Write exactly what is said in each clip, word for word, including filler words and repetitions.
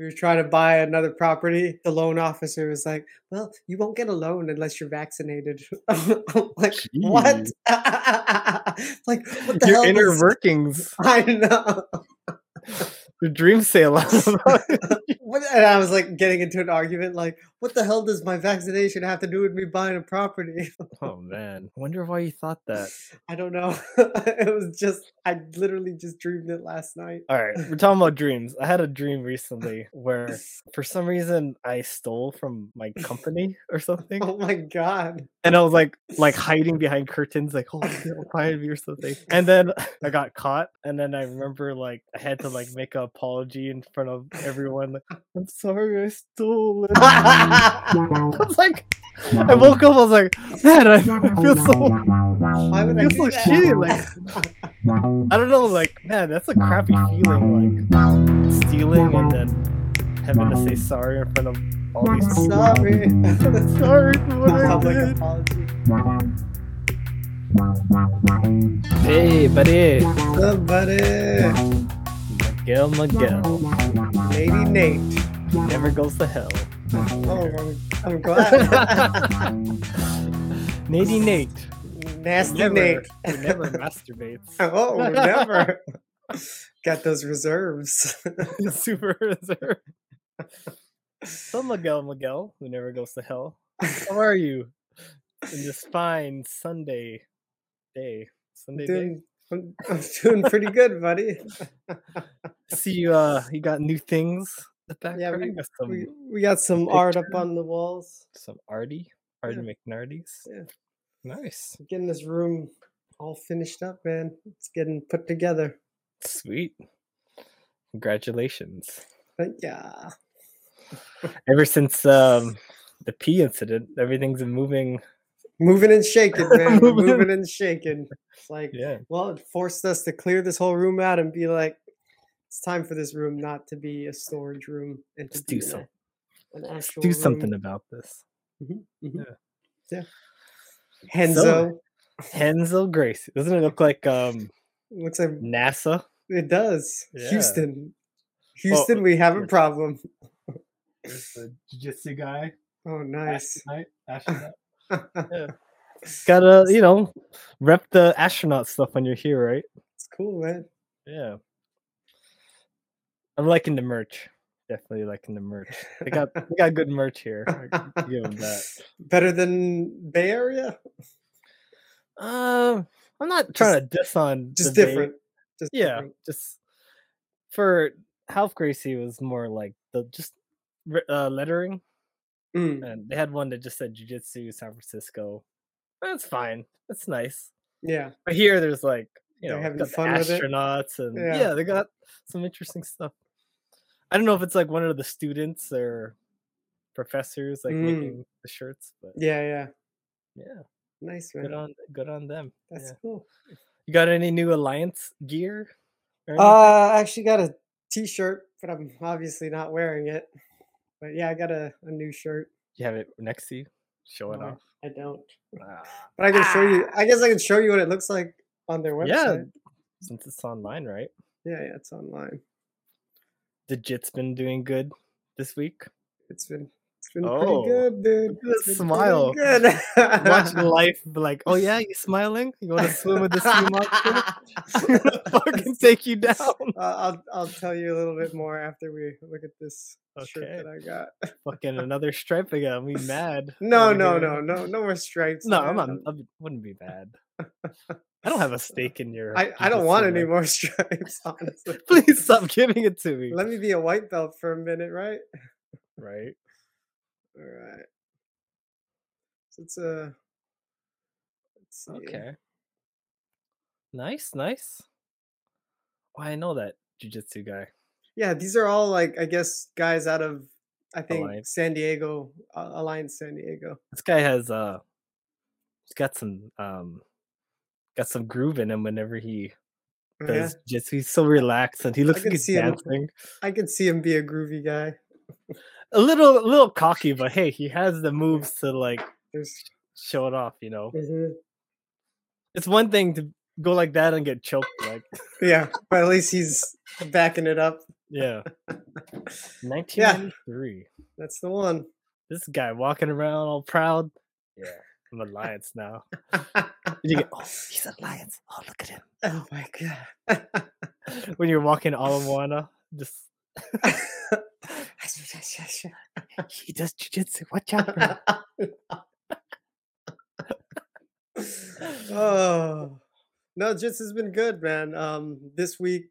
we were trying to buy another property. The loan officer was like, well, you won't get a loan unless you're vaccinated. I'm like, Jeez. What? Like, what the your hell? Your inner is- workings. I know. The dream sale. And I was like getting into an argument like, what the hell does my vaccination have to do with me buying a property? Oh, man. I wonder why you thought that. I don't know. It was just, I literally just dreamed it last night. All right. We're talking about dreams. I had a dream recently where for some reason I stole from my company or something. Oh, my God. And I was like, like hiding behind curtains, like, oh, they're behind me or something. And then I got caught. And then I remember like I had to like make an apology in front of everyone. Like, I'm sorry, I stole it. I was like, I woke up, I was like, man, I feel so, Why would I feel I so shitty. Like, I don't know, like, man, that's a crappy feeling, like, stealing and then having to say sorry in front of all these people. Sorry. Sorry for what I did. Hey, buddy. What's up, buddy? Miguel, Miguel. Lady Nate. Never goes to hell. Oh, I'm glad. Nady Nate. Nasty never, Nate. He never masturbates. Oh, never. Got those reserves. Super reserve. So Miguel, Miguel, who never goes to hell. How are you? In this fine Sunday day. Sunday Dude. day. I'm, I'm doing pretty good, buddy. See, you, uh, you got new things. Back yeah, we, got some we, we got some picture. Art up on the walls. Some arty, Artie yeah. McNarty's. Yeah, nice. Getting this room all finished up, man. It's getting put together. Sweet. Congratulations. Thank ya. Ever since um, the pee incident, everything's been moving. Moving and shaking, man. moving. moving and shaking. It's like, yeah. Well, it forced us to clear this whole room out and be like, it's time for this room not to be a storage room and to Let's do something. Let's do room. something about this. Mm-hmm, mm-hmm. Yeah. yeah. Renzo. So, Renzo Gracie. Doesn't it look like um looks like NASA? It does. Yeah. Houston. Houston, oh, we have a problem. There's the jiu-jitsu guy. Oh, nice. Astronaut. Yeah. Gotta, you know, rep the astronaut stuff when you're here, right? It's cool, man. Yeah. I'm liking the merch. Definitely liking the merch. They got they got good merch here. I give them that. Better than Bay Area? Um, I'm not trying just, to diss on. Just the different. Bay. Just yeah, different. just for Ralph Gracie was more like the just uh, lettering, mm. and they had one that just said Jiu Jitsu San Francisco. That's fine. That's nice. Yeah, but here there's like. You know, having fun with it. Astronauts and yeah. yeah, they got some interesting stuff. I don't know if it's like one of the students or professors like mm. making the shirts, but yeah, yeah, yeah. Nice, man. Good on, good on them. That's yeah. cool. You got any new Alliance gear? Uh, I actually got a T-shirt, but I'm obviously not wearing it. But yeah, I got a, a new shirt. You have it next to you. Show it no, off. I don't. Ah. But I can ah. show you. I guess I can show you what it looks like. On their website, yeah, since it's online, right? Yeah, yeah, it's online. The jit's been doing good this week. It's been, it's been oh, pretty good, dude. It's smile, good. Watch life, be like, oh yeah, you smiling? You want to swim with the sea monster? Fucking take you down. Uh, I'll, I'll tell you a little bit more after we look at this okay. shirt that I got. Fucking another stripe again. I'm mad. No, no, here. no, no, no more stripes. No, man. I'm not. I wouldn't be bad. I don't have a stake in your... I, I don't want any more stripes, honestly. Please stop giving it to me. Let me be a white belt for a minute, right? Right. All right. So it's a... Let's see. Okay. Nice, nice. Oh, I know that jiu-jitsu guy. Yeah, these are all, like, I guess, guys out of, I think, Alliance. San Diego, uh, Alliance San Diego. This guy has, uh... He's got some, um... got some groove in him whenever he does yeah. jitsu. He's so relaxed and he looks like he's dancing. Him. I can see him be a groovy guy. A little a little cocky, but hey, he has the moves to like There's... show it off, you know. Mm-hmm. It's one thing to go like that and get choked like. Yeah, but at least he's backing it up. Yeah. nineteen ninety-three. Yeah, that's the one. This guy walking around all proud. Yeah. I'm Alliance now. You go, oh, he's Alliance. Oh, look at him. Oh, my God. When you're walking all in Moana, just... He does jiu-jitsu. Watch out, bro. Oh. No, jitsu's been good, man. Um, This week,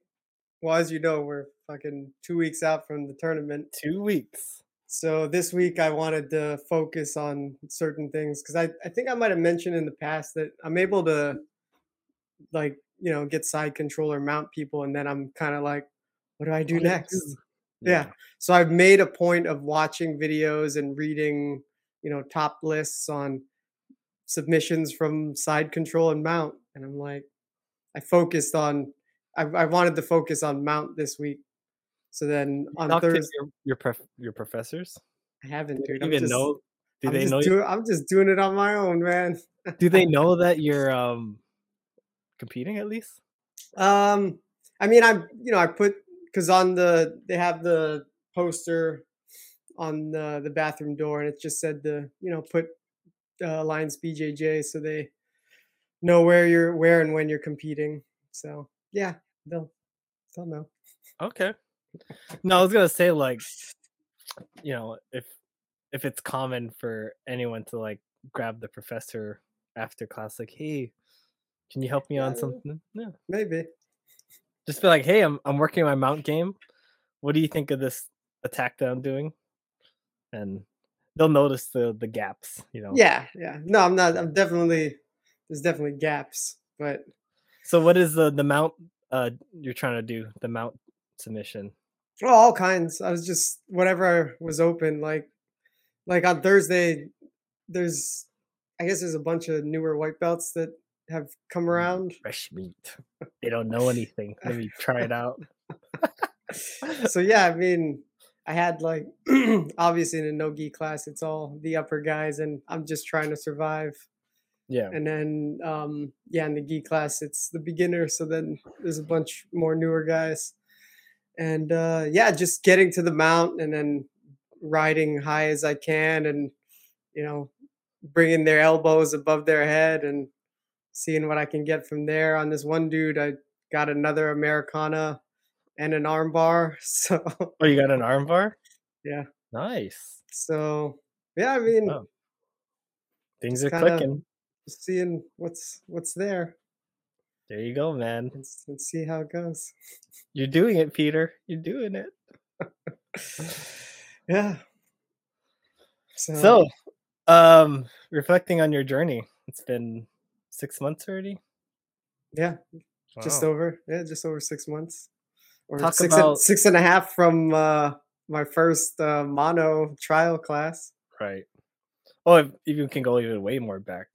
well, as you know, we're fucking two weeks out from the tournament. Two weeks. So this week I wanted to focus on certain things because I, I think I might have mentioned in the past that I'm able to, like, you know, get side control or mount people. And then I'm kind of like, what do I do next? Yeah. yeah. So I've made a point of watching videos and reading, you know, top lists on submissions from side control and mount. And I'm like, I focused on, I, I wanted to focus on mount this week. So then on Talk Thursday, your your, prof- your professors. I haven't. Dude. Do I'm even just, know? Do I'm they know? Do, I'm just doing it on my own, man. Do they know that you're um competing at least? Um, I mean, I'm you know I put because on the they have the poster on the, the bathroom door, and it just said the you know put uh, Alliance B J J so they know where you're where and when you're competing. So yeah, they'll they'll know. Okay. No, I was gonna say, like, you know, if if it's common for anyone to like grab the professor after class, like, hey, can you help me on something? Yeah, maybe. Just be like, hey, I'm I'm working my mount game. What do you think of this attack that I'm doing? And they'll notice the the gaps, you know. Yeah, yeah. No, I'm not. I'm definitely there's definitely gaps, but. So, what is the the mount uh, you're trying to do? The mount submission. Well, all kinds. I was just whatever was open. Like, like on Thursday, there's, I guess there's a bunch of newer white belts that have come around. Fresh meat. They don't know anything. Let me try it out. So yeah, I mean, I had like obviously in a no gi class, it's all the upper guys, and I'm just trying to survive. Yeah. And then um yeah, in the gi class, it's the beginner. So then there's a bunch more newer guys. And uh, yeah, just getting to the mount and then riding high as I can, and you know, bringing their elbows above their head and seeing what I can get from there. On this one dude, I got another Americana and an armbar. So oh, you got an armbar? Yeah, nice. So yeah, I mean, oh. Things are clicking. Just seeing what's what's there. There you go, man. Let's, let's see how it goes. You're doing it, Peter. You're doing it. Yeah. So, so um, reflecting on your journey, it's been six months already? Yeah. Wow. Just over. Yeah, just over six months. Or Talk six, about... and, six and a half from uh, my first uh, mono trial class. Right. Oh, if, if you can go even way more back.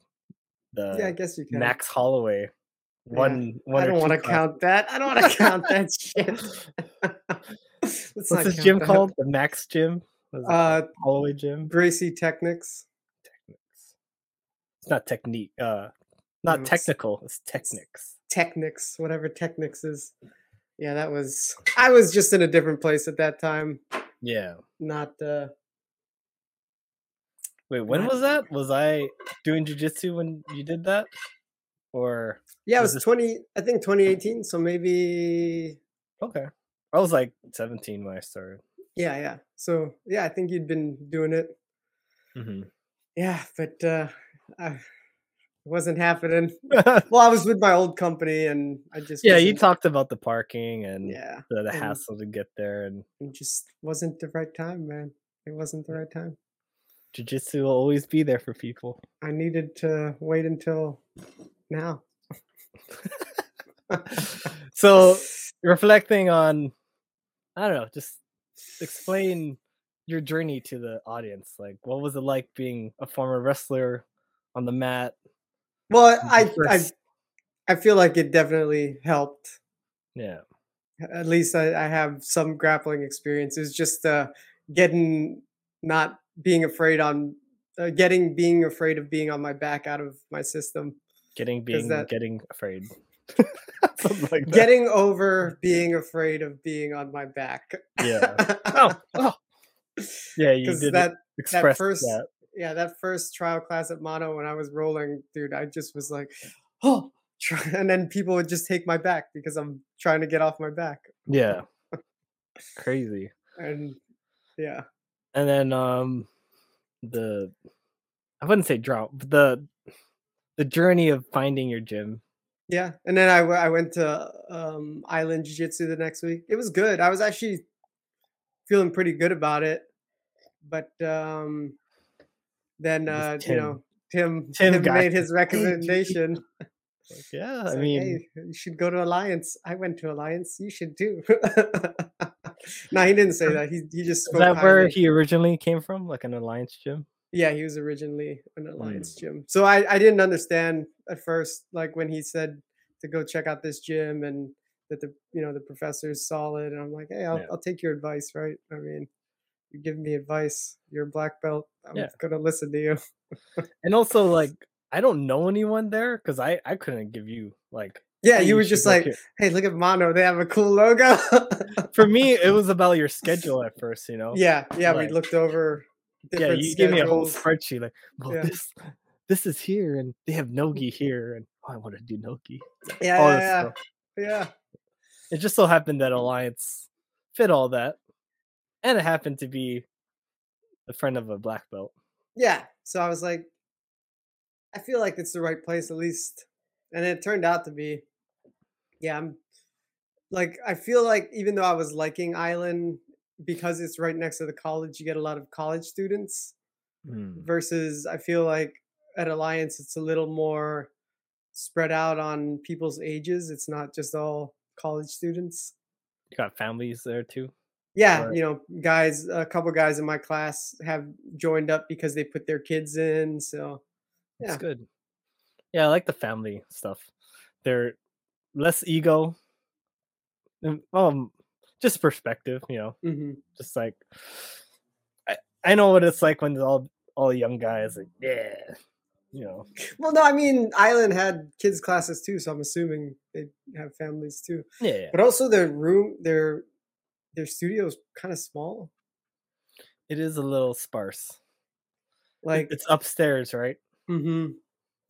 The yeah, I guess you can. Max Holloway. One, yeah. one. I don't want to count that. I don't want to count that shit. What's this gym that. called? The Max Gym? Uh, Holloway Gym. Gracie Technics. Technics. It's not technique. Uh, not it technical. It's technics. Technics. Whatever technics is. Yeah, that was. I was just in a different place at that time. Yeah. Not. Uh, Wait, when not... was that? Was I doing jiu-jitsu when you did that? Or yeah, it was, was this... twenty. I think twenty eighteen. So maybe okay. I was like seventeen when I started. Yeah, yeah. So yeah, I think you'd been doing it. Mm-hmm. Yeah, but uh, I it wasn't happening. Well, I was with my old company, and I just yeah. Wasn't... You talked about the parking and yeah, the, the and hassle to get there, and it just wasn't the right time, man. It wasn't the right time. Jiu-jitsu will always be there for people. I needed to wait until. Now so reflecting on I don't know, just explain your journey to the audience. Like, what was it like being a former wrestler on the mat? Well, I, I I feel like it definitely helped. Yeah, at least I, I have some grappling experience. It was just uh getting not being afraid on uh, getting being afraid of being on my back out of my system. Getting being that, getting afraid. Something like that. Getting over being afraid of being on my back. Yeah. Oh, oh. Yeah, you did that, express that, first, that. Yeah, that first trial class at Mono when I was rolling, dude, I just was like, oh, and then people would just take my back because I'm trying to get off my back. Yeah. Crazy. And yeah. And then um, the, I wouldn't say drought, but the, the journey of finding your gym. Yeah. And then I, w- I went to um, Island Jiu Jitsu the next week. It was good. I was actually feeling pretty good about it. But um, then, uh, you know, Tim, Tim, Tim made his recommendation. Like, yeah, so, I mean, hey, you should go to Alliance. I went to Alliance. You should too. No, he didn't say that. He he just spoke. Is that highly. Where he originally came from? Like an Alliance gym? Yeah, he was originally an Alliance mm. gym. So I, I didn't understand at first, like when he said to go check out this gym and that the you know the professor's solid. And I'm like, hey, I'll yeah. I'll take your advice, right? I mean, you give me advice. You're a black belt. I'm yeah. gonna listen to you. And also, like, I don't know anyone there because I, I couldn't give you like. Yeah, hey, you were you just like, hey, look at Mono. They have a cool logo. For me, it was about your schedule at first, you know? Yeah, yeah. Like, we looked over different Yeah, you schedules. Gave me a whole spreadsheet. Like, well, yeah. this this is here and they have Nogi here and oh, I want to do Nogi. Yeah, all yeah, this yeah. Stuff. yeah. It just so happened that Alliance fit all that. And it happened to be a friend of a black belt. Yeah, so I was like, I feel like it's the right place at least. And it turned out to be, yeah, I'm like, I feel like even though I was liking Island because it's right next to the college, you get a lot of college students mm. versus I feel like at Alliance, it's a little more spread out on people's ages. It's not just all college students. You got families there too. Yeah. Or... You know, guys, a couple guys in my class have joined up because they put their kids in. So It's yeah. good. Yeah, I like the family stuff. They're less ego. Um, just perspective, you know. Mm-hmm. Just like I, I know what it's like when all all young guys like, yeah, you know. Well, no, I mean, Island had kids classes too, so I'm assuming they have families too. Yeah, yeah. But also their room, their their studio is kind of small. It is a little sparse. Like it's upstairs, right? Mm-hmm.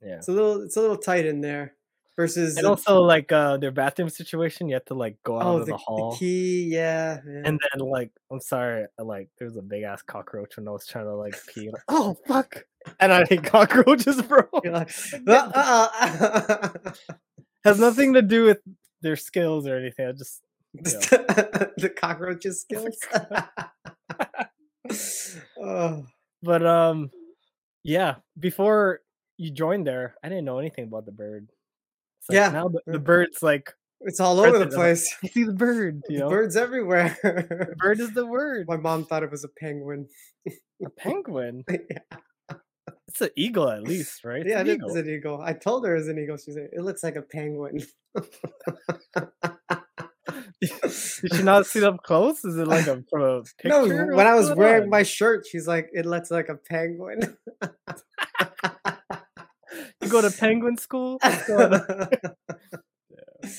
Yeah, it's a little it's a little tight in there versus and also like uh their bathroom situation, you have to like go out oh, of the, the hall the key yeah, yeah and then like I'm sorry, like there's a big ass cockroach when I was trying to like pee like, oh fuck, and I hate cockroaches, bro. Like, uh-uh. Has nothing to do with their skills or anything. I just you know. The cockroaches skills. Oh. But um yeah, before you joined there, I didn't know anything about the bird. It's like yeah, now the, the bird's like it's all over the place. You see the bird, you know? The bird's everywhere. The bird is the word. My mom thought it was a penguin. A penguin? Yeah. It's an eagle, at least, right? It's yeah, it eagle. is an eagle. I told her it was an eagle. She said it looks like a penguin. Did she not see it up close? Is it like a, from a picture? No, when I was wearing on? my shirt, she's like, it looks like a penguin. You go to penguin school? To... yeah,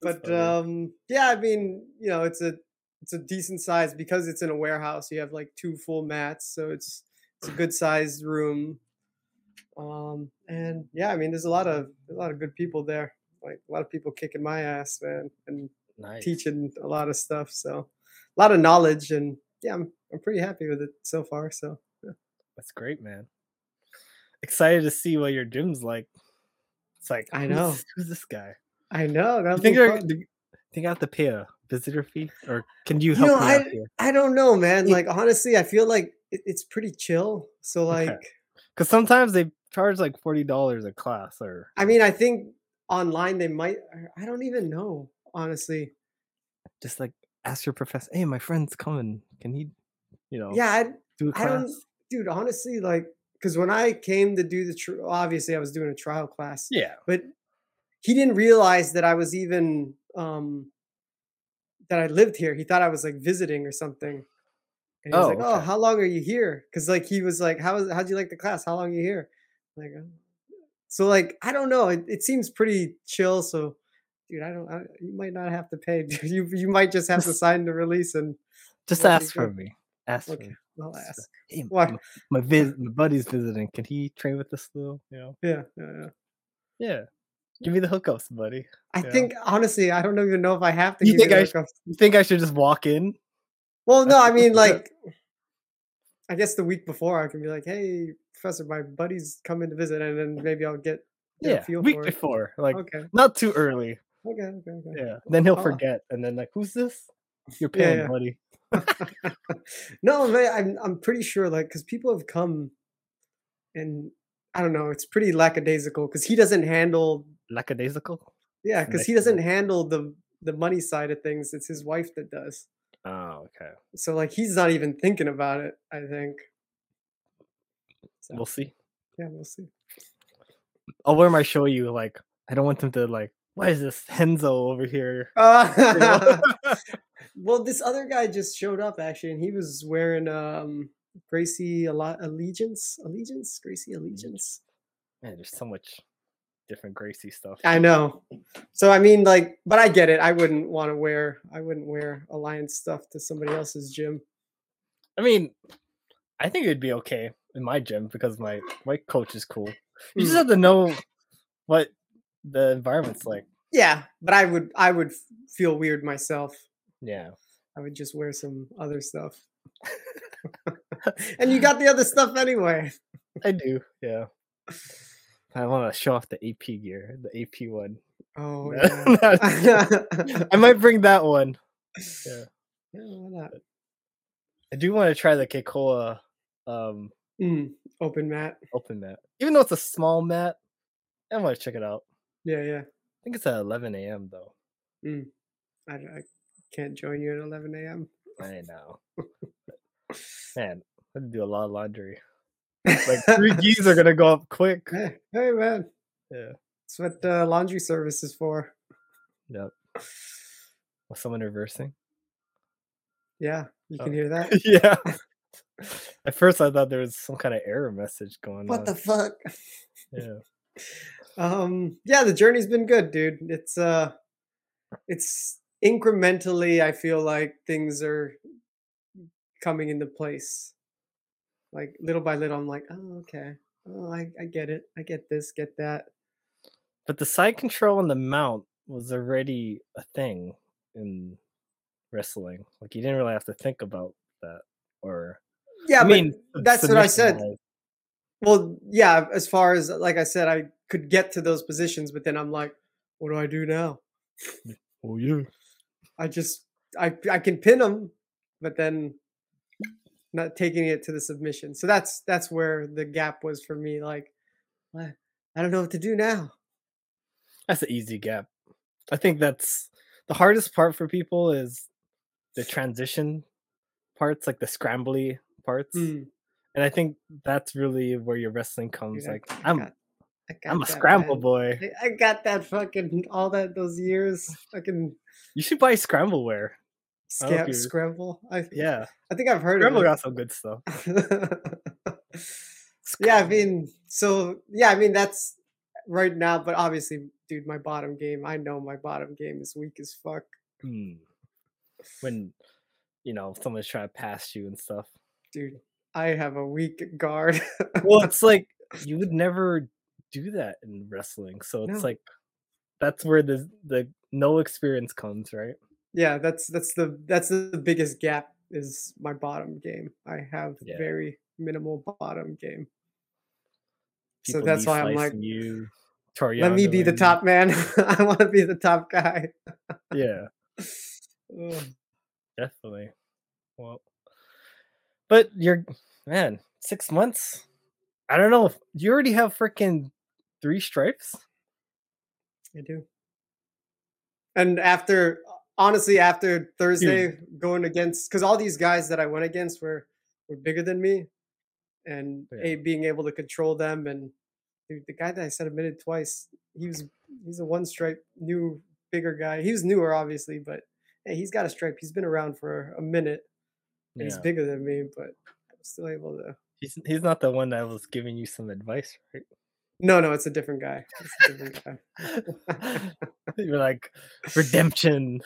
but um, yeah, I mean, you know, it's a it's a decent size because it's in a warehouse. You have like two full mats, so it's it's a good sized room. Um, and yeah, I mean, there's a lot of a lot of good people there. Like a lot of people kicking my ass, man, and nice. Teaching a lot of stuff, so a lot of knowledge, and yeah, I'm I'm pretty happy with it so far. So yeah. That's great, man. Excited to see what your gym's like. It's like I know who's, who's this guy. I know. I think I think I have to pay a visitor fee, or can you help you know, me I, out here? I don't know, man. Like honestly, I feel like it, it's pretty chill. So like, because okay. sometimes they charge like forty dollars a class, or I mean, I think online they might. I don't even know. Honestly, just like ask your professor, hey, my friend's coming, can he you know yeah I, do a class? I don't dude honestly like because when I came to do the tr- obviously I was doing a trial class, yeah, but he didn't realize that I was even um that I lived here. He thought I was like visiting or something, and he oh, was like okay. oh how long are you here, because like he was like how is how'd you like the class, how long are you here, like uh, so like I don't know, it, it seems pretty chill, so dude, I don't, I, you might not have to pay. You you might just have to sign the release and just ask for me. Ask okay, for me. I'll ask. Hey, what? My, my, vis, my buddy's visiting. Can he train with us though? You know? Yeah, yeah, yeah. Yeah. Give me the hookups, buddy. I yeah. think, honestly, I don't even know if I have to you give think you the I, hookups. You think I should just walk in? Well, no, I mean, like, I guess the week before I can be like, hey, Professor, my buddy's coming to visit, and then maybe I'll get, get yeah, a feel week for it. Before. Like, okay. Not too early. Okay, okay, okay. Yeah, then he'll forget, and then, like, who's this? You're paying, yeah, yeah. buddy. No, man, I'm, I'm pretty sure, like, because people have come and... I don't know. It's pretty lackadaisical because he doesn't handle lackadaisical. Yeah, because he doesn't handle the the money side of things. It's his wife that does. Oh, okay. So like he's not even thinking about it. I think. So, we'll see. Yeah, we'll see. I'll wear my show you. Like I don't want them to like. Why is this Henzo over here? Uh, well, this other guy just showed up actually, and he was wearing um. Gracie a lot allegiance allegiance Gracie allegiance man, there's so much different Gracie stuff. I know, so I mean like, but I get it. I wouldn't want to wear I wouldn't wear Alliance stuff to somebody else's gym. I mean, I think it'd be okay in my gym because my my coach is cool. You just have to know what the environment's like. Yeah, but I would I would feel weird myself. Yeah, I would just wear some other stuff. And you got the other stuff anyway. I do, yeah. I want to show off the A P gear, the A P one. Oh, yeah. I might bring that one. Yeah, yeah, why not? I do want to try the Keikoa um, mm, open mat. Open mat, even though it's a small mat, I want to check it out. Yeah, yeah. I think it's at eleven a.m. though. Mm. I, I can't join you at eleven a.m. I know. Man, I do a lot of laundry. Like three G's are gonna go up quick. Hey, hey man. Yeah. That's what uh, laundry service is for. Yep. Was someone reversing? Yeah, you oh. can hear that? Yeah. At first I thought there was some kind of error message going what on. What the fuck? Yeah. Um yeah, the journey's been good, dude. It's uh it's incrementally I feel like things are coming into place, like little by little. I'm like, oh, okay, oh, I, I get it, I get this, get that. But the side control on the mount was already a thing in wrestling. Like you didn't really have to think about that, or yeah, I mean that's what I said. Wise. Well, yeah, as far as like I said, I could get to those positions, but then I'm like, what do I do now? Oh yeah, I just I I can pin them, but then. Not taking it to the submission. So that's that's where the gap was for me. Like, I don't know what to do now. That's an easy gap. I think that's the hardest part for people is the transition parts, like the scrambly parts. Mm. And I think that's really where your wrestling comes. Dude, like, I, I I'm got, I got I'm a scramble man. Boy. I got that fucking all that those years. Fucking. You should buy scramble wear. Scam, I Scramble, I yeah, I think I've heard Scramble of it. Got some good stuff. Yeah, I mean, so yeah, I mean that's right now, but obviously, dude, my bottom game. I know my bottom game is weak as fuck. Hmm. When you know someone's trying to pass you and stuff, dude, I have a weak guard. Well, it's like you would never do that in wrestling, so it's no. like that's where the the no experience comes, right? Yeah, that's that's the that's the biggest gap is my bottom game. I have yeah. very minimal bottom game, people so that's why I'm like, you, let me be the top man. I want to be the top guy. Yeah, oh. Definitely. Well, but you're man, six months. I don't know. You already have freaking three stripes. I do, and after. Honestly, after Thursday, dude. Going against because all these guys that I went against were, were bigger than me, and yeah. a, being able to control them and dude, the guy that I said admitted twice, he was he's a one stripe new bigger guy. He was newer, obviously, but hey, he's got a stripe. He's been around for a minute. Yeah. He's bigger than me, but I'm still able to. He's he's not the one that was giving you some advice, right? No, no, it's a different guy. It's a different guy. You're like, redemption.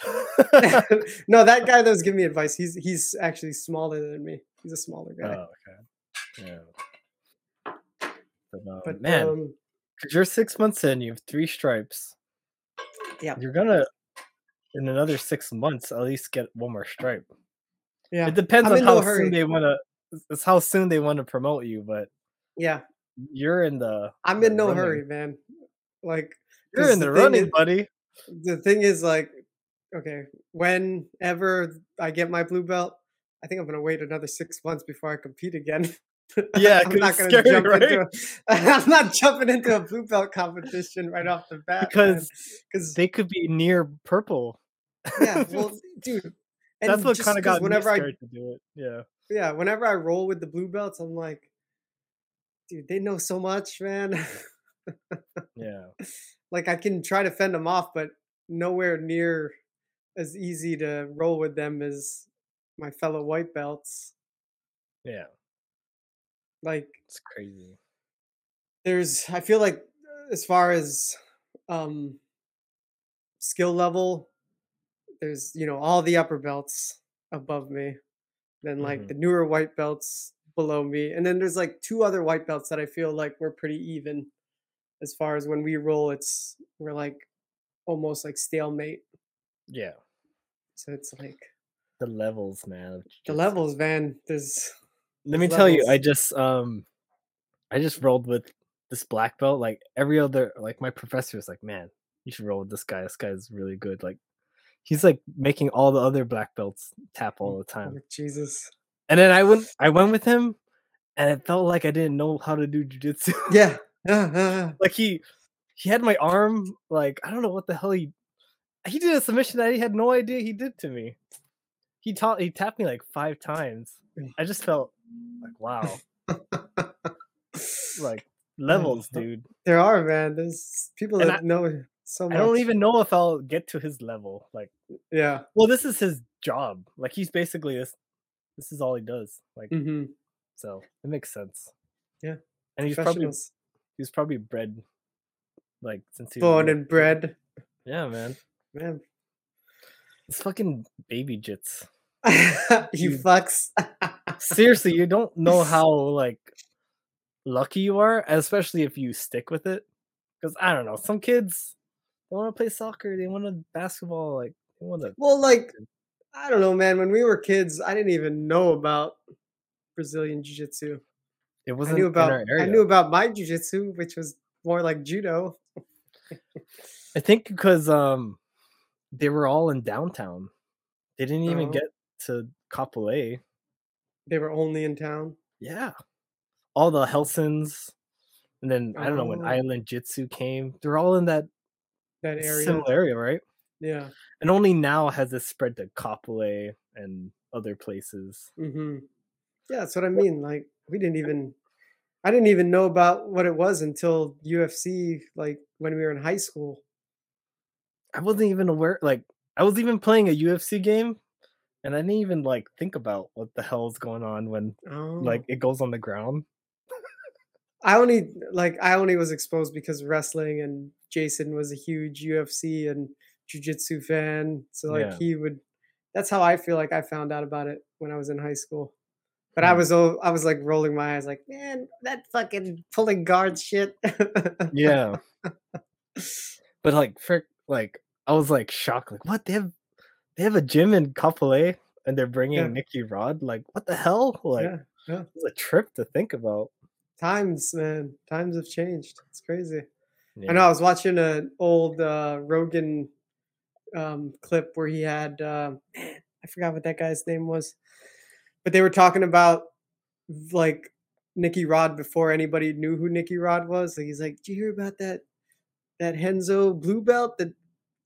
No, that guy that was giving me advice, he's he's actually smaller than me. He's a smaller guy. Oh, okay. Yeah. But, um, but man, um, cause you're six months in, you have three stripes. Yeah. You're gonna, in another six months, at least get one more stripe. Yeah. It depends I'm on how no soon they wanna. It's how soon they want to promote you, but yeah. You're in the I'm in the no running. hurry, man. Like you're in the, the running, is, buddy. The thing is, like, okay, whenever I get my blue belt, I think I'm gonna wait another six months before I compete again. Yeah, I'm not gonna scary, jump right? into a, I'm not jumping into a blue belt competition right off the bat. Because because they could be near purple. Yeah, well, dude. And that's what kind of got me scared to do it. Yeah. Yeah, whenever I roll with the blue belts, I'm like, dude, they know so much, man. Yeah. Like, I can try to fend them off, but nowhere near as easy to roll with them as my fellow white belts. Yeah. Like, it's crazy. There's, I feel like as far as um, skill level, there's, you know, all the upper belts above me. Then, like, mm-hmm. the newer white belts below me. And then there's, like, two other white belts that I feel like we're pretty even. As far as when we roll, it's we're, like, almost, like, stalemate. Yeah. So it's, like... The levels, man. The levels, man. There's... Let me tell you, I just, um... I just rolled with this black belt. Like, every other... Like, my professor was like, man, you should roll with this guy. This guy's really good. Like, he's like making all the other black belts tap all the time. Oh, Jesus. And then I went I went with him and it felt like I didn't know how to do jiu-jitsu. Yeah. Like he he had my arm, like I don't know what the hell he he did a submission that he had no idea he did to me. He taught he tapped me like five times. I just felt like wow. Like levels, dude. There are, man. There's people that I, know so much. I don't even know if I'll get to his level. Like, yeah. Well, this is his job. Like, he's basically this. This is all he does. Like, mm-hmm. So it makes sense. Yeah, and he's probably he's probably bred, like since he born was, and bred. Yeah, man. Man, it's fucking baby jits. You fucks. Seriously, you don't know how like lucky you are, especially if you stick with it. Because I don't know, some kids. They want to play soccer. They want to basketball. Like, they want to. Well, like, I don't know, man. When we were kids, I didn't even know about Brazilian jiu-jitsu. It wasn't. I knew about. In our area. I knew about my jiu-jitsu, which was more like judo. I think because um, they were all in downtown. They didn't even oh. get to Kapolei. They were only in town. Yeah, all the Helsons, and then I don't oh. know when Island Jitsu came. They're all in that. That area, similar area, right? Yeah, and only now has this spread to Kapolei and other places. Mm-hmm. Yeah, that's what I mean. Like, we didn't even, I didn't even know about what it was until U F C. Like when we were in high school, I wasn't even aware. Like, I was even playing a U F C game, and I didn't even like think about what the hell is going on when oh. like it goes on the ground. I only like I only was exposed because wrestling, and Jason was a huge U F C and jiu-jitsu fan. So like yeah. he would, that's how I feel like I found out about it when I was in high school. But yeah. I was I was like rolling my eyes like, man, that fucking pulling guard shit. Yeah. But like frick, like I was like shocked, like what? They have they have a gym in Kapolei and they're bringing yeah. Nicky Rod? Like what the hell? Like yeah. Yeah. It was a trip to think about. Times, man. Times have changed. It's crazy. Yeah. I know I was watching an old uh, Rogan um, clip where he had, uh, man, I forgot what that guy's name was, but they were talking about like Nicky Rod before anybody knew who Nicky Rod was. Like he's like, did you hear about that that Renzo blue belt that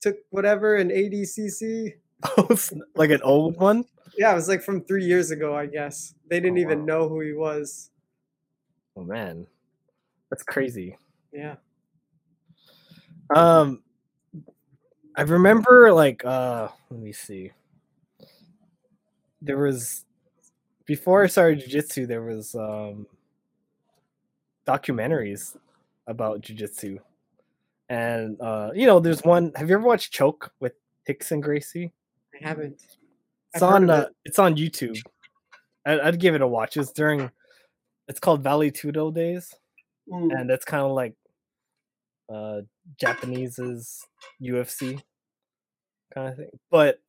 took whatever in A D C C? Oh, like an old one? Yeah, it was like from three years ago, I guess. They didn't oh, even wow. know who he was. Oh man, that's crazy. Yeah. Um, I remember like uh, let me see. There was before I started jiu-jitsu, there was um documentaries about jiu-jitsu. And, uh, you know, there's one. Have you ever watched Choke with Hicks and Gracie? I haven't. It's I've on uh, it. It's on YouTube. I'd, I'd give it a watch. It's during, it's called Valley Tudo Days. Mm. And it's kind of like uh, Japanese's U F C kind of thing. But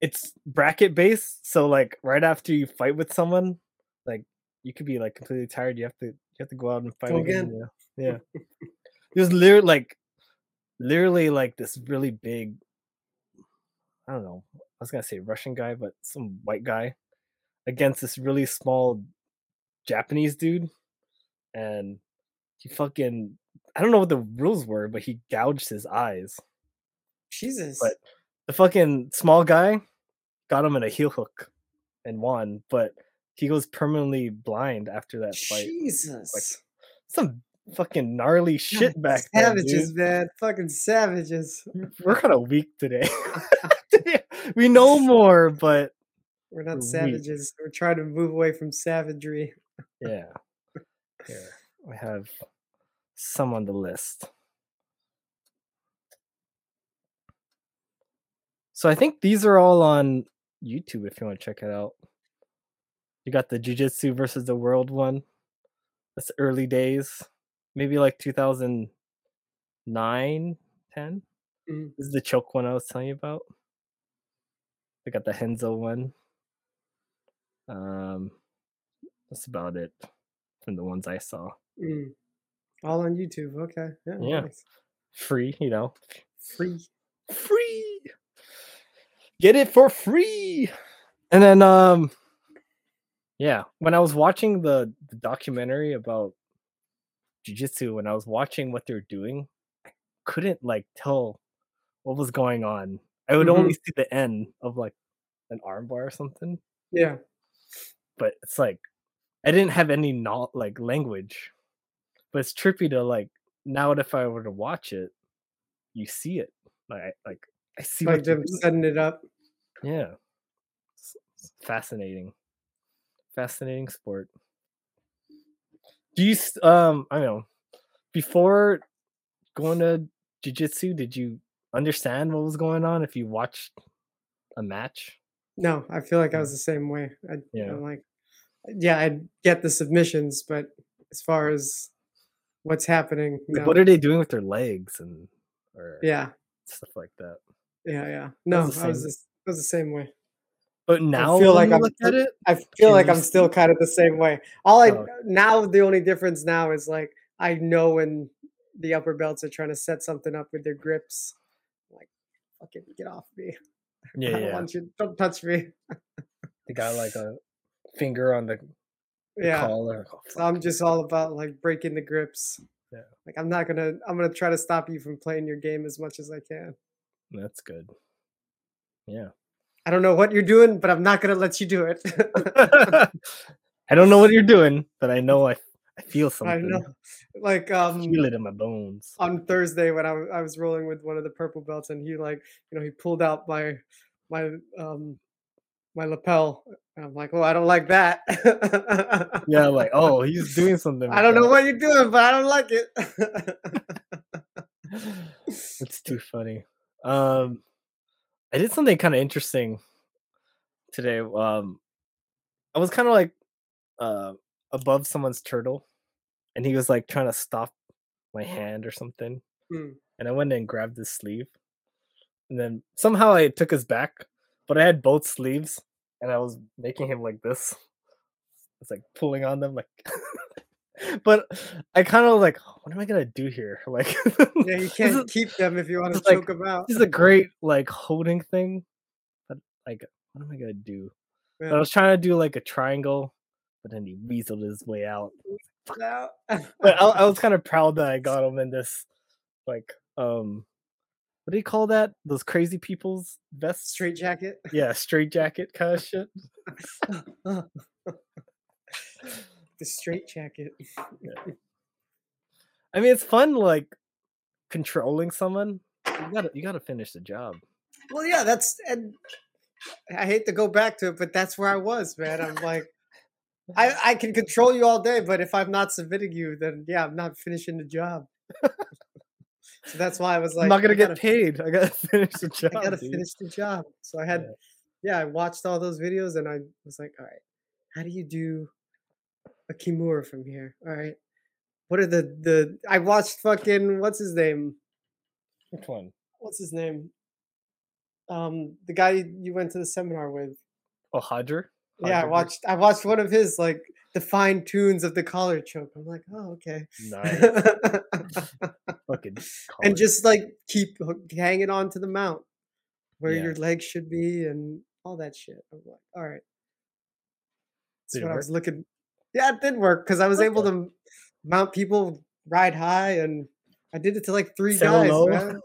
it's bracket based. So, like, right after you fight with someone, like, you could be, like, completely tired. You have to, you have to go out and fight go again. again. Yeah. Yeah. There's literally like, literally like this really big, I don't know, I was gonna say Russian guy, but some white guy against this really small Japanese dude, and he fucking, I don't know what the rules were, but he gouged his eyes. Jesus! But the fucking small guy got him in a heel hook and won, but he goes permanently blind after that fight. Jesus! Like, some fucking gnarly shit God, back savages, then, man. Fucking savages. We're kind of weak today. We know more, but we're not we're savages. Weak. We're trying to move away from savagery. Yeah. Yeah. We have some on the list. So I think these are all on YouTube if you want to check it out. You got the Jiu-Jitsu versus the World one. That's early days. Maybe like two thousand nine, ten Mm. This is the Choke one I was telling you about. I got the Renzo one. Um, that's about it from the ones I saw. Mm. All on YouTube. Okay. Yeah. yeah. Nice. Free, you know. Free. Free. Get it for free. And then, um, yeah, when I was watching the, the documentary about jiu-jitsu, when I was watching what they're doing, I couldn't like tell what was going on. I would mm-hmm. only see the end of like an armbar or something. Yeah, but it's like I didn't have any no- like language. But it's trippy to like now. If I were to watch it, you see it. Like I, like I see like them setting it up. Yeah, it's, it's fascinating, fascinating sport. Do you um? I don't know. Before going to jiu-jitsu, did you understand what was going on if you watched a match? No, I feel like I was the same way. I, yeah, I'm like, yeah, I get the submissions, but as far as what's happening, like, no. What are they doing with their legs and or yeah, stuff like that? Yeah, yeah. No, I was the same, I was the, I was the same way. But now I feel like I'm. At it, I feel like I'm still kind of the same way. All I oh. now the only difference now is like I know when the upper belts are trying to set something up with their grips. Fucking get off me! Yeah, I don't yeah. want you. Don't touch me. They got like a finger on the, the yeah. collar. Oh, so I'm just all about like breaking the grips. Yeah, like I'm not gonna. I'm gonna try to stop you from playing your game as much as I can. That's good. Yeah. I don't know what you're doing, but I'm not gonna let you do it. I don't know what you're doing, but I know I. I feel something. I know. Like, um, I feel it in my bones. On Thursday, when I, w- I was rolling with one of the purple belts, and he like, you know, he pulled out my, my, um, my lapel, and I'm like, oh, I don't like that. Yeah, like, oh, he's doing something. I don't know that. What you're doing, but I don't like it. It's too funny. Um, I did something kind of interesting today. Um, I was kind of like, uh, above someone's turtle, and he was like trying to stop my hand or something. Mm. And I went and grabbed his sleeve, and then somehow I took his back, but I had both sleeves, and I was making him like this. It's like pulling on them, like. But I kind of like, what am I gonna do here? Like, yeah, you can't is, keep them if you want to choke like, them out. This is a great like holding thing, but like, what am I gonna do? Yeah. I was trying to do like a triangle. But then he weaseled his way out. No. But I, I was kind of proud that I got him in this, like, um, what do you call that? Those crazy people's vest? Straight jacket? Yeah, straight jacket kind of shit. The straight jacket. Yeah. I mean, it's fun, like, controlling someone. You gotta, you gotta finish the job. Well, yeah, that's, and I hate to go back to it, but that's where I was, man. I'm like, I, I can control you all day, but if I'm not submitting you, then yeah, I'm not finishing the job. So that's why I was like, I'm not going to get paid. I got to finish the job. I got to finish the job. So I had, yeah. yeah, I watched all those videos and I was like, all right, how do you do a Kimura from here? All right. What are the, the, I watched fucking, what's his name? Which one? What's his name? Um, the guy you went to the seminar with. Oh, Hodger? Hodger. Yeah, I watched, I watched one of his, like, the fine tunes of the collar choke. I'm like, oh, okay. Nice. Fucking collar. And just like keep hanging on to the mount where yeah. your legs should be and all that shit. I'm like, all right. That's what I was looking. Yeah, it did work because I was okay. able to mount people, ride high, and I did it to like three sell guys. Low. Man.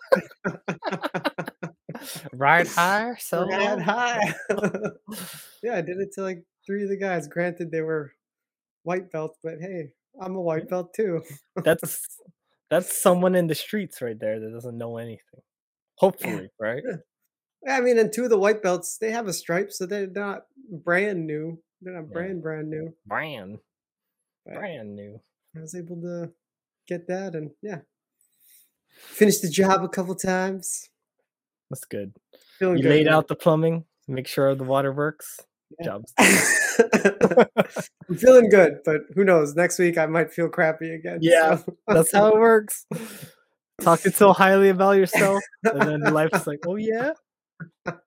Ride high, so ride high. Yeah, I did it to like three of the guys. Granted, they were white belt, but hey, I'm a white belt too. that's that's someone in the streets right there that doesn't know anything. Hopefully, yeah. right? Yeah. I mean, and two of the white belts, they have a stripe, so they're not brand new. They're not yeah. brand brand new. Brand, but brand new. I was able to get that, and yeah, finished the job a couple times. That's good. Feeling you good, laid man. Out the plumbing, make sure the water works. Yeah. Jobs. I'm feeling good, but who knows? Next week I might feel crappy again. Yeah, so. That's how it works. Talking so highly about yourself, and then life's like, oh yeah,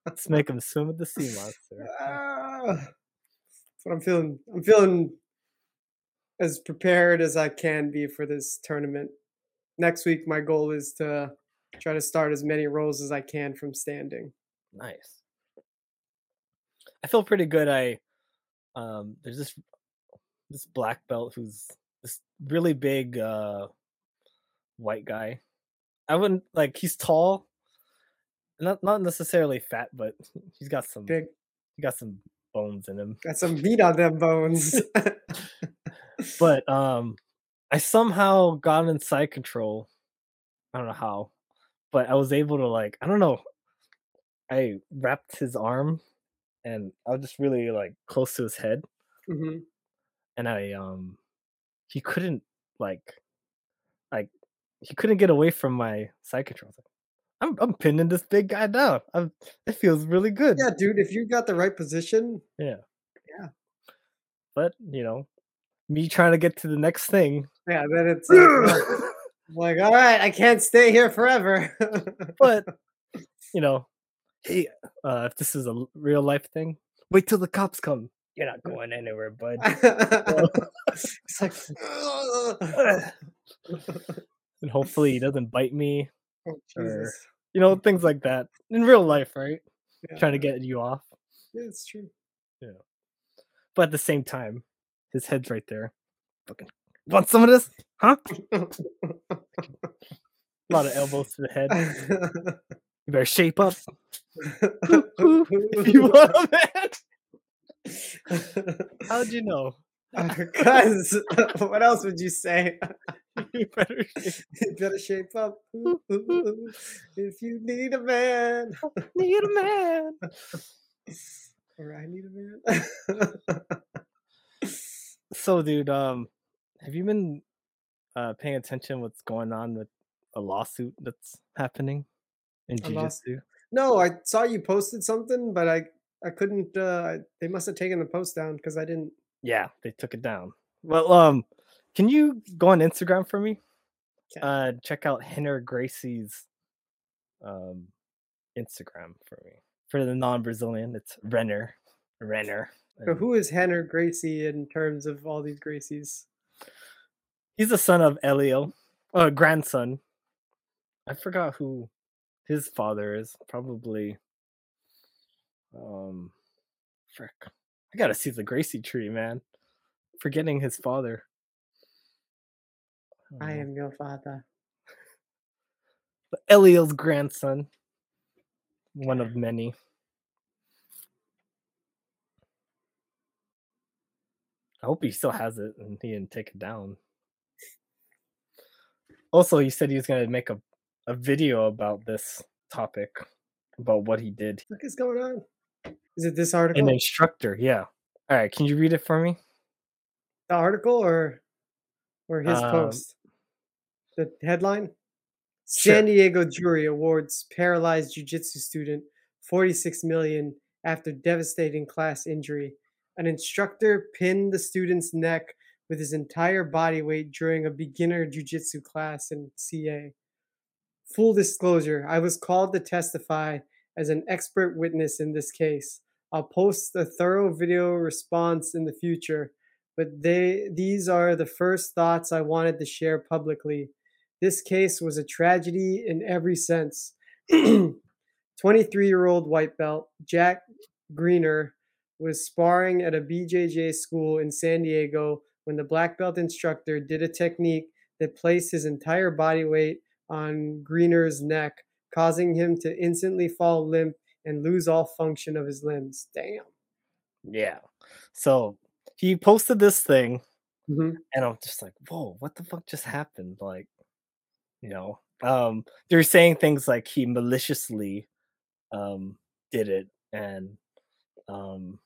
let's make them swim with the sea monster. Uh, but I'm feeling, I'm feeling as prepared as I can be for this tournament. Next week, my goal is to try to start as many rolls as I can from standing. Nice. I feel pretty good. I um, there's this this black belt who's this really big uh, white guy. I wouldn't like he's tall, not not necessarily fat, but he's got some big. He got some bones in him. Got some meat on them bones. But um, I somehow got inside control. I don't know how, but I was able to like I don't know. I wrapped his arm, and I was just really like close to his head, mm-hmm. and I um, he couldn't like, like he couldn't get away from my side control. I'm I'm pinning this big guy down. I'm, it feels really good. Yeah, dude. If you got the right position, yeah, yeah. But you know, me trying to get to the next thing. Yeah, then it's. Like, like, all right, I can't stay here forever. But, you know, hey, uh, if this is a real life thing, wait till the cops come. You're not going anywhere, bud. It's like, and hopefully he doesn't bite me. Oh, or, you know, things like that. In real life, right? Yeah. Trying to get you off. Yeah, it's true. Yeah. But at the same time, his head's right there. Fucking. Want some of this? Huh? A lot of elbows to the head. You better shape up. If you want it. How'd you know? Because uh, what else would you say? You better shape, you better shape up. If you need a man. Need a man. Or I need a man. So, dude, um, have you been uh, paying attention what's going on with a lawsuit that's happening in Jiu Jitsu? No, I saw you posted something, but I, I couldn't. Uh, they must have taken the post down because I didn't. Yeah, they took it down. Well, um, can you go on Instagram for me? Okay. Uh, check out Rener Gracie's um, Instagram for me. For the non-Brazilian, it's Renner. Renner. So who is Rener Gracie in terms of all these Gracies? He's the son of Elio, or uh, grandson. I forgot who his father is. Probably, um, frick. I gotta see the Gracie tree, man. Forgetting his father. I am your father. But Elio's grandson. One of many. I hope he still has it and he didn't take it down. Also, he said he was going to make a, a video about this topic, about what he did. What is going on? Is it this article? An instructor, yeah. All right, can you read it for me? The article or or his um, post? The headline? Sure. San Diego jury awards paralyzed jiu-jitsu student forty-six million dollars after devastating class injury. An instructor pinned the student's neck with his entire body weight during a beginner jiu-jitsu class in C A. Full disclosure, I was called to testify as an expert witness in this case. I'll post a thorough video response in the future, but they these are the first thoughts I wanted to share publicly. This case was a tragedy in every sense. twenty-three-year-old white belt Jack Greener was sparring at a B J J school in San Diego when the black belt instructor did a technique that placed his entire body weight on Greener's neck, causing him to instantly fall limp and lose all function of his limbs. Damn. Yeah. So he posted this thing, mm-hmm. and I'm just like, whoa, what the fuck just happened? Like, you know, um, they're saying things like he maliciously um, did it, and um,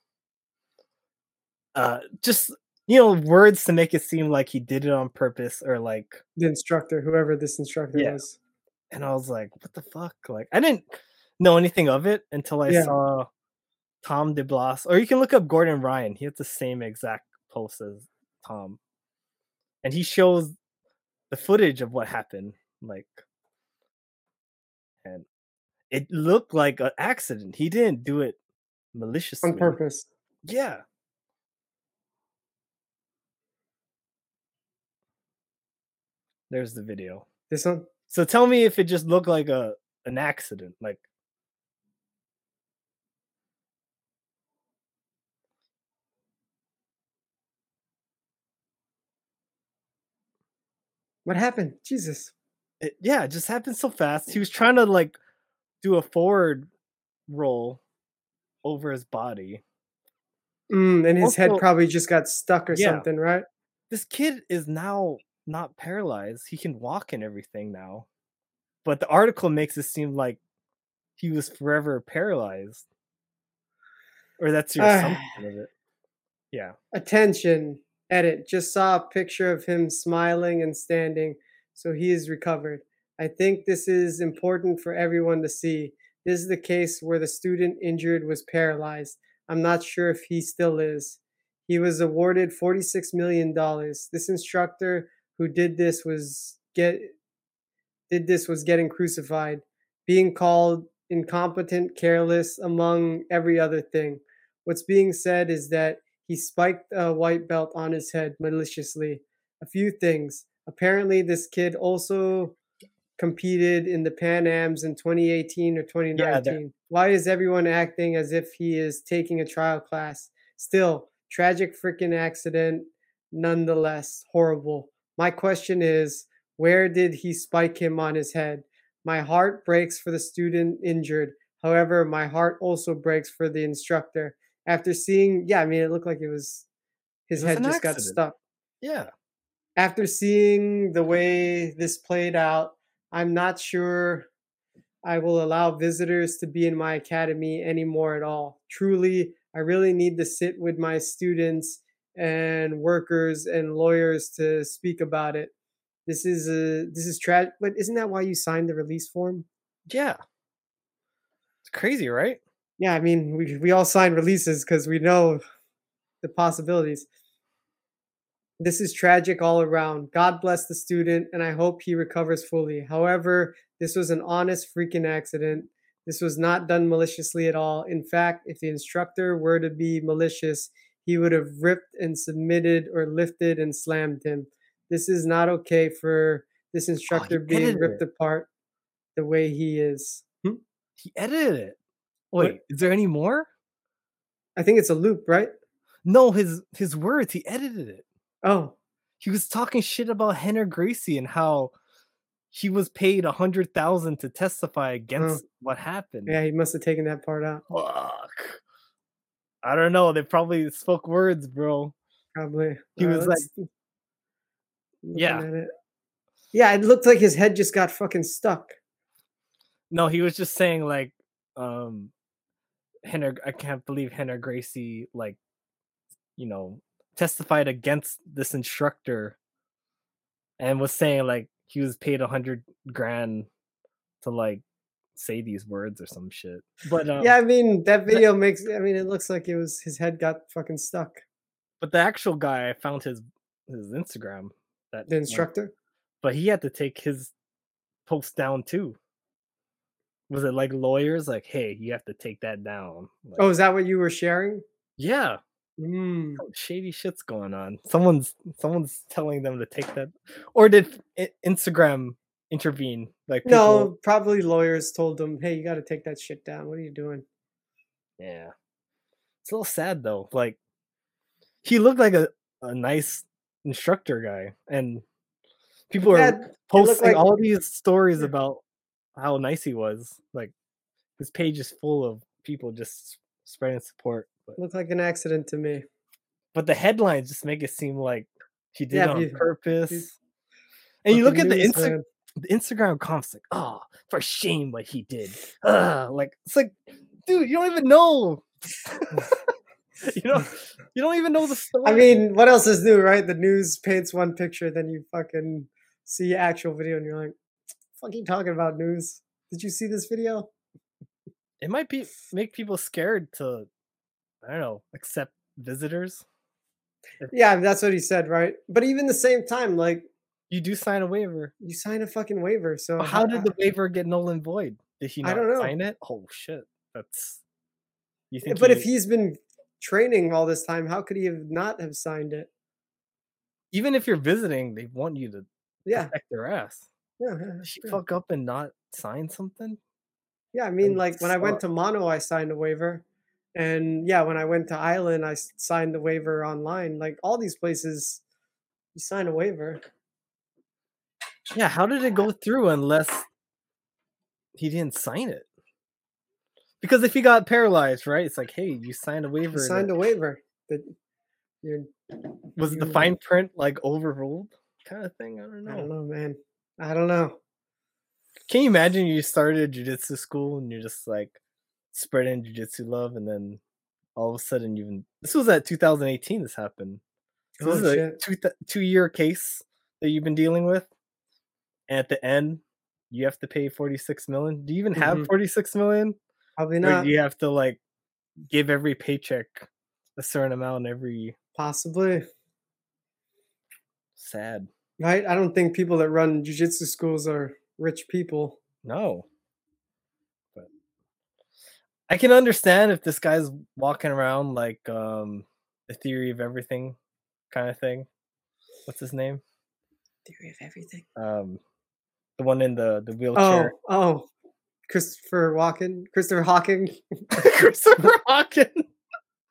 uh, just, you know, words to make it seem like he did it on purpose, or like the instructor, whoever this instructor yeah. was. And I was like, what the fuck? Like, I didn't know anything of it until I yeah. saw Tom DeBlas, or you can look up Gordon Ryan. He has the same exact post as Tom, and he shows the footage of what happened. Like, and it looked like an accident. He didn't do it maliciously. On purpose. Yeah. There's the video. This one? So tell me if it just looked like a an accident. Like, what happened? Jesus. It, yeah, it just happened so fast. He was trying to, like, do a forward roll over his body. Mm, and his also, head probably just got stuck or yeah, something, right? This kid is now not paralyzed. He can walk and everything now, but the article makes it seem like he was forever paralyzed, or that's your uh, assumption of it. Yeah. Attention edit. Just saw a picture of him smiling and standing, so he is recovered. I think this is important for everyone to see. This is the case where the student injured was paralyzed. I'm not sure if he still is. He was awarded forty-six million dollars. This instructor who did this was get did this was getting crucified, being called incompetent, careless, among every other thing. What's being said is that he spiked a white belt on his head maliciously. A few things. Apparently, this kid also competed in the Pan Ams in twenty eighteen or twenty nineteen. Yeah, why is everyone acting as if he is taking a trial class? Still, tragic freaking accident, nonetheless, horrible. My question is, where did he spike him on his head? My heart breaks for the student injured. However, my heart also breaks for the instructor. After seeing, yeah, I mean, it looked like it was, his it was head just accident. Got stuck. Yeah. After seeing the way this played out, I'm not sure I will allow visitors to be in my academy anymore at all. Truly, I really need to sit with my students and workers and lawyers to speak about it. This is a this is tragic. But isn't that why you signed the release form? Yeah, it's crazy, right? Yeah, I mean, we we all sign releases because we know the possibilities. This is tragic all around. God bless the student, and I hope he recovers fully. However, this was an honest freaking accident. This was not done maliciously at all. In fact, if the instructor were to be malicious, he would have ripped and submitted or lifted and slammed him. This is not okay for this instructor oh, being ripped it. apart the way he is. Hmm? He edited it. Wait, what? Is there any more? I think it's a loop, right? No, his his words. He edited it. Oh. He was talking shit about Rener Gracie and how he was paid one hundred thousand dollars to testify against oh. what happened. Yeah, he must have taken that part out. Fuck. I don't know. They probably spoke words, bro. Probably. He uh, was like, yeah. It. Yeah, it looked like his head just got fucking stuck. No, he was just saying, like, um, Rener, I can't believe Rener Gracie, like, you know, testified against this instructor and was saying like he was paid a hundred grand to like say these words or some shit. But um, yeah, I mean that video makes. I mean, it looks like it was his head got fucking stuck. But the actual guy, I found his his Instagram. That the instructor. Went, but he had to take his post down too. Was it like lawyers? Like, hey, you have to take that down. Like, oh, is that what you were sharing? Yeah. Mm. Shady shit's going on. Someone's someone's telling them to take that. Or did Instagram intervene? Like, people... no, probably lawyers told them, hey, you got to take that shit down. What are you doing? Yeah. It's a little sad though. Like, he looked like a, a nice instructor guy, and people yeah, are posting like... all these stories about how nice he was. Like, his page is full of people just spreading support. Looked like an accident to me, but the headlines just make it seem like he did yeah, it on you, purpose. And you look at the, Insta- the Instagram comments, like, oh, for shame, what he did. Ugh. Like, it's like, dude, you don't even know. you know, you don't even know the story. I mean, what else is new, right? The news paints one picture, then you fucking see actual video, and you're like, "What the fuck are you talking about, news? Did you see this video?" It might be make people scared to. I don't know, accept visitors. Yeah, that's what he said, right? But even the same time, like... You do sign a waiver. You sign a fucking waiver, so... Well, how, how did the waiver get null and void? Did he not I don't know. sign it? Oh, shit. That's... You think? Yeah, but he... if he's been training all this time, how could he have not have signed it? Even if you're visiting, they want you to yeah. protect their ass. Yeah. yeah did she fuck up and not sign something? Yeah, I mean, and like, when I went to Mono, I signed a waiver. And yeah, when I went to Island, I signed the waiver online. Like all these places, you sign a waiver. Yeah, how did it go through unless he didn't sign it? Because if he got paralyzed, right? It's like, hey, you signed a waiver. You signed a waiver. That you're, was you're, the fine print like overruled kind of thing? I don't know. I don't know, man. I don't know. Can you imagine you started jiu-jitsu school and you're just like, spreading jiu-jitsu love, and then all of a sudden, even this was at two thousand eighteen. This happened. So oh, this is a two th- two year case that you've been dealing with, and at the end, you have to pay forty-six million. Do you even have mm-hmm. forty-six million? Probably not. Or do you have to like give every paycheck a certain amount every? Possibly. Sad, right? I don't think people that run jiu-jitsu schools are rich people. No. I can understand if this guy's walking around like um, the theory of everything kind of thing. What's his name? Theory of everything. Um, the one in the, the wheelchair. Oh, oh, Christopher Walken. Christopher Hawking. Christopher Hawking.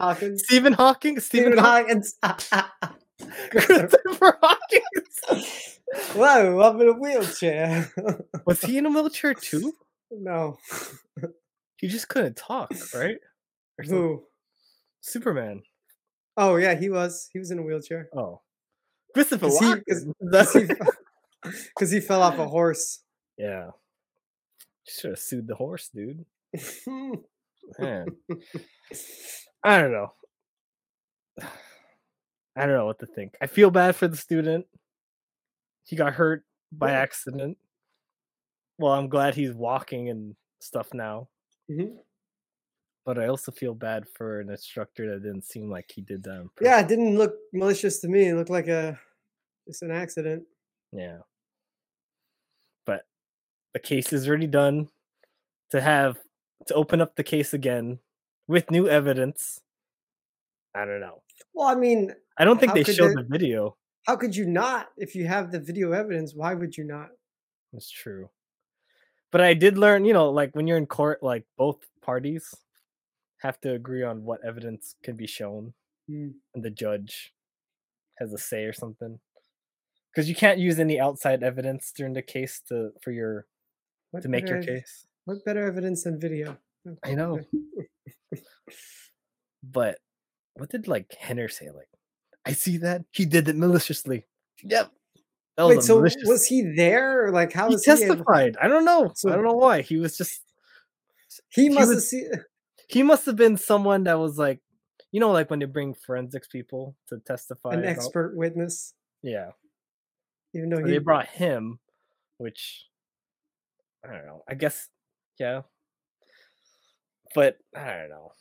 Hawking. Stephen Hawking. Stephen, Stephen Hawking. Christopher Hawking. Whoa, I'm in a wheelchair. Was he in a wheelchair too? No. He just couldn't talk, right? Who? Superman. Oh yeah, he was. He was in a wheelchair. Oh, Christopher Reeve, because he, he, he fell off a horse. Yeah, should have sued the horse, dude. Man, I don't know. I don't know what to think. I feel bad for the student. He got hurt by accident. Well, I'm glad he's walking and stuff now. Mm-hmm. But I also feel bad for an instructor that didn't seem like he did that. Yeah, it didn't look malicious to me. It looked like a just an accident. Yeah. But the case is already done. To have to open up the case again with new evidence. I don't know. Well, I mean, I don't think they showed the video. How could you not? If you have the video evidence, why would you not? That's true. But I did learn, you know, like when you're in court, like both parties have to agree on what evidence can be shown. Mm. And the judge has a say or something. Because you can't use any outside evidence during the case to for your what to make better, your case. What better evidence than video? I know. But what did like Henner say? Like, I see that. He did it maliciously. Yep. Wait, was so malicious. Was he there? Like, how he was testified? He I don't know. So, I don't know why he was just. He must he was, have seen. He must have been someone that was like, you know, like when they bring forensics people to testify. An about... expert witness. Yeah. Even though so he... they brought him, which I don't know. I guess, yeah. But I don't know.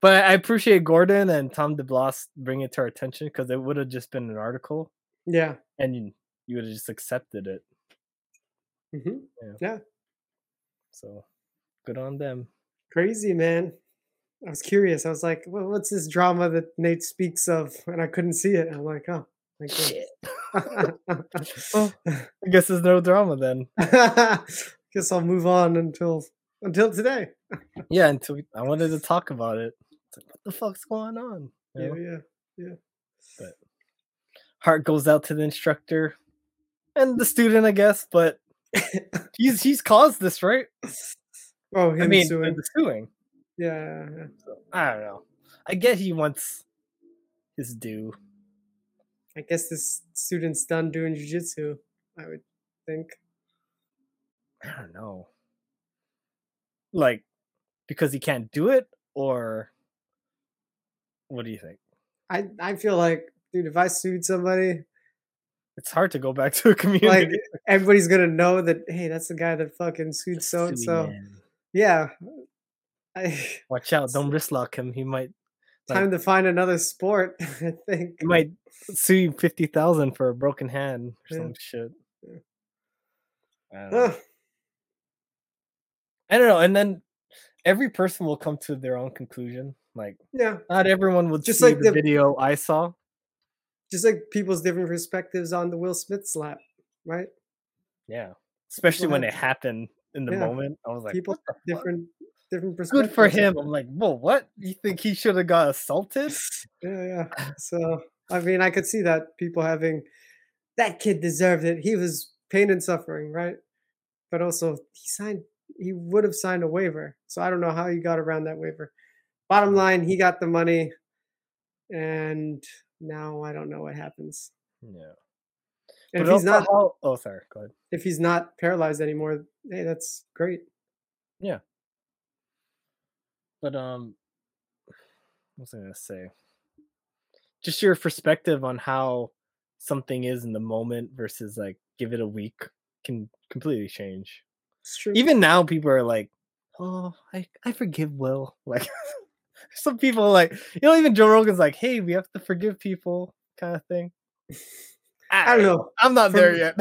But I appreciate Gordon and Tom DeBlas bringing it to our attention, because it would have just been an article. Yeah. And you, you would have just accepted it. Mm-hmm. Yeah. yeah. So good on them. Crazy, man. I was curious. I was like, well, what's this drama that Nate speaks of? And I couldn't see it. And I'm like, oh, thank shit. Well, I guess there's no drama then. Guess I'll move on until until today. Yeah, until we, I wanted to talk about it. Like, what the fuck's going on? You know? Yeah, yeah, yeah. But heart goes out to the instructor and the student, I guess. But he's he's caused this, right? Oh, him I mean, suing. suing. Yeah, yeah. So, I don't know. I get he wants his due. I guess this student's done doing jiu-jitsu, I would think. I don't know. Like, because he can't do it, or what do you think? I, I feel like, dude, if I sued somebody, it's hard to go back to a community. Like, everybody's going to know that, hey, that's the guy that fucking sued that's so-and-so. Man. Yeah. I, Watch out, don't wrist lock him. He might... Like, time to find another sport, I think. He might sue you fifty thousand dollars for a broken hand or yeah. some shit. Yeah. I don't know. I don't know. And then every person will come to their own conclusion. Like, yeah, not everyone will just see like the, the video I saw. Just like people's different perspectives on the Will Smith slap, right? Yeah, especially when it happened in the yeah. moment. I was like, people what the different, fuck? different perspectives. Good for him. I'm like, whoa, what? You think he should have got assaulted? Yeah, yeah. So I mean, I could see that people having that kid deserved it. He was pain and suffering, right? But also, he signed. He would have signed a waiver. So I don't know how he got around that waiver. Bottom line, he got the money. And now I don't know what happens. Yeah. If he's not, how, oh, sorry. Go ahead. If he's not paralyzed anymore, hey, that's great. Yeah. But, um, what was I going to say? Just your perspective on how something is in the moment versus like give it a week can completely change. It's true. Even now, people are like, "Oh, I, I forgive Will." Like, some people are like, you know, even Joe Rogan's like, "Hey, we have to forgive people," kind of thing. I, I don't know. I'm not for there me, yet.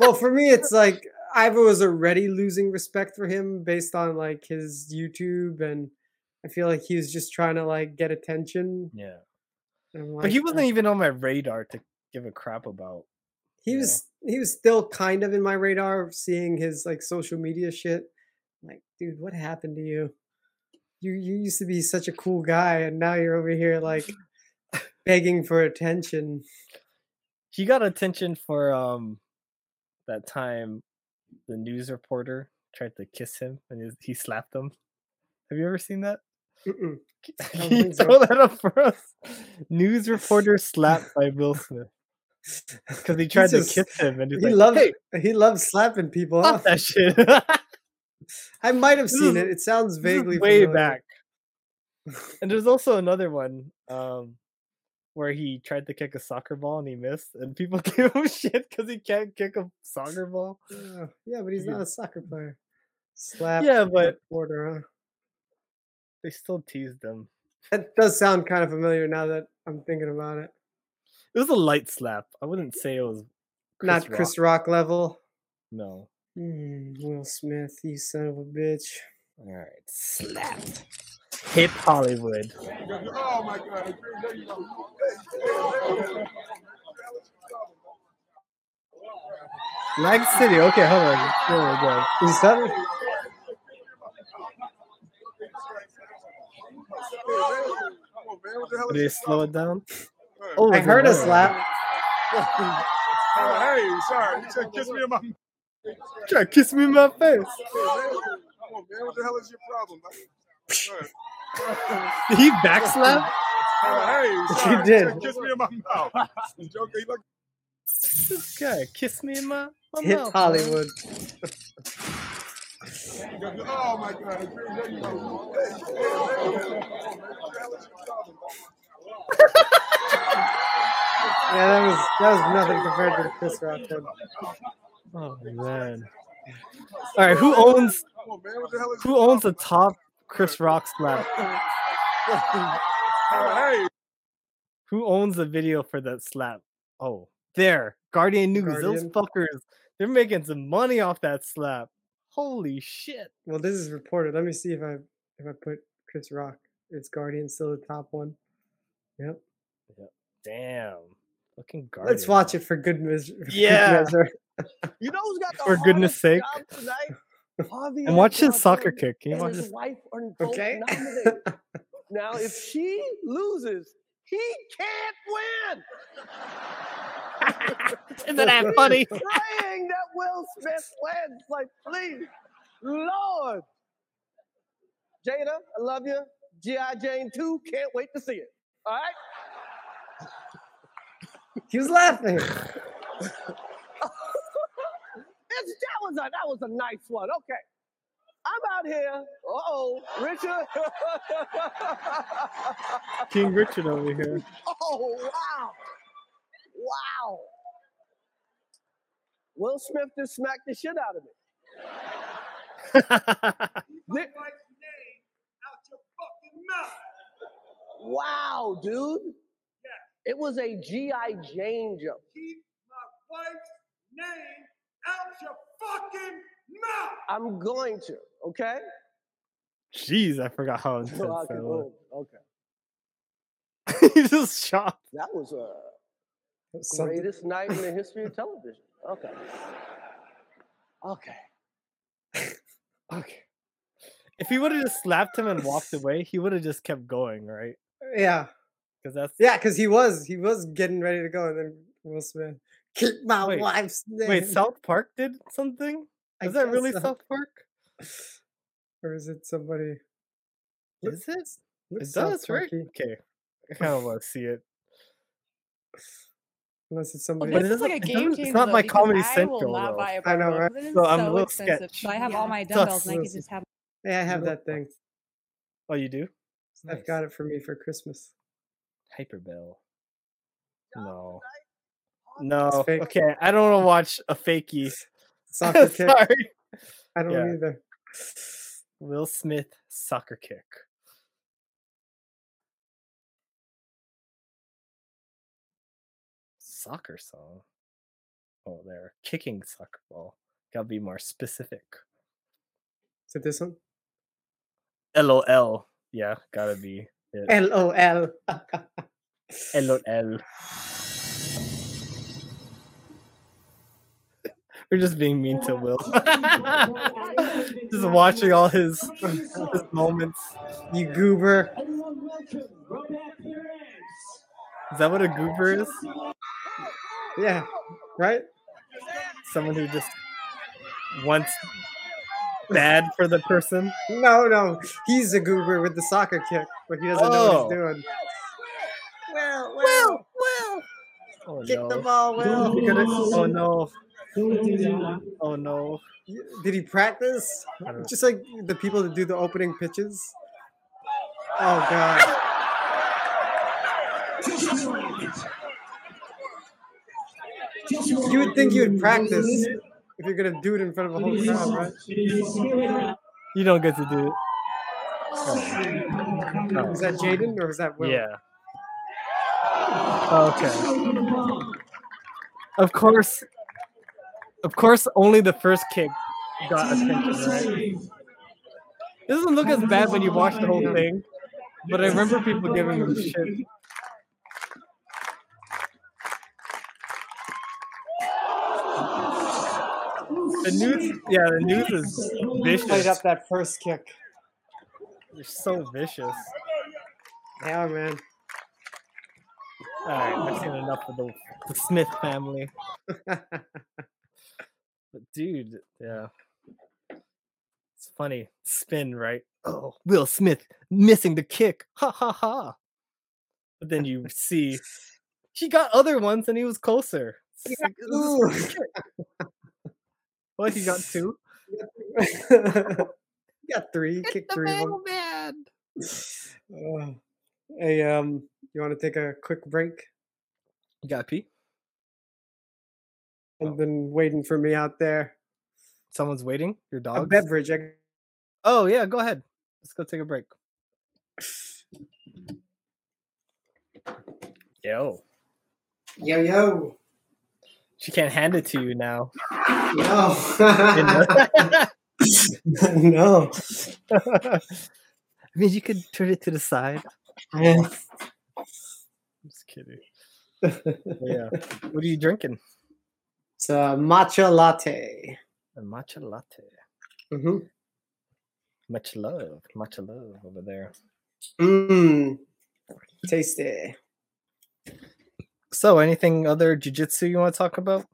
Well, for me, it's like I was already losing respect for him based on like his YouTube, and I feel like he was just trying to like get attention. Yeah, like, but he wasn't uh, even on my radar to give a crap about. He yeah. was he was still kind of in my radar, seeing his like social media shit. I'm like, dude, what happened to you? You you used to be such a cool guy, and now you're over here like begging for attention. He got attention for um that time the news reporter tried to kiss him and he slapped him. Have you ever seen that? Mm-mm. He throw that up for us. News reporter slapped by Will Smith. Because he tried just, to kiss him, and he's he like, loved hey, he loves slapping people. Stop that shit. I might have seen is, it. It sounds vaguely way familiar. Back. And there's also another one um, where he tried to kick a soccer ball and he missed, and people gave him shit because he can't kick a soccer ball. Yeah, yeah but he's yeah. not a soccer player. Slap. Yeah, but border, huh? They still teased him. That does sound kind of familiar now that I'm thinking about it. It was a light slap. I wouldn't say it was Chris not Rock. Chris Rock level. No. Mm, Will Smith, you son of a bitch. All right, slap. Hit Hollywood. Oh my God! Lag City. Okay, hold on. There we go. Is that? Did they slow it down? Oh, I heard a slap. Oh, hey, sorry. You tried to kiss me in my try to kiss me in my face. Come on, man. What the hell is your problem? Right. Did he backslap? Oh, hey, sorry. He did. You tried to kiss me in my mouth. This guy, kiss me in my, my Hit mouth. Hit Hollywood. Oh my God. Yeah, that was that was nothing compared to the Chris Rock one. Oh man. All right, who owns who owns the top Chris Rock slap? Who owns the video for that slap? Oh, there. Guardian News. Guardian. Those fuckers. They're making some money off that slap. Holy shit. Well, this is reported. Let me see if I if I put Chris Rock. It's Guardian still the top one. Yep. Yep. Damn. Fucking Guardian. Let's watch it for good measure. Yeah. Good measure. You know who's got the for goodness sake. And watch his soccer kick. Can you watch his wife or okay. Now, if she loses, he can't win. Isn't that funny? Praying that Will Smith wins. Like, please, Lord. Jada, I love you. G I Jane two, can't wait to see it. All right? He was laughing. That was a that was a nice one. Okay. I'm out here. Uh-oh. Richard. King Richard over here. Oh, wow. Wow. Will Smith just smacked the shit out of me. Get my name out your fucking mouth. Wow, dude. Yeah. It was a G I Jane joke. Keep my wife's name out your fucking mouth. I'm going to, okay? Jeez, I forgot how intense that was. Okay. He just shocked. That was a something. Greatest night in the history of television. Okay. Okay. Okay. If he would have just slapped him and walked away, he would have just kept going, right? Yeah. Because that's yeah, because he was he was getting ready to go, and then Will Smith. Keep my wait, wife's name. Wait, South Park did something? Is that really so. South Park? Or is it somebody? Is it? It does, right? Okay. I kind of want to see it. Unless it's somebody. Well, but it's like a game changer. It's not though, my Comedy I Central. I know, right? So I'm so a little sketch. So I have yeah. all my dumbbells and I can just have. Yeah, I have that thing. Oh, you do? Nice. I've got it for me for Christmas. Hyperbell. No. No, okay. I don't want to watch a fakie. Soccer kick. Sorry. I don't yeah. either. Will Smith soccer kick. Soccer song. Oh, there. Kicking soccer ball. Gotta be more specific. Is it this one? L O L. Yeah, gotta be. It. L O L. L O L. We're just being mean to Will. Just watching all his, his moments. You goober. Is that what a goober is? Yeah. Right? Someone who just wants bad for the person? No, no. He's a goober with the soccer kick, but he doesn't oh. know what he's doing. Will, Will, Will. Oh, Kick no. the ball, Will. Oh, no. Oh no! Did he practice? Just like the people that do the opening pitches. Oh god! You would think you would practice if you're gonna do it in front of a whole crowd, right? You don't get to do it. Oh. Oh. Was that Jaden or was that Will? Yeah. Okay. Of course. Of course, only the first kick got attention, right? It doesn't look as bad when you watch the whole thing, but I remember people giving him shit. The news, yeah, the news is vicious. Played up that first kick. They're so vicious. They are, man. All right, I've seen enough of the, the Smith family. Dude, yeah, it's funny. Spin, right? Oh, Will Smith missing the kick, ha ha ha. But then you see she got other ones, and he was closer. Yeah. Like, well, he got two. Got three. It's kick the three. Man. Uh, hey, um, you want to take a quick break? You got to pee? I've oh. been waiting for me out there. Someone's waiting? Your dog? A beverage. I... Oh, yeah, go ahead. Let's go take a break. Yo. Yo, yo. She can't hand it to you now. No. No. I mean, you could turn it to the side. Yeah. I'm just kidding. Yeah. What are you drinking? It's a matcha latte. A matcha latte. Mm-hmm. Much love. Much love over there. Mmm. Tasty. So, anything other jiu-jitsu you want to talk about?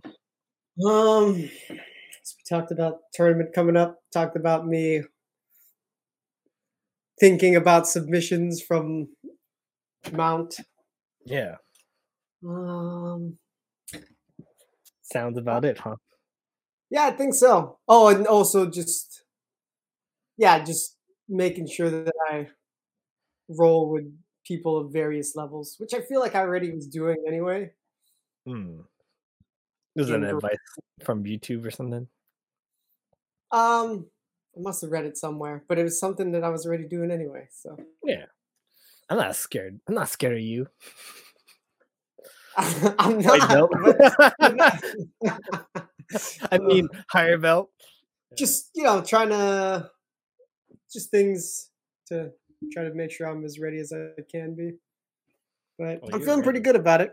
Um, we talked about tournament coming up. Talked about me thinking about submissions from Mount. Yeah. Um. Sounds about it, huh? Yeah, I think so. Oh, and also just, yeah, just making sure that I roll with people of various levels, which I feel like I already was doing anyway. Hmm. Is that advice from YouTube or something? Um, I must have read it somewhere, but it was something that I was already doing anyway. So yeah, I'm not scared. I'm not scared of you. I'm not. I'm not. I mean, higher belt. Just you know, trying to just things to. Try to make sure I'm as ready as I can be, but oh, I'm feeling ready. Pretty good about it.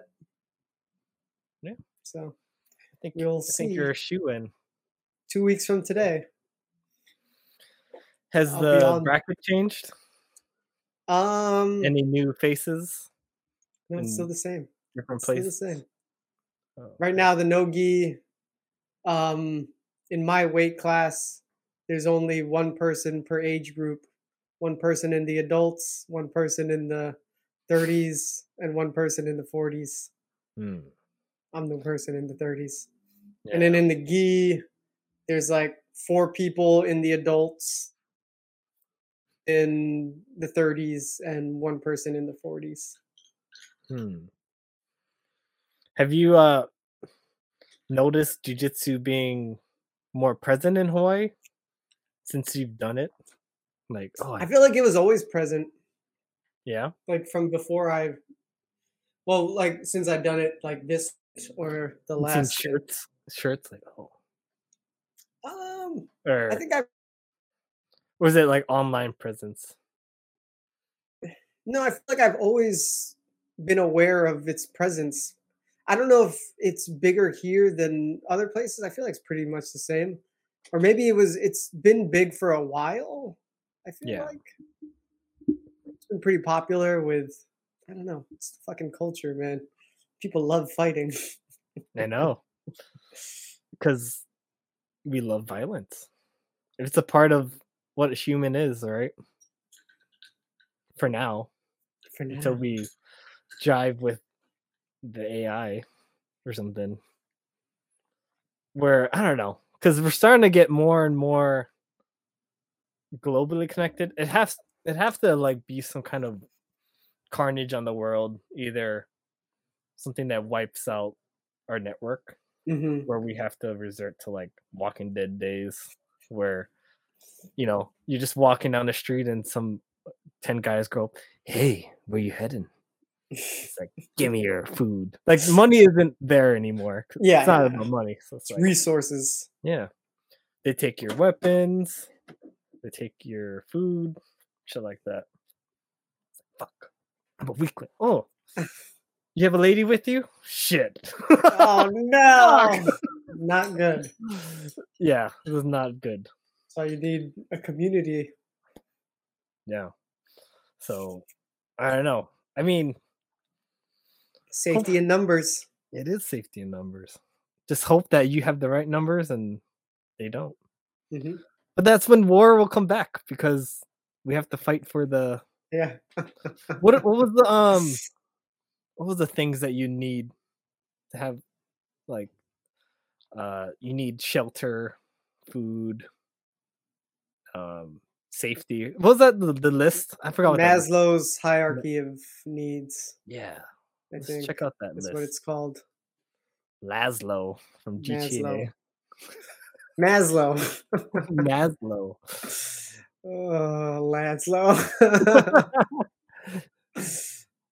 Yeah, so I think you'll see. I think you're a shoe-in. Two weeks from today. Has I'll the on... bracket changed? Um, any new faces? No, it's still the same. Different places. Still the same. Oh. Right now, the no-gi, um, in my weight class, there's only one person per age group. One person in the adults, one person in the thirties, and one person in the forties. Hmm. I'm the person in the thirties. Yeah. And then in the gi, there's like four people in the adults, in the thirties, and one person in the forties. Hmm. Have you uh, noticed jiu-jitsu being more present in Hawaii since you've done it? Like, oh, I feel like it was always present. Yeah. Like from before I, well, like since I've done it like this or the last shirts, shirts like oh. Um, or, I think I. Was it like online presence? No, I feel like I've always been aware of its presence. I don't know if it's bigger here than other places. I feel like it's pretty much the same, or maybe it was. It's been big for a while. I feel yeah. like it's been pretty popular with, I don't know, it's the fucking culture, man. People love fighting. I know. Because we love violence. It's a part of what a human is, right? For now. For now. Until we jive with the A I or something. Where, I don't know. Because we're starting to get more and more globally connected. It has it has to like be some kind of carnage on the world, either something that wipes out our network, mm-hmm. where we have to resort to like Walking Dead days, where you know you're just walking down the street and some ten guys go, "Hey, where you heading?" It's like, "Give me your food." Like money isn't there anymore. Yeah, it's not about money. So it's like, resources. Yeah, they take your weapons. They take your food, shit like that. Fuck. I'm a weakling. Oh. You have a lady with you? Shit. Oh, no. Not good. Yeah, this is not good. So you need a community. Yeah. So, I don't know. I mean. Safety in numbers. It is safety in numbers. Just hope that you have the right numbers and they don't. Mm-hmm. But that's when war will come back because we have to fight for the yeah. what what was the um what was the things that you need to have, like uh you need shelter, food, um, safety. What was that the, the list? I forgot what Maslow's that hierarchy of needs. Yeah. I Let's think check out that that's list. That's what it's called. Laszlo from G T A. Maslow. Maslow. Oh, Laszlo.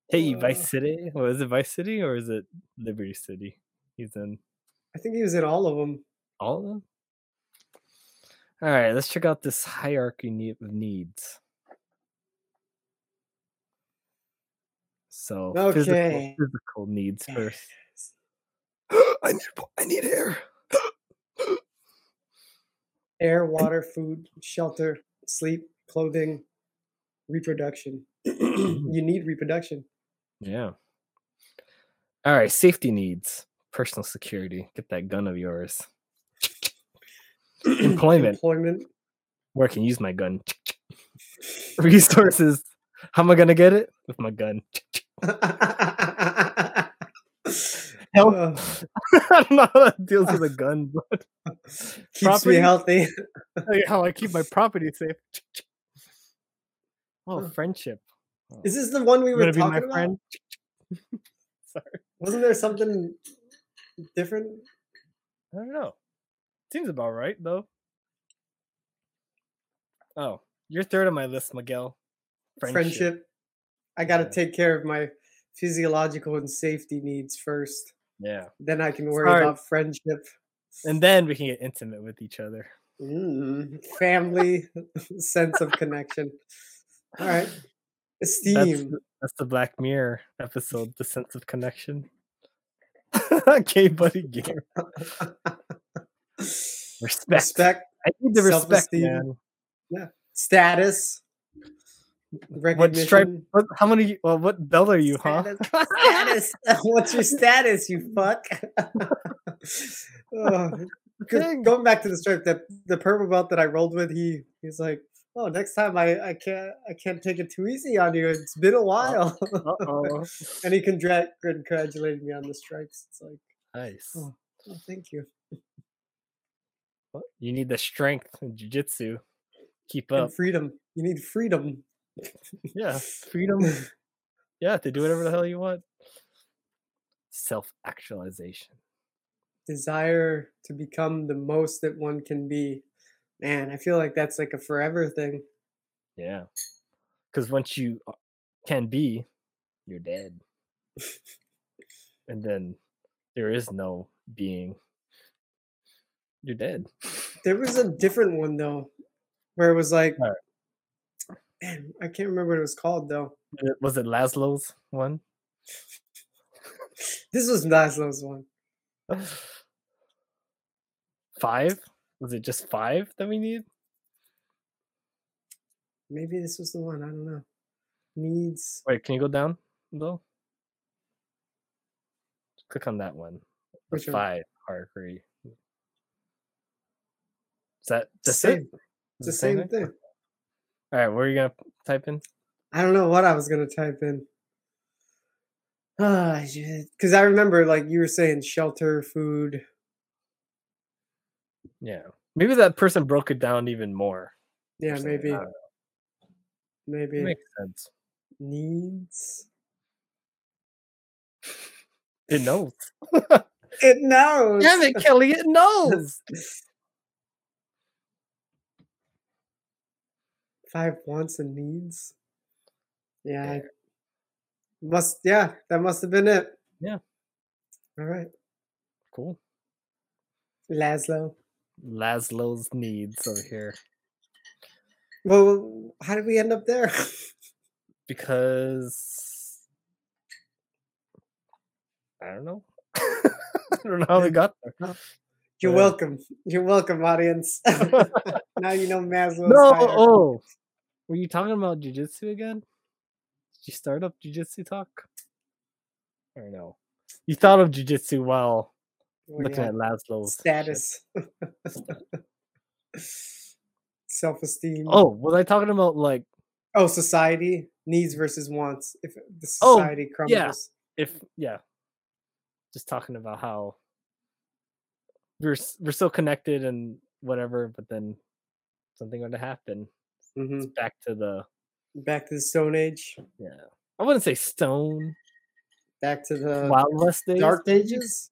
Hey, uh, Vice City. Well, is it Vice City or is it Liberty City? He's in. I think he was in all of them. All of them? All right, let's check out this hierarchy of needs. So, okay. physical, physical needs first. I need, I need air. Air, water, food, shelter, sleep, clothing, reproduction. You need reproduction. Yeah. All right, safety needs, personal security. Get that gun of yours. Employment. Employment. Where I can use my gun. Resources. How am I gonna get it? With my gun. Health. I don't know how that deals with a gun, but keeps property. Me healthy. How I keep my property safe. Oh, friendship. Oh. Is this the one we were talking about? Friend? Sorry. Wasn't there something different? I don't know. Seems about right, though. Oh, you're third on my list, Miguel. Friendship. Friendship. I got to yeah. take care of my physiological and safety needs first. Yeah. Then I can worry Sorry. about friendship. And then we can get intimate with each other. Mm, family, sense of connection. All right. Esteem. That's, that's the Black Mirror episode, The Sense of Connection. Gay buddy gear. Respect. Respect. I need the respect, man. Yeah. Status. What stripe? What, how many? Well, what belt are you, status, huh? Status. What's your status, you fuck? Oh, going back to the stripe, that the purple belt that I rolled with, he he's like, oh, next time I, I can't I can't take it too easy on you. It's been a while. Uh-oh. And he congrat- congratulated me on the stripes. It's like, nice. Oh, oh, thank you. Well, you need the strength in jiu-jitsu. Keep up. And freedom. You need freedom. Yeah, freedom. Yeah, to do whatever the hell you want. Self-actualization. Desire to become the most that one can be. Man, I feel like that's like a forever thing. Yeah. Because once you can be, you're dead. And then there is no being. You're dead. There was a different one, though, where it was like, all right. Man, I can't remember what it was called, though. Was it Laszlo's one? This was Laszlo's one. Five? Was it just five that we need? Maybe this was the one. I don't know. Needs. Wait, can you go down, though? Click on that one. The five are three. Is that the same? It's the same, same thing. thing. All right, what are you going to type in? I don't know what I was going to type in. Ah, oh, shit. Because I remember, like, you were saying shelter, food. Yeah. Maybe that person broke it down even more. Yeah, maybe. Maybe. It makes sense. Needs. It knows. It knows. Damn it, Kelly, it knows. Five wants and needs. Yeah. yeah. I must yeah, that must have been it. Yeah. All right. Cool. Laszlo. Laszlo's needs over here. Well, how did we end up there? Because I don't know. I don't know how we got there. You're yeah. welcome. You're welcome, audience. Now you know Maslow's. No, fire. oh, were you talking about jiu-jitsu again? Did you start up jiu-jitsu talk? Or no? You thought of jiu-jitsu while well, looking yeah. at Laszlo's status, self-esteem. Oh, was I talking about like? Oh, society needs versus wants. If the society oh, crumbles, yeah. if yeah, just talking about how. We're we're so connected and whatever, but then something were to happen. Mm-hmm. It's back to the back to the Stone Age. Yeah, I wouldn't say stone. Back to the Wild West days? Dark Ages.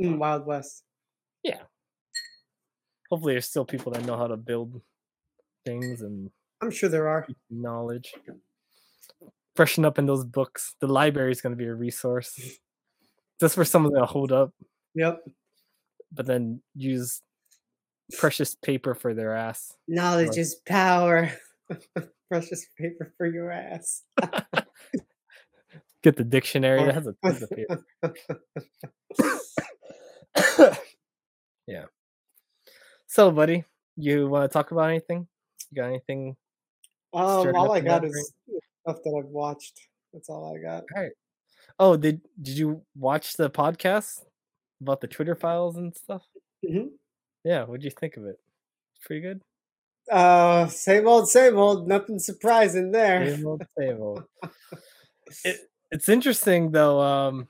Mm, Wild West. Yeah. Hopefully, there's still people that know how to build things, and I'm sure there are knowledge. Freshen up in those books. The library is going to be a resource just for someone to hold up. Yep. But then use precious paper for their ass. Knowledge like, is power. Precious paper for your ass. Get the dictionary. That has a piece of paper. Yeah. So, buddy, you want to talk about anything? You got anything? Um, all I got is stuff that I've watched. That's all I got. All right. Oh, did did you watch the podcast about the Twitter files and stuff? Mm-hmm. Yeah. What'd you think of it? Pretty good. Uh, same old, same old. Nothing surprising there. Same old, same old. it, it's interesting though. Um,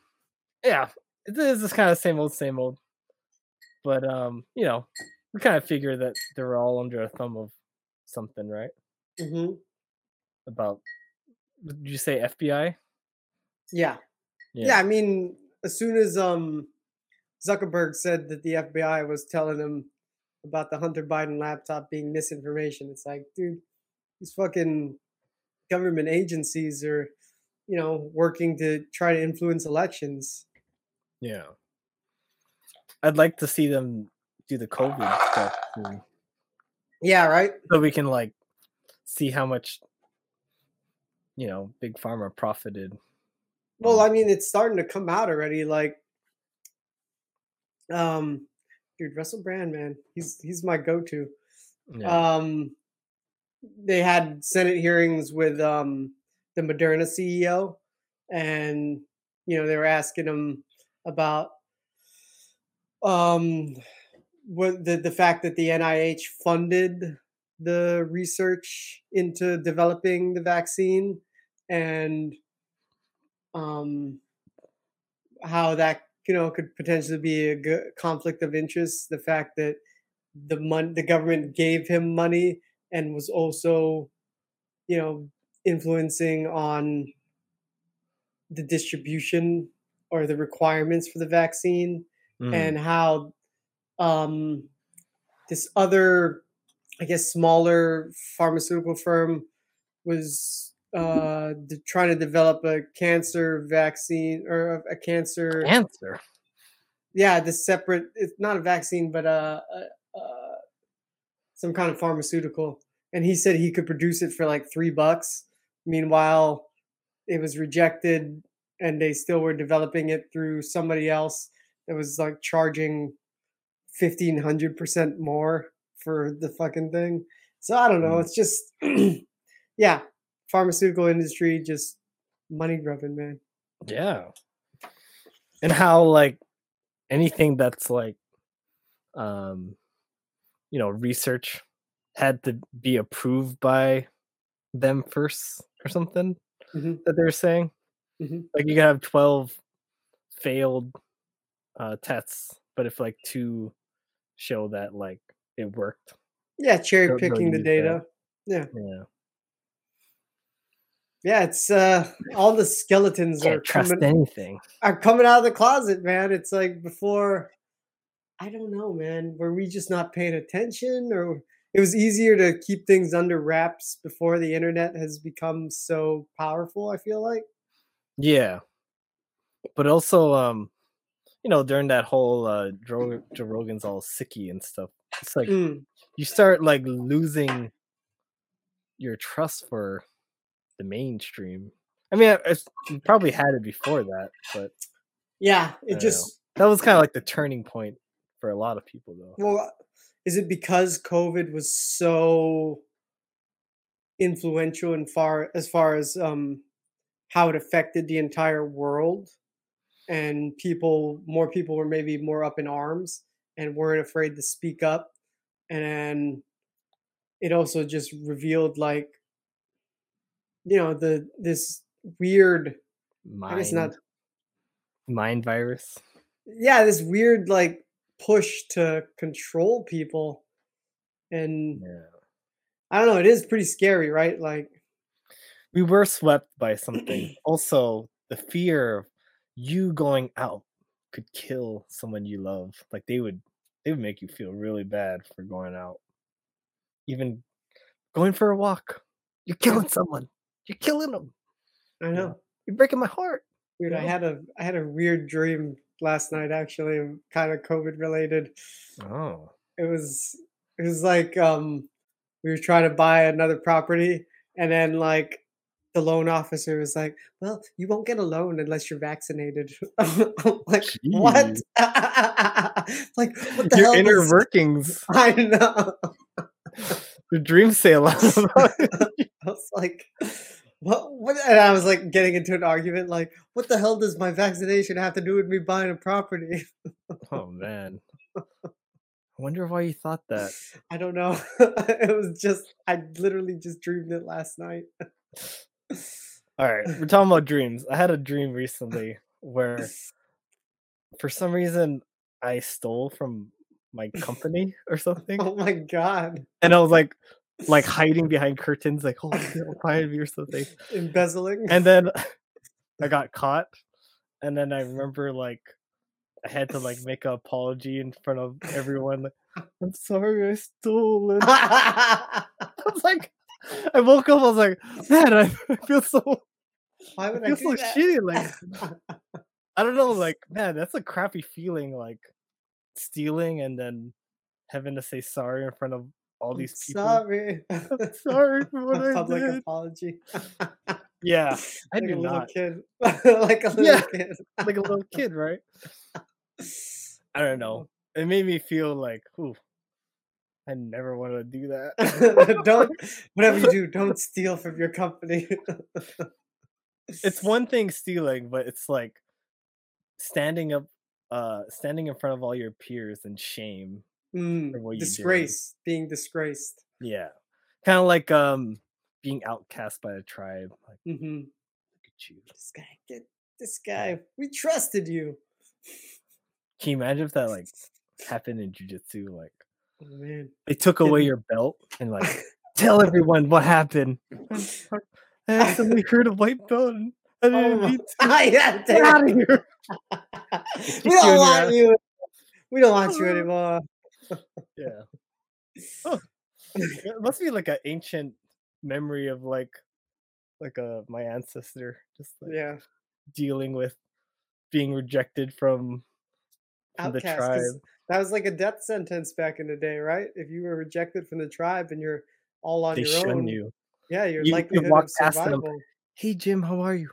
yeah, it is just kind of same old, same old. But um, you know, we kind of figure that they're all under a thumb of something, right? Mm-hmm. About, did you say F B I? Yeah. yeah, yeah. I mean, as soon as um Zuckerberg said that the F B I was telling him about the Hunter Biden laptop being misinformation, it's like, dude, these fucking government agencies are, you know, working to try to influence elections. Yeah, I'd like to see them do the COVID stuff too. Yeah, right. So we can like see how much, you know, Big Pharma profited. Well, I mean, it's starting to come out already. Like, um, dude, Russell Brand, man, he's he's my go-to. Yeah. Um, they had Senate hearings with um the Moderna C E O, and you know they were asking him about um what the the fact that the N I H funded the research into developing the vaccine, and um, how that, you know, could potentially be a g- conflict of interest. The fact that the mon- the government gave him money and was also, you know, influencing on the distribution or the requirements for the vaccine, mm. and how um, this other, I guess, smaller pharmaceutical firm was Uh, de- trying to develop a cancer vaccine or a cancer cancer. Yeah, this separate. It's not a vaccine, but uh, uh, uh, some kind of pharmaceutical. And he said he could produce it for like three bucks. Meanwhile, it was rejected, and they still were developing it through somebody else that was like charging fifteen hundred percent more for the fucking thing. So I don't know. It's just, yeah. Pharmaceutical industry, just money grubbing, man. Yeah. And how, like, anything that's like, um, you know, research had to be approved by them first or something, mm-hmm. that they were saying. Mm-hmm. Like, you can have twelve failed uh, tests, but if like two show that like it worked. Yeah, cherry picking the data. That. Yeah. Yeah. Yeah, it's uh, all the skeletons Can't are trust coming, anything. Are coming out of the closet, man. It's like before, I don't know, man. Were we just not paying attention, or it was easier to keep things under wraps before the internet has become so powerful? I feel like. Yeah, but also, um, you know, during that whole uh, Joe Rogan's all sicky and stuff, it's like mm. you start like losing your trust for the mainstream. I mean, I, I probably had it before that, but yeah, it just know. That was kind of like the turning point for a lot of people, though. Well, is it because COVID was so influential in far as far as um, how it affected the entire world, and people, more people were maybe more up in arms and weren't afraid to speak up, and then it also just revealed like, you know, the this weird mind, I guess not mind virus. Yeah, this weird like push to control people, and yeah. I don't know. It is pretty scary, right? Like, we were swept by something. Also, the fear of you going out could kill someone you love. Like, they would, they would make you feel really bad for going out. Even going for a walk, you're killing someone. You're killing them. I know. You're breaking my heart. Dude, you know? I had a I had a weird dream last night, actually, kind of COVID related. Oh. It was it was like um, we were trying to buy another property, and then like the loan officer was like, "Well, you won't get a loan unless you're vaccinated." Like, jeez. What? Like, what the Your hell? Your inner is- workings. I know. The dream sale. I was like, what, what? And I was like getting into an argument, like, what the hell does my vaccination have to do with me buying a property? Oh man, I wonder why you thought that. I don't know. It was just, I literally just dreamed it last night. All right, we're talking about dreams. I had a dream recently where, for some reason, I stole from my company or something. Oh my god! And I was like, like hiding behind curtains, like, oh, behind me or something, embezzling. And then I got caught. And then I remember, like, I had to like make an apology in front of everyone. Like, I'm sorry, I stole it. I was like, I woke up. I was like, man, I feel so. Why would I, feel I do so that? Shitty. Like, I don't know. Like, man, that's a crappy feeling. Like, stealing and then having to say sorry in front of all these I'm people. Sorry, I'm sorry for what I public did. Apology. Yeah, I like do a not. Kid. Like a little yeah, kid, like a little kid, right? I don't know. It made me feel like, ooh, I never want to do that. Don't, whatever you do, don't steal from your company. It's one thing stealing, but it's like standing up. Uh, standing in front of all your peers in shame, mm, for what you disgrace, did. Being disgraced. Yeah, kind of like um being outcast by a tribe. Like, mm-hmm. Look at you, this guy. Get this guy. We trusted you. Can you imagine if that like happened in jiu-jitsu? Like, oh, man. They took away your belt and like tell everyone what happened. I suddenly heard a white belt. And- I didn't oh, need to. Yeah, get out of here. We don't want you. Anymore. We don't want you anymore. Yeah. Oh. It must be like an ancient memory of like, like a my ancestor just like yeah dealing with being rejected from, from Outcast, the tribe. That was like a death sentence back in the day, right? If you were rejected from the tribe and you're all on they your own, you. Yeah, you're you, likelihood you of survival. Them. Hey Jim, how are you?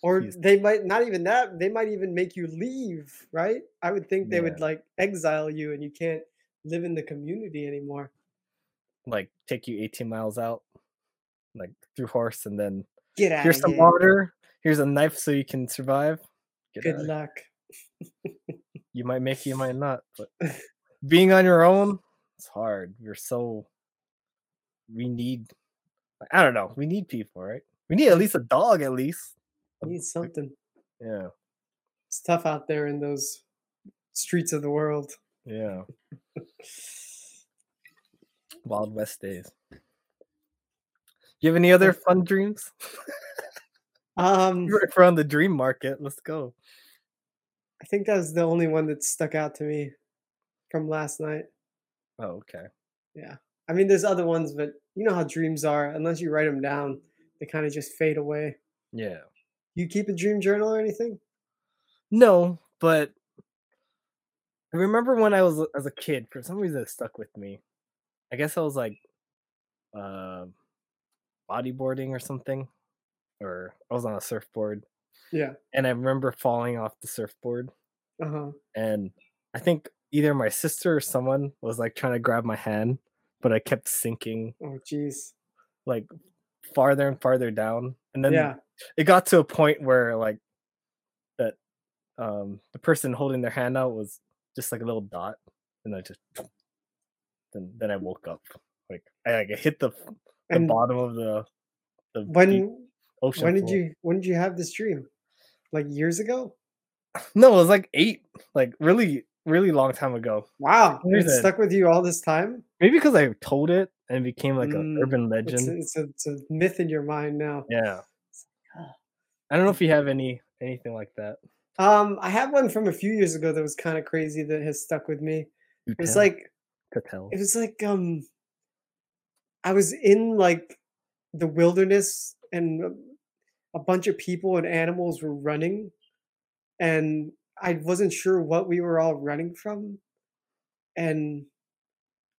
Or Jeez. They might not even that. They might even make you leave, right? I would think they yeah. would like exile you, and you can't live in the community anymore. Like take you eighteen miles out, like through horse, and then get out. Here's some here. Water. Here's a knife so you can survive. Get Good luck. You might make it, you might not. But being on your own, it's hard. You're so. We need. I don't know. We need people, right? We need at least a dog, at least. We need something. Yeah. It's tough out there in those streets of the world. Yeah. Wild West days. You have any other fun dreams? um, If we're on the dream market, let's go. I think that was the only one that stuck out to me from last night. Oh, okay. Yeah. I mean, there's other ones, but you know how dreams are. Unless you write them down, they kind of just fade away. Yeah. You keep a dream journal or anything? No, but I remember when I was as a kid, for some reason it stuck with me. I guess I was like uh, bodyboarding or something, or I was on a surfboard. Yeah. And I remember falling off the surfboard. Uh-huh. And I think either my sister or someone was like trying to grab my hand. But I kept sinking. Oh, jeez. Like farther and farther down. And then yeah. it got to a point where like that um the person holding their hand out was just like a little dot. And I just then then I woke up. Like I like I hit the the and bottom of the the when, ocean. When did floor. you when did you have this dream? Like years ago? No, it was like eight. Like really really long time ago. Wow. It stuck with you all this time? Maybe because I told it and it became like mm, an urban legend. It's, it's, a, it's a myth in your mind now. Yeah. I don't know if you have any anything like that. Um, I had one from a few years ago that was kind of crazy that has stuck with me. It was like, it was like, um, I was in like the wilderness and a bunch of people and animals were running and I wasn't sure what we were all running from. And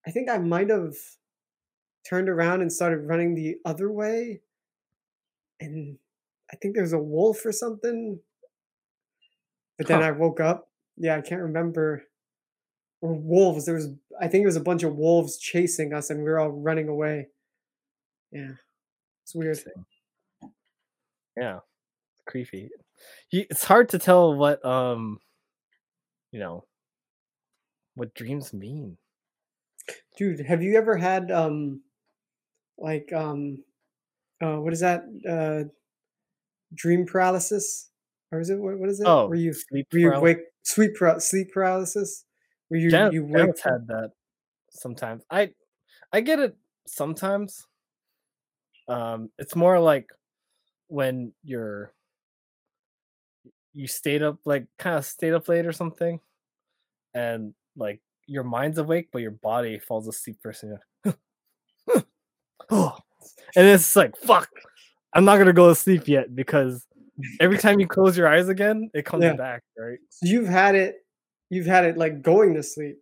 I think I might've turned around and started running the other way. And I think there was a wolf or something. But then huh. I woke up. Yeah, I can't remember. Or wolves. There was, I think, it was a bunch of wolves chasing us, and we were all running away. Yeah, it's weird. Yeah, it's creepy. It's hard to tell what, um, you know, what dreams mean. Dude, have you ever had, um, like, um, uh, what is that? Uh, dream paralysis. Or is it what, what is it? Oh, were you sleep were you wake sleep sleep paralysis? Were you Jen, you wake had that sometimes? I I get it sometimes. Um, it's more like when you're you stayed up like kind of stayed up late or something, and like your mind's awake but your body falls asleep first. And you're like, and it's like fuck, I'm not gonna go to sleep yet because. Every time you close your eyes again, it comes yeah. back, right? So you've had it, you've had it like going to sleep.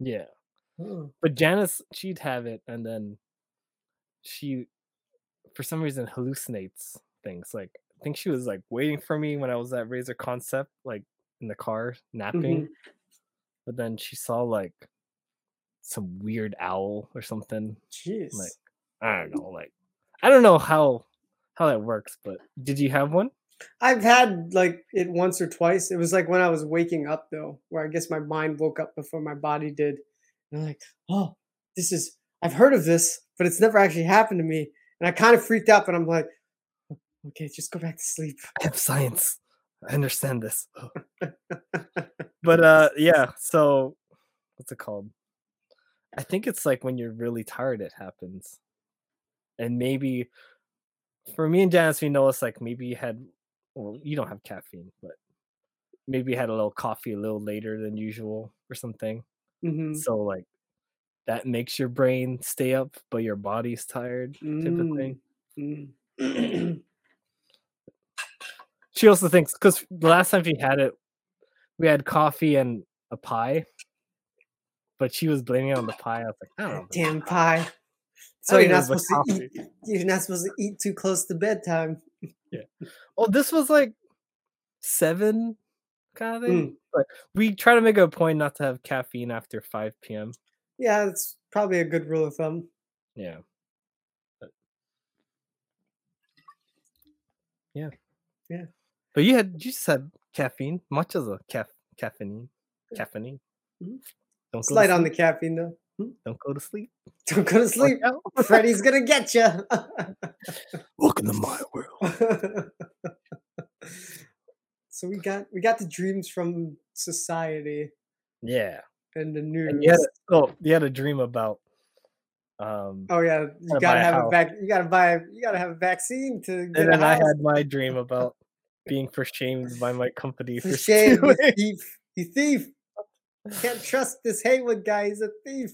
Yeah. Oh. But Janice, she'd have it, and then she, for some reason, hallucinates things. Like, I think she was like waiting for me when I was at Razor Concept, like in the car, napping. Mm-hmm. But then she saw like some weird owl or something. Jeez. Like, I don't know. Like, I don't know how. How that works, but did you have one? I've had like it once or twice. It was like when I was waking up though, where I guess my mind woke up before my body did. And I'm like, oh, this is I've heard of this, but it's never actually happened to me. And I kind of freaked out, but I'm like, okay, just go back to sleep. I have science. I understand this. But uh yeah, so what's it called? I think it's like when you're really tired it happens. And maybe for me and Janice, we know it's like maybe you had, well, you don't have caffeine, but maybe you had a little coffee a little later than usual or something. Mm-hmm. So like that makes your brain stay up, but your body's tired, mm-hmm. type of thing. Mm-hmm. She also thinks because the last time she had it, we had coffee and a pie, but she was blaming it on the pie. I was like, I don't know. Damn pie. So you're not supposed to eat, you're not supposed to eat too close to bedtime. Yeah. Well, this was like seven kind of thing. Mm. Like we try to make a point not to have caffeine after five p.m. Yeah, that's probably a good rule of thumb. Yeah. But... Yeah. Yeah. But you had you just had caffeine, much as a caf caffeine. Caffeine. Mm-hmm. Don't go light on the caffeine though. Don't go to sleep. Don't go to sleep. Freddy's gonna get you. Welcome to my world. So we got we got the dreams from society. Yeah. And the news. And you, had a, oh, you had a dream about. Um, oh yeah, you gotta have a vac. You gotta buy. You gotta have a vaccine to. Get and then I had my dream about being shamed by my company for, for shame. You thief! You thief! Can't trust this Haywood guy. He's a thief.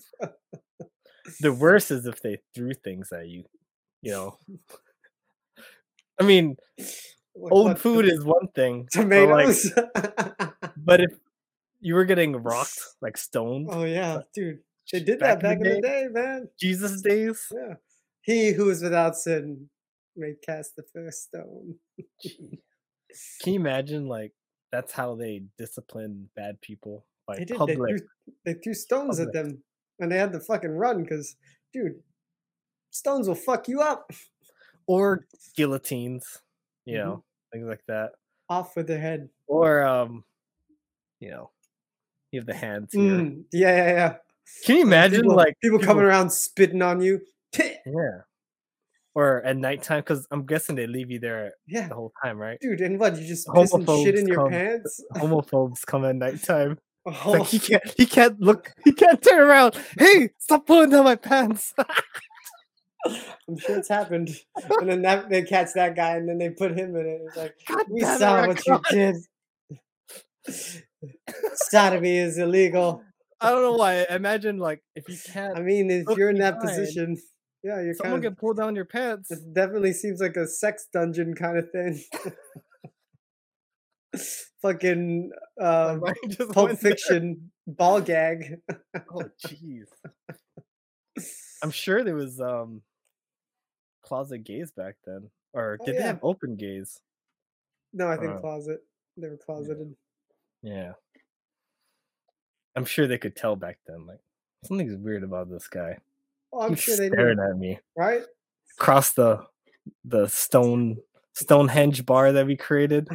The worst is if they threw things at you. You know, I mean, what, old what, food tomatoes? Is one thing. Tomatoes. But, like, but if you were getting rocked, like stoned. Oh yeah, like, dude, they did back that back in the, in the day, man. Jesus days. Yeah. He who is without sin may cast the first stone. Can you imagine? Like that's how they discipline bad people. Like they did. Public. They, threw, they threw stones public. At them, and they had to fucking run because, dude, stones will fuck you up. Or guillotines, you mm-hmm. know, things like that. Off with their head. Or um, you know, you have the hands here. Mm, yeah, yeah, yeah. Can you imagine people, like people, people coming around spitting on you? Yeah. Or at nighttime, because I'm guessing they leave you there yeah. the whole time, right? Dude, and what you just piss some shit in your come, pants? Homophobes come at nighttime. It's like he can't, he can't look, he can't turn around. Hey, stop pulling down my pants. I'm sure it's happened. And then that, they catch that guy, and then they put him in it. It's like, God, we saw what you did. Sodomy is illegal. I don't know why. Imagine, like, if you can't. I mean, if you're in that position, yeah, you're someone kind of, can pull down your pants. It definitely seems like a sex dungeon kind of thing. Fucking um, Pulp Fiction ball gag. Oh, jeez. I'm sure there was um, closet gays back then, or did oh, yeah. they have open gays? No, I think uh, closet. They were closeted. Yeah. yeah, I'm sure they could tell back then. Like, something's weird about this guy. Oh, I'm He's sure they staring knew. At me, right? Across the the stone Stonehenge bar that we created.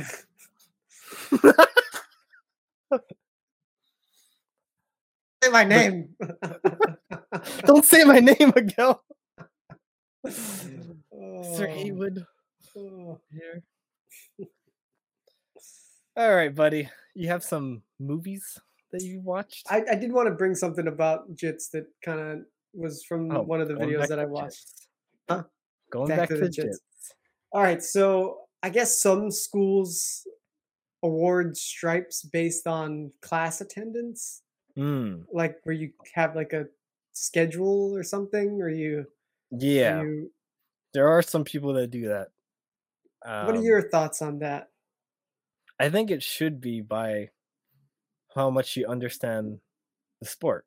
Say my name. Don't say my name, Miguel. Oh. Sir Haywood. Oh, here. All right, buddy. You have some movies that you watched? I, I did want to bring something about Jits that kind of was from oh, one of the videos that I watched. Huh? Going back, back to, to the Jits. Jits. All right, so I guess some schools award stripes based on class attendance. Mm. Like where you have like a schedule or something, or you yeah you... there are some people that do that. Um, what are your thoughts on that? I think it should be by how much you understand the sport,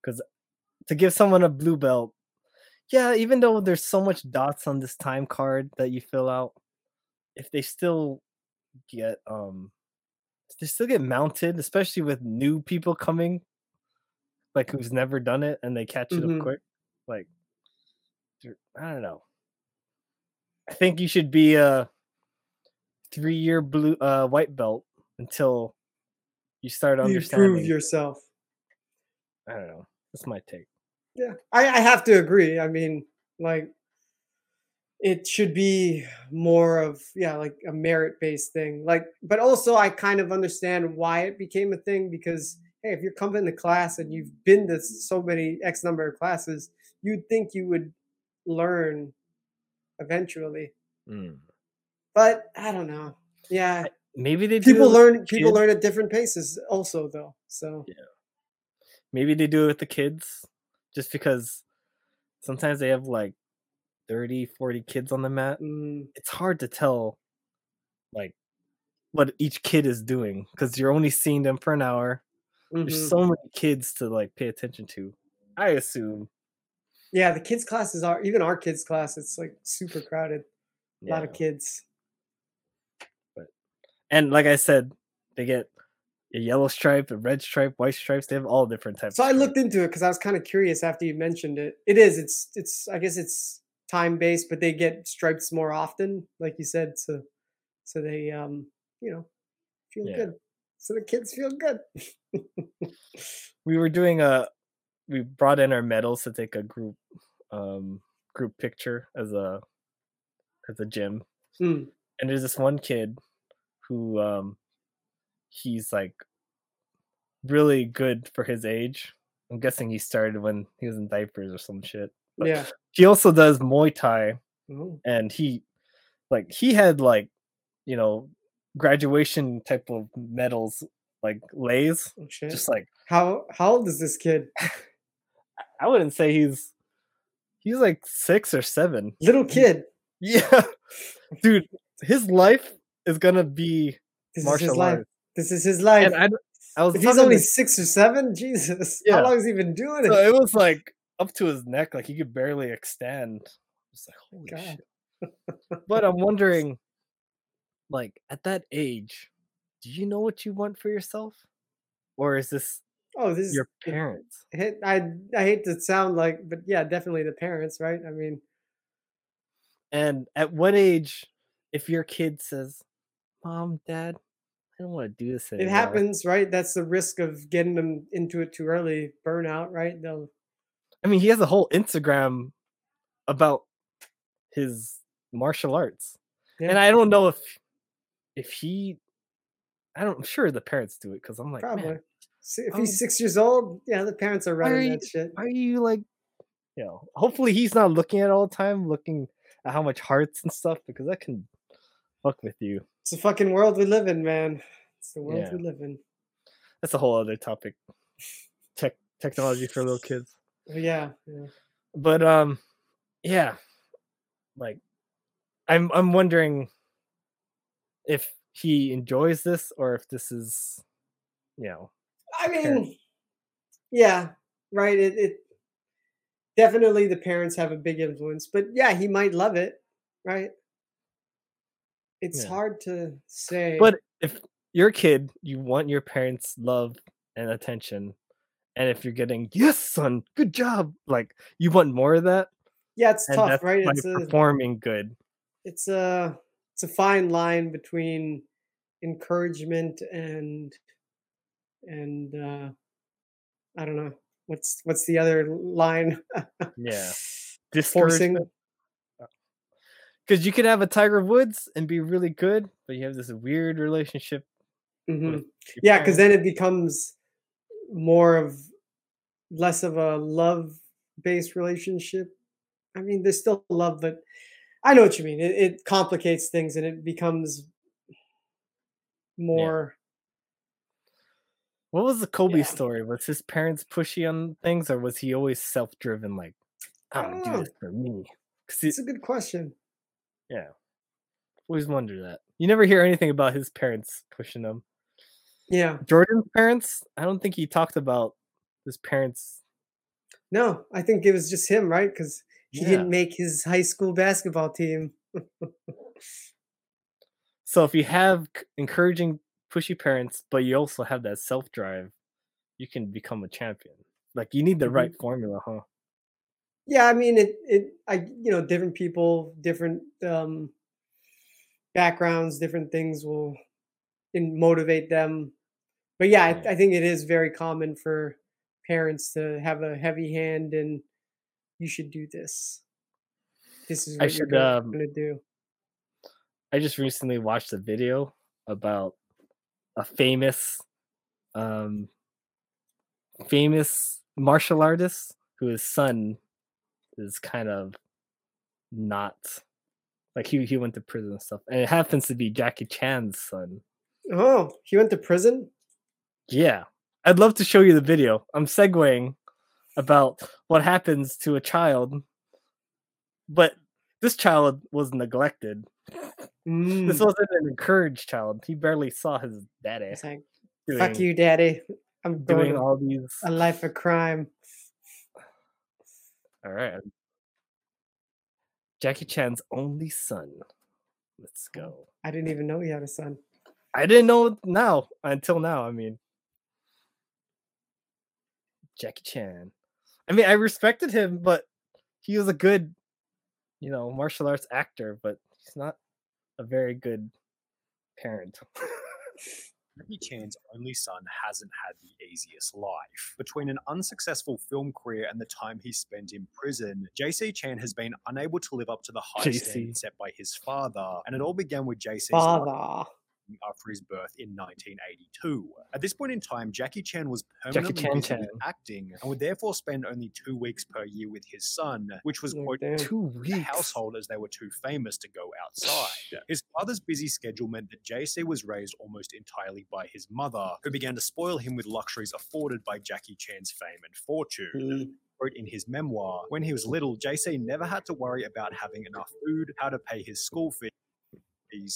because to give someone a blue belt, yeah even though there's so much dots on this time card that you fill out, if they still get um they still get mounted, especially with new people coming, like who's never done it, and they catch it mm-hmm. up quick. Like, I don't know. I think you should be a three-year blue uh, white belt until you start you understanding. Prove yourself. I don't know. That's my take. Yeah, I, I have to agree. I mean, like, it should be more of yeah, like a merit-based thing. Like, but also I kind of understand why it became a thing, because hey, if you're coming to class and you've been to so many X number of classes, you'd think you would learn eventually. Mm. But I don't know. Yeah, maybe they people do learn. People kids. learn at different paces, also though. So yeah, maybe they do it with the kids, just because sometimes they have like thirty, forty kids on the mat. Mm. It's hard to tell, like, what each kid is doing because you're only seeing them for an hour. Mm-hmm. There's so many kids to like pay attention to, I assume. Yeah, the kids' classes are, even our kids' class, it's like super crowded. A yeah. lot of kids. But, and like I said, they get a yellow stripe, a red stripe, white stripes. They have all different types. So of I stripes. looked into it because I was kind of curious after you mentioned it. It is. It's, it's, I guess it's time based, but they get stripes more often, like you said. So, so they, um, you know, feel yeah. good. So the kids feel good. We were doing a, we brought in our medals to take a group, um, group picture as a, as a gym. Mm. And there's this one kid who, um, he's like really good for his age. I'm guessing he started when he was in diapers or some shit. But yeah. He also does Muay Thai, mm-hmm. and he, like, he had like, you know, graduation type of medals, like lays. Oh, just like how how old is this kid? I wouldn't say he's he's like six or seven. Little kid. Yeah, dude, his life is gonna be this martial arts. This is his life. And I, I was if he's only to... six or seven. Jesus, yeah. How long has he been doing it? So it was like up to his neck, like he could barely extend. It's like holy God. Shit. But I'm wondering, like, at that age, do you know what you want for yourself? Or is this, oh, this your is, parents? I, I, I hate to sound like, but yeah, definitely the parents, right? I mean. And at what age, if your kid says, Mom, Dad, I don't want to do this anymore. It happens, right? That's the risk of getting them into it too early. Burnout, right? They'll... I mean, he has a whole Instagram about his martial arts. Yeah. And I don't know if... If he I don't, I'm sure the parents do it because I'm like, probably. Man, so if he's oh, six years old, yeah, the parents are running you, that shit. Are you like, you know, hopefully he's not looking at it all the time, looking at how much hearts and stuff, because that can fuck with you. It's the fucking world we live in, man. It's the world yeah. we live in. That's a whole other topic. Tech technology for little kids. Yeah, yeah. But um, yeah, like I'm I'm wondering if he enjoys this or if this is, you know. I mean, parents. yeah, right. It it definitely the parents have a big influence, but yeah, he might love it, right? It's yeah. hard to say. But if you're a kid, you want your parents' love and attention. And if you're getting, yes, son, good job, like, you want more of that. Yeah, it's tough, that's right? Like it's performing a, good. It's a it's a fine line between encouragement and and uh, I don't know what's what's the other line. Yeah, discouragement. Because you could have a Tiger Woods and be really good, but you have this weird relationship. Mm-hmm. Yeah, because then it becomes more of less of a love based relationship. I mean, there's still love, but I know what you mean. It, it complicates things and it becomes more. Yeah. What was the Kobe yeah. story? Was his parents pushy on things, or was he always self driven? Like, I'm gonna do this for me. It's it, a good question. Yeah. Always wonder that. You never hear anything about his parents pushing them. Yeah, Jordan's parents. I don't think he talked about his parents. No, I think it was just him, right? Because he yeah. didn't make his high school basketball team. So if you have encouraging, pushy parents, but you also have that self-drive, you can become a champion. Like, you need the mm-hmm. right formula, huh? Yeah, I mean, it. It. I. You know, different people, different um, backgrounds, different things will and motivate them. But yeah, I, th- I think it is very common for parents to have a heavy hand and you should do this. This is what I you're should, gonna, um, gonna do. I just recently watched a video about a famous, um, famous martial artist who his son is kind of not like he he went to prison and stuff, and it happens to be Jackie Chan's son. Oh, he went to prison? Yeah. I'd love to show you the video. I'm segueing about what happens to a child. But this child was neglected. Mm. This wasn't an encouraged child. He barely saw his daddy. It's like, doing, fuck you, daddy. I'm doing all these. A life of crime. All right. Jackie Chan's only son. Let's go. I didn't even know he had a son. I didn't know now until now. I mean, Jackie Chan. I mean, I respected him, but he was a good, you know, martial arts actor, but he's not a very good parent. Jackie Chan's only son hasn't had the easiest life. Between an unsuccessful film career and the time he spent in prison, J C. Chan has been unable to live up to the high standard set by his father, and it all began with J C's father. Life. After his birth in nineteen eighty-two. At this point in time, Jackie Chan was permanently Chan busy Chan. with acting and would therefore spend only two weeks per year with his son, which was quote, two weeks. The household as they were too famous to go outside. His father's busy schedule meant that J C was raised almost entirely by his mother, who began to spoil him with luxuries afforded by Jackie Chan's fame and fortune. Mm. Wrote in his memoir, when he was little, J C never had to worry about having enough food, how to pay his school fees,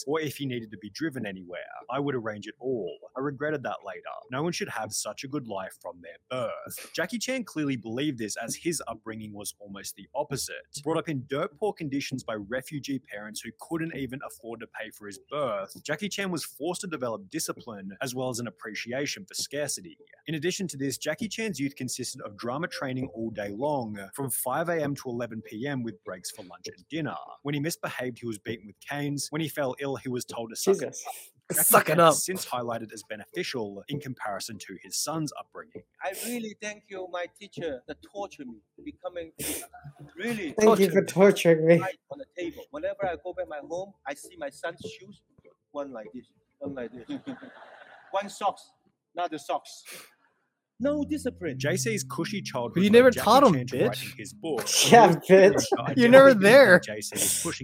or if he needed to be driven anywhere. I would arrange it all. I regretted that later. No one should have such a good life from their birth. Jackie Chan clearly believed this, as his upbringing was almost the opposite. Brought up in dirt poor conditions by refugee parents who couldn't even afford to pay for his birth, Jackie Chan was forced to develop discipline as well as an appreciation for scarcity. In addition to this, Jackie Chan's youth consisted of drama training all day long, from five a.m. to eleven p.m. with breaks for lunch and dinner. When he misbehaved, he was beaten with canes. When he fell ill, he was told to suck Jesus. it up. Suck it up. Since highlighted as beneficial in comparison to his son's upbringing. I really thank you, my teacher, that tortured me. Becoming really thank tortured. you for torturing me. On the table. Whenever I go back my home, I see my son's shoes. One like this, one like this. one socks, not the socks. No discipline. J C's cushy childhood. You never taught him, bitch. His book. Yeah, bitch. You're never there.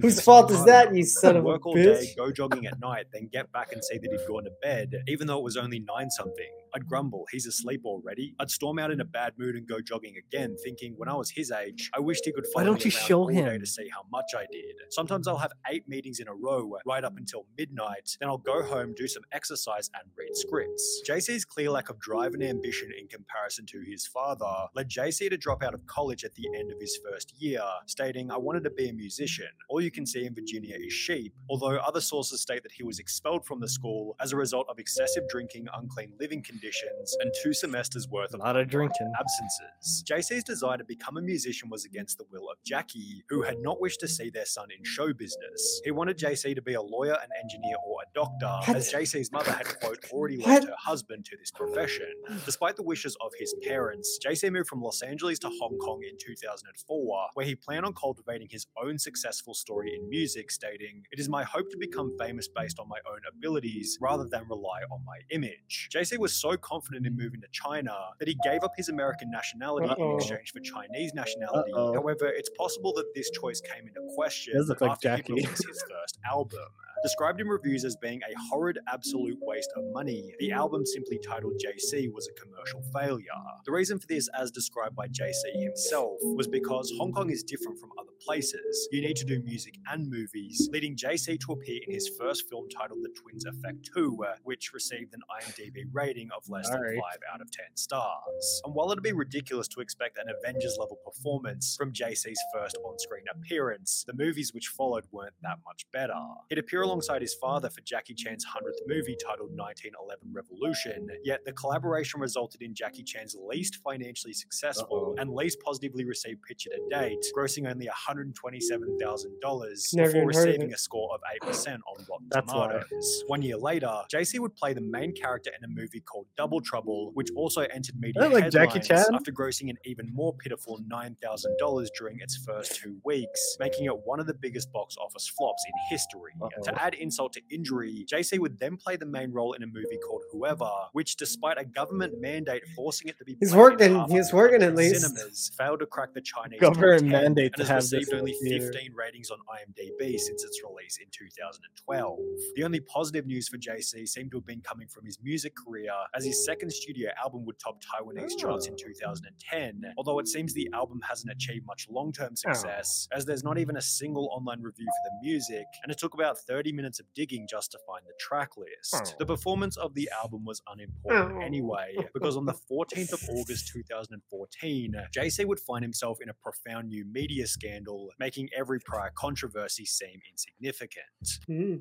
Whose fault is that, you son of a bitch? Work all day, go jogging at night, then get back and see that he'd gone to bed, even though it was only nine something. I'd grumble, he's asleep already. I'd storm out in a bad mood and go jogging again, thinking when I was his age, I wished he could follow me around all day to see how much I did. Sometimes I'll have eight meetings in a row, right up until midnight, then I'll go home, do some exercise, and read scripts. J C's clear lack of drive and ambition in comparison to his father led J C to drop out of college at the end of his first year, stating, "I wanted to be a musician. All you can see in Virginia is sheep," although other sources state that he was expelled from the school as a result of excessive drinking, unclean living conditions, Conditions and two semesters worth of, of drinking absences. J C's desire to become a musician was against the will of Jackie, who had not wished to see their son in show business. He wanted J C to be a lawyer, an engineer, or a doctor, as J C's mother had, quote, already left her husband to this profession. Despite the wishes of his parents, J C moved from Los Angeles to Hong Kong in two thousand four, where he planned on cultivating his own successful story in music, stating, "It is my hope to become famous based on my own abilities, rather than rely on my image." J C was so confident in moving to China that he gave up his American nationality Uh-oh. in exchange for Chinese nationality. Uh-oh. However, it's possible that this choice came into question after like Jackie. He released his first album. Described in reviews as being a horrid, absolute waste of money, the album simply titled J C was a commercial failure. The reason for this, as described by J C himself, was because Hong Kong is different from other places. You need to do music and movies, leading J C to appear in his first film titled The Twins Effect two, which received an IMDb rating of less All than right. five out of ten stars. And while it'd be ridiculous to expect an Avengers-level performance from J C's first on-screen appearance, the movies which followed weren't that much better. He'd appear alongside his father for Jackie Chan's hundredth movie titled nineteen eleven Revolution, yet the collaboration resulted in Jackie Chan's least financially successful Uh-oh. and least positively received picture to date, grossing only one hundred twenty-seven thousand dollars before receiving a score of eight percent on Rotten That's Tomatoes. Right. One year later, J C would play the main character in a movie called Double Trouble, which also entered media like headlines Jackie Chan. after grossing an even more pitiful nine thousand dollars during its first two weeks, making it one of the biggest box office flops in history. Uh-oh. To add insult to injury, J C would then play the main role in a movie called Whoever, which, despite a government mandate forcing it to be he's worked in he's working at least cinemas, failed to crack the Chinese government mandate and has received only fifteen ratings on IMDb since its release in two thousand twelve. The only positive news for J C seemed to have been coming from his music career, as his second studio album would top Taiwanese charts in two thousand ten, although it seems the album hasn't achieved much long-term success, as there's not even a single online review for the music, and it took about thirty minutes of digging just to find the track list. The performance of the album was unimportant anyway, because on the fourteenth of August two thousand fourteen, J C would find himself in a profound new media scandal, making every prior controversy seem insignificant. Mm.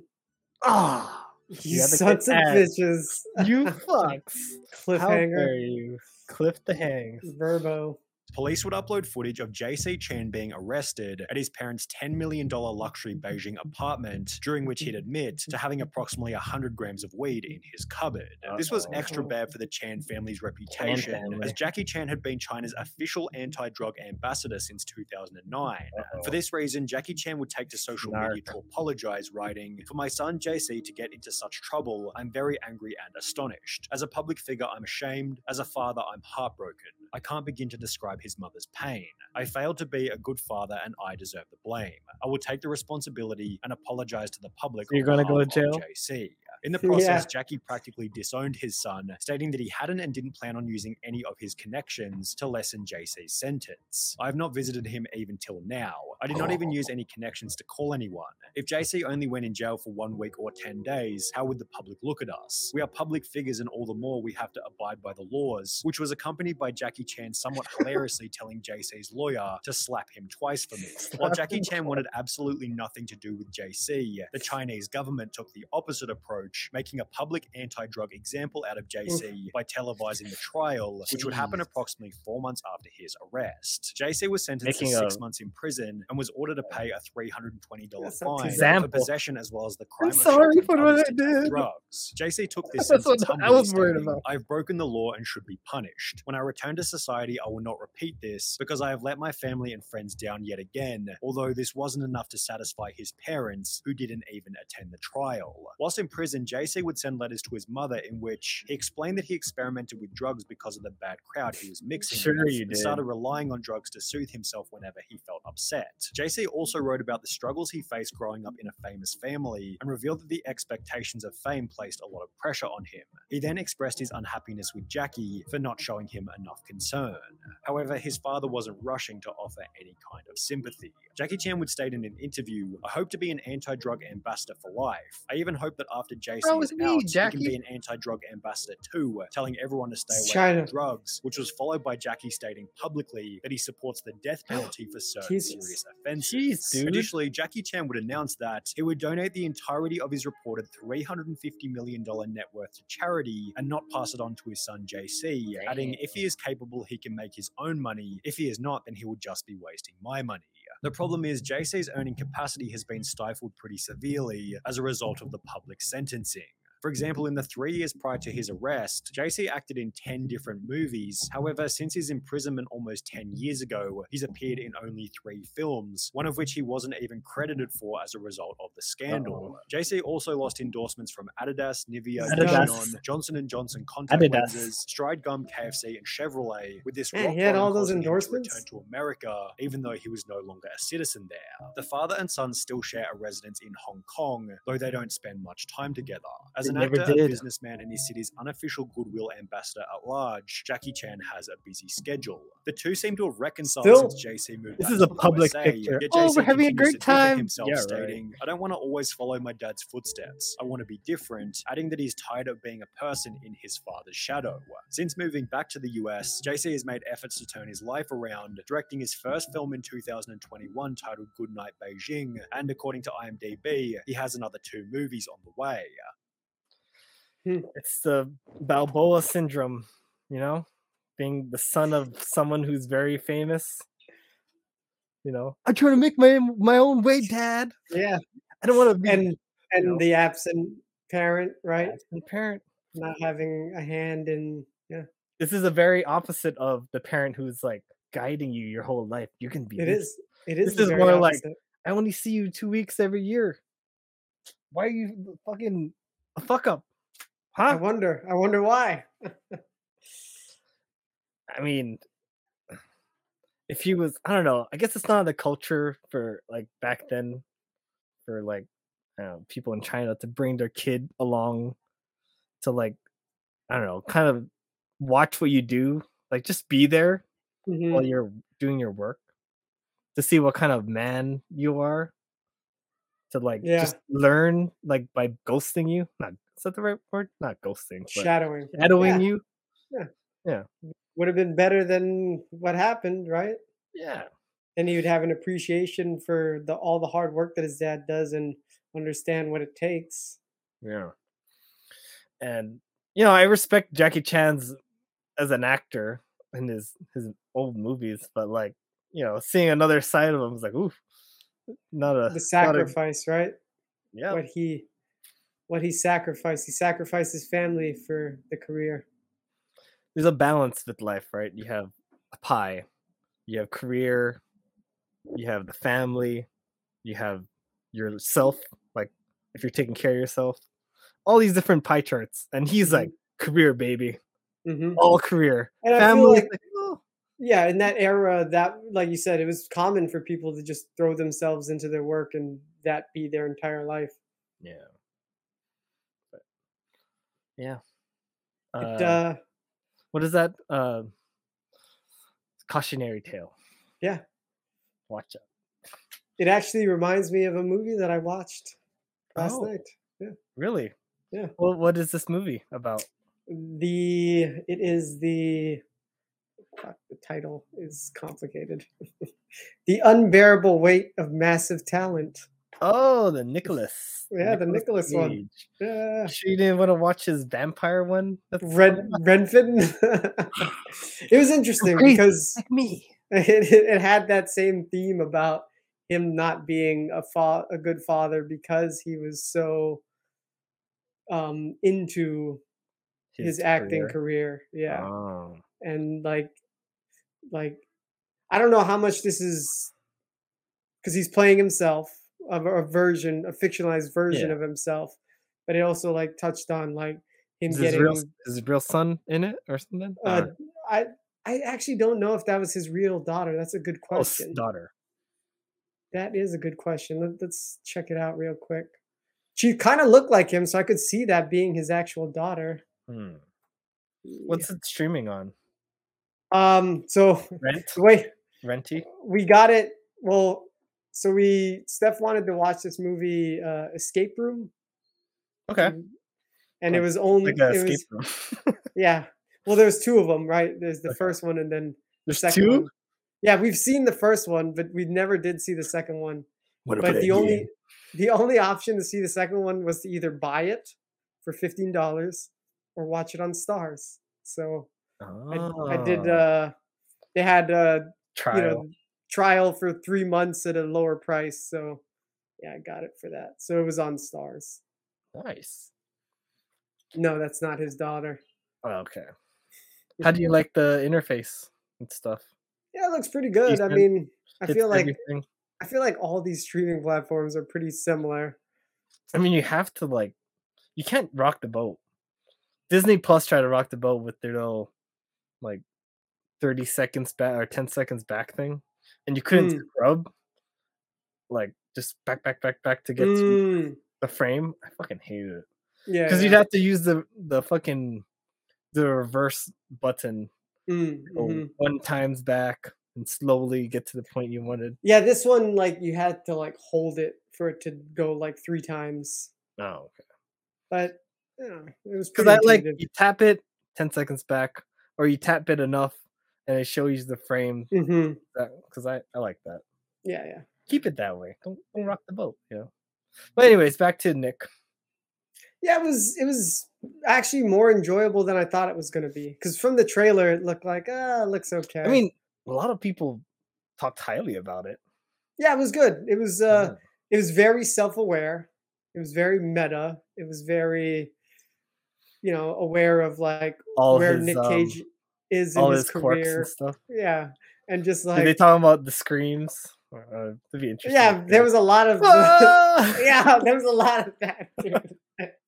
Ah! You sons of bitches. You fucks. Cliffhanger. How dare you. Cliff the hang. Verbo. Police would upload footage of J C. Chan being arrested at his parents' ten million dollars luxury Beijing apartment, during which he'd admit to having approximately one hundred grams of weed in his cupboard. This was extra bad for the Chan family's reputation, family. as Jackie Chan had been China's official anti-drug ambassador since two thousand nine. Uh-oh. For this reason, Jackie Chan would take to social Narc. media to apologize, writing, "For my son J C to get into such trouble, I'm very angry and astonished. As a public figure, I'm ashamed. As a father, I'm heartbroken. I can't begin to describe his mother's pain. I failed to be a good father and I deserve the blame. I will take the responsibility and apologize to the public." So you're going to go to jail? J C. In the process, yeah. Jackie practically disowned his son, stating that he hadn't and didn't plan on using any of his connections to lessen J C's sentence. "I have not visited him even till now. I did not even use any connections to call anyone. If J C only went in jail for one week or ten days, how would the public look at us? We are public figures and all the more we have to abide by the laws," which was accompanied by Jackie Chan somewhat hilariously telling J C's lawyer to slap him twice for me. While Jackie Chan wanted absolutely nothing to do with J C, the Chinese government took the opposite approach, making a public anti-drug example out of J C by televising the trial, which would happen approximately four months after his arrest. J C was sentenced making to six a... months in prison and was ordered to pay a three hundred twenty dollars fine for possession as well as the crime I'm of sorry for what I did. drugs. J C took this That's sentence humbly, I was worried stating, about. "I've broken the law and should be punished. When I return to society, I will not repeat this because I have let my family and friends down yet again," although this wasn't enough to satisfy his parents, who didn't even attend the trial. Whilst in prison, prison, J C would send letters to his mother in which he explained that he experimented with drugs because of the bad crowd he was mixing sure with you and did. started relying on drugs to soothe himself whenever he felt upset. J C also wrote about the struggles he faced growing up in a famous family and revealed that the expectations of fame placed a lot of pressure on him. He then expressed his unhappiness with Jackie for not showing him enough concern. However, his father wasn't rushing to offer any kind of sympathy. Jackie Chan would state in an interview, "I hope to be an anti-drug ambassador for life. I even hope that after J C Bro, is out, Jackie? he can be an anti-drug ambassador too, telling everyone to stay away China. from drugs," which was followed by Jackie stating publicly that he supports the death penalty for certain Jesus. serious offenses. Jeez, Additionally, Jackie Chan would announce that he would donate the entirety of his reported three hundred fifty million dollars net worth to charity and not pass it on to his son J C, Damn. adding, "If he is capable, he can make his own money. If he is not, then he will just be wasting my money." The problem is J C's earning capacity has been stifled pretty severely as a result of the public sentencing. For example, in the three years prior to his arrest, J C acted in ten different movies. However, since his imprisonment almost ten years ago, he's appeared in only three films, one of which he wasn't even credited for as a result of the scandal. Uh-oh. J C also lost endorsements from Adidas, Nivea, Danone, Johnson and Johnson contact Adidas. lenses, Stride Gum, K F C, and Chevrolet, with this yeah, he had all those endorsements returned to America, even though he was no longer a citizen there. The father and son still share a residence in Hong Kong, though they don't spend much time together. As an actor, a businessman, and his city's unofficial goodwill ambassador at large, Jackie Chan has a busy schedule. The two seem to have reconciled Still, since J C moved. This is a public U S A, picture. Oh, we're having a great time. Himself, yeah, stating, right. "I don't want to always follow my dad's footsteps. I want to be different," adding that he's tired of being a person in his father's shadow. Since moving back to the U S, J C has made efforts to turn his life around, directing his first film in two thousand twenty-one titled Goodnight Beijing, and according to IMDb, he has another two movies on the way. It's the Balboa syndrome, you know, being the son of someone who's very famous. You know, I'm trying to make my my own way, Dad. Yeah, I don't want to be. And and you know, the absent parent, right? Absent parent, not having a hand in. Yeah, this is a very opposite of the parent who's like guiding you your whole life. You can be. It this. is. It is. This is more opposite. Like, I only see you two weeks every year. Why are you fucking a fuck up? Huh? I wonder. I wonder why. I mean, if he was, I don't know. I guess it's not the culture for like back then, for like I don't know, people in China to bring their kid along to like I don't know, kind of watch what you do, like just be there mm-hmm. while you're doing your work to see what kind of man you are. To like yeah. just learn like by ghosting you, not. Is that the right word? Not ghosting. But shadowing. Shadowing yeah. you. Yeah. Yeah. Would have been better than what happened, right? Yeah. And he would have an appreciation for the all the hard work that his dad does and understand what it takes. Yeah. And, you know, I respect Jackie Chan's as an actor in his, his old movies, but like, you know, seeing another side of him was like, oof. Not a... The sacrifice, a, right? Yeah. What he... What he sacrificed. He sacrificed his family for the career. There's a balance with life, right? You have a pie. You have career. You have the family. You have yourself. Like, if you're taking care of yourself. All these different pie charts. And he's mm-hmm. like, career, baby. Mm-hmm. All career. And family. I feel like, oh. Yeah, in that era, that, like you said, it was common for people to just throw themselves into their work and that be their entire life. Yeah. Yeah. Uh, it, uh, what is that? Uh, cautionary tale. Yeah. Watch out. It actually reminds me of a movie that I watched last oh, night. Yeah. Really? Yeah. Well, what is this movie about? The it is the fuck, the title is complicated. The Unbearable Weight of Massive Talent. Oh, the Nicolas. Yeah, the Nicolas, Nicolas one. Yeah. She didn't want to watch his vampire one. That's Red Renfin. It was interesting Crazy, because like me. It, it had that same theme about him not being a fa- a good father because he was so um, into his, his acting career. career. Yeah, oh. and like, like, I don't know how much this is because he's playing himself. Of a version, a fictionalized version yeah. of himself, but it also like touched on like him is getting his real, is his real son in it or something. Uh, I I actually don't know if that was his real daughter. That's a good question. Oh, daughter. That is a good question. Let, let's check it out real quick. She kind of looked like him, so I could see that being his actual daughter. Hmm. What's yeah. it streaming on? Um. So Rent? wait, Renty. We got it. Well, so we Steph wanted to watch this movie, uh, Escape Room. Okay. And, and well, it was only like it escape was, room. Yeah. Well, there's two of them, right? There's the okay. first one, and then the there's second two. One. Yeah, we've seen the first one, but we never did see the second one. What but the only game? the only option to see the second one was to either buy it for fifteen dollars or watch it on Stars. So oh. I, I did. Uh, they had uh, trial you know, trial for three months at a lower price. So yeah, I got it for that. So it was on Stars. Nice. No, that's not his daughter. Oh, okay. How do you like the interface and stuff? Yeah, it looks pretty good. Decent. I mean, I it's feel like everything. I feel like all these streaming platforms are pretty similar. I mean, you have to like, you can't rock the boat. Disney Plus tried to rock the boat with their little like thirty seconds back or ten seconds back thing, and you couldn't mm. scrub, like just back, back, back, back to get mm. to the frame. I fucking hated it. Yeah, because yeah. you'd have to use the the fucking the reverse button. Mm-hmm. One times back and slowly get to the point you wanted. Yeah, this one like you had to like hold it for it to go like three times. Oh, okay. But you know, it was because I like you tap it ten seconds back, or you tap it enough and it shows you the frame. Mm-hmm. Because I, I like that. Yeah, yeah. Keep it that way. Don't, don't rock the boat, you know. But anyways, back to Nick. Yeah, it was it was actually more enjoyable than I thought it was going to be. Because from the trailer, it looked like, ah, it looks okay. I mean, a lot of people talked highly about it. Yeah, it was good. It was uh, yeah. it was very self-aware. It was very meta. It was very, you know, aware of like all where his, Nick Cage um, is in all his, his career. And stuff. Yeah, and just like... Are they talking about the screams? Uh, it'd be interesting. Yeah, there was a lot of... yeah, there was a lot of that, dude.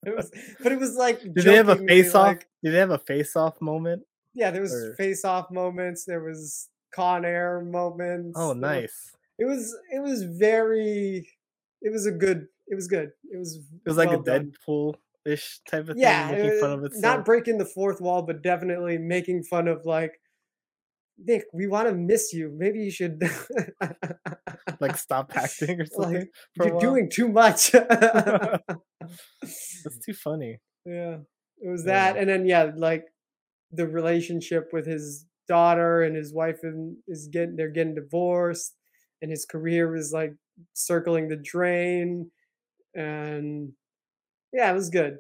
It was, but it was like. Did they have a face-off? Like, did they have a face-off moment? Yeah, there was or... face-off moments. There was Con Air moments. Oh, nice. It was. It was very. It was a good. It was good. It was. It was well like a done. Deadpool-ish type of yeah, thing, making it, fun of itself. Not breaking the fourth wall, but definitely making fun of like. Nick, we want to miss you. Maybe you should like stop acting or something. Like, you're doing too much. That's too funny. Yeah, it was that, yeah. And then yeah, like the relationship with his daughter and his wife and is getting they're getting divorced, and his career is like circling the drain, and yeah, it was good.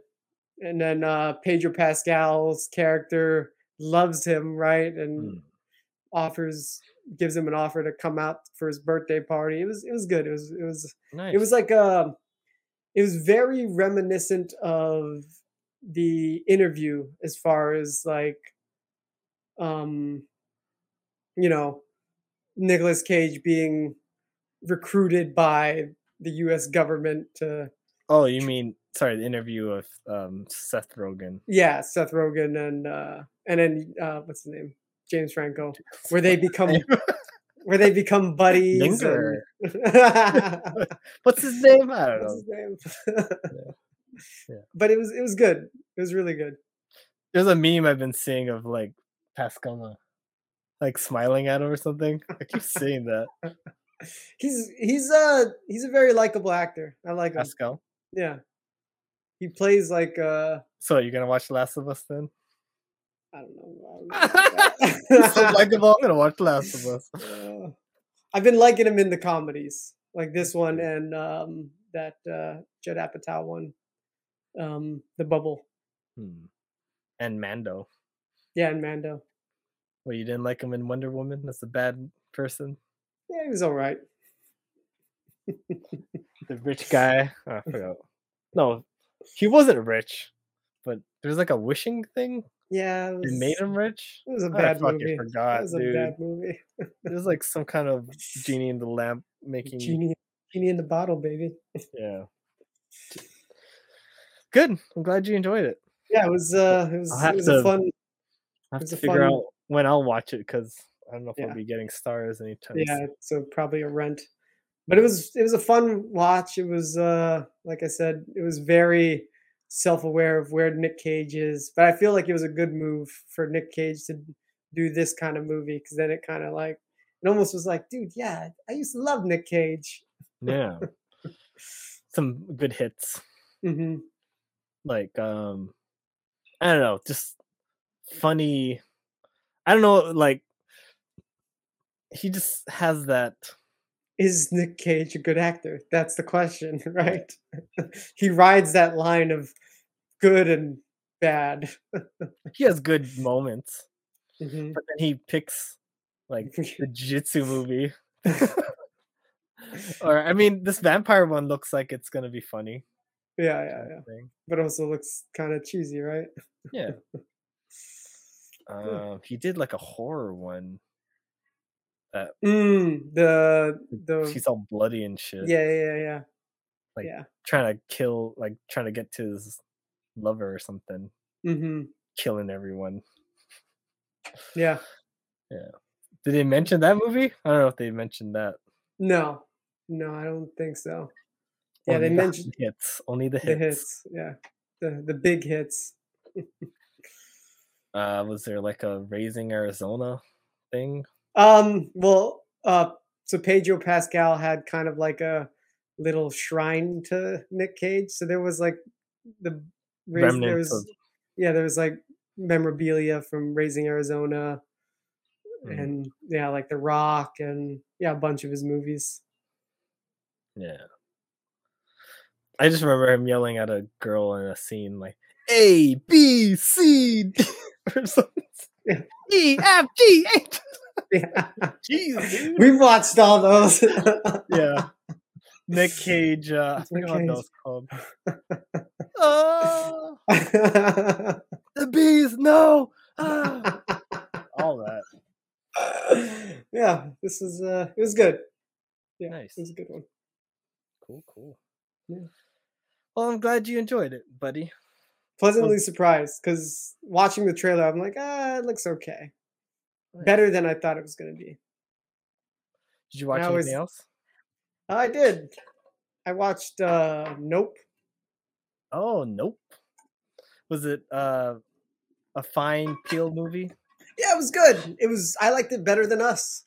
And then uh, Pedro Pascal's character loves him, right? And mm. offers gives him an offer to come out for his birthday party. It was it was good. It was it was nice. It was like a it was very reminiscent of The Interview as far as like um you know Nicolas Cage being recruited by the U S government to Oh, you mean sorry, The Interview of um Seth Rogen. Yeah, Seth Rogen and uh and then uh what's his name? James Franco, where they become, where they become buddies. And... What's his name? I don't What's know. His name? yeah. Yeah. But it was it was good. It was really good. There's a meme I've been seeing of like Pascoma, like smiling at him or something. I keep seeing that. He's he's uh he's a very likable actor. I like him. Pascal. Yeah, he plays like. Uh... So you're gonna watch The Last of Us then? I don't know. He's so likable. I'm gonna watch The Last of Us. Uh, I've been liking him in the comedies, like this one and um, that uh, Judd Apatow one, um, The Bubble, hmm. and Mando. Yeah, and Mando. Well, you didn't like him in Wonder Woman. That's a bad person. Yeah, he was all right. The rich guy. Oh, I forgot. No, he wasn't rich, but there's like a wishing thing. Yeah, it was, made him rich. It was a bad I fucking movie. Forgot, it was a dude. bad movie. It was like some kind of genie in the lamp making genie, genie in the bottle, baby. Yeah. Good. I'm glad you enjoyed it. Yeah, it was. Uh, it was, it was to, a fun. I have to figure fun... out when I'll watch it because I don't know if yeah. I'll be getting stars anytime. Yeah, so probably a rent. But it was it was a fun watch. It was uh, like I said, it was very self-aware of where Nick Cage is. But I feel like it was a good move for Nick Cage to do this kind of movie because then it kind of like it almost was like, dude, yeah, I used to love Nick Cage. Yeah, some good hits. Mm-hmm. Like um, I don't know, just funny. I don't know, like he just has that. Is Nick Cage a good actor? That's the question, right? He rides that line of good and bad. He has good moments. Mm-hmm. But then he picks like the jiu-jitsu movie. Or I mean, this vampire one looks like it's going to be funny. Yeah, yeah, yeah. Thing. But also looks kind of cheesy, right? Yeah. uh, he did like a horror one. Uh, mm, the the she's all bloody and shit. Yeah, yeah, yeah. Like yeah. trying to kill, like trying to get to his lover or something. Mm-hmm. Killing everyone. Yeah, yeah. Did they mention that movie? I don't know if they mentioned that. No, no, I don't think so. Yeah, only they the mentioned hits. Only the hits. The hits. Yeah, the the big hits. uh, was there like a Raising Arizona thing? Um, well, uh, so Pedro Pascal had kind of like a little shrine to Nick Cage. So there was like the, there was, of... yeah, there was like memorabilia from Raising Arizona mm. and yeah, like The Rock and yeah, a bunch of his movies. Yeah. I just remember him yelling at a girl in a scene like A, B, C, D, or something. Yeah. E, F, G, H. Yeah, jeez, we've watched all those. Yeah, Nick Cage. Uh, I forgot what those called. Oh, the bees! No, oh. All that. Uh, yeah, this is. Uh, it was good. Yeah, nice. It was a good one. Cool, cool. Yeah. Well, I'm glad you enjoyed it, buddy. Pleasantly well, surprised because watching the trailer, I'm like, ah, it looks okay. Better than I thought it was going to be. Did you watch anything was, else? I did. I watched uh, Nope. Oh, Nope. Was it uh, a fine Peele movie? Yeah, it was good. It was. I liked it better than Us.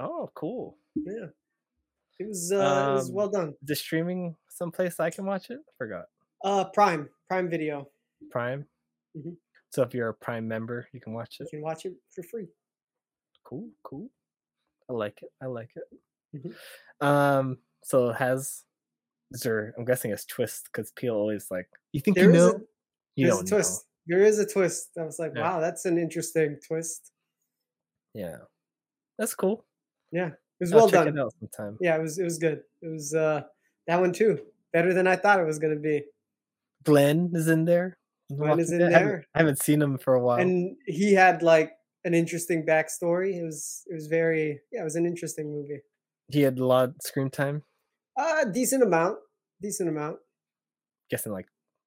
Oh, cool. Yeah. It was, uh, um, it was well done. Is it streaming someplace I can watch it? I forgot. Uh, Prime. Prime Video. Prime? Mm-hmm. So if you're a Prime member, you can watch it. You can watch it for free. Cool, cool. I like it. I like it. Mm-hmm. Um, so it has, is there, I'm guessing it's twist because Peele always like, you think there you know? A, you there's don't a twist. Know. There is a twist. I was like, yeah. Wow, that's an interesting twist. Yeah. That's cool. Yeah. It was I'll well check done. It out sometime. Yeah, it was it was good. It was uh, that one too. Better than I thought it was going to be. Glenn is in there. Glenn is in there. I haven't, I haven't seen him for a while, and he had like an interesting backstory. It was, it was very, yeah, it was an interesting movie. He had a lot of screen time. Uh decent amount, decent amount. Guessing like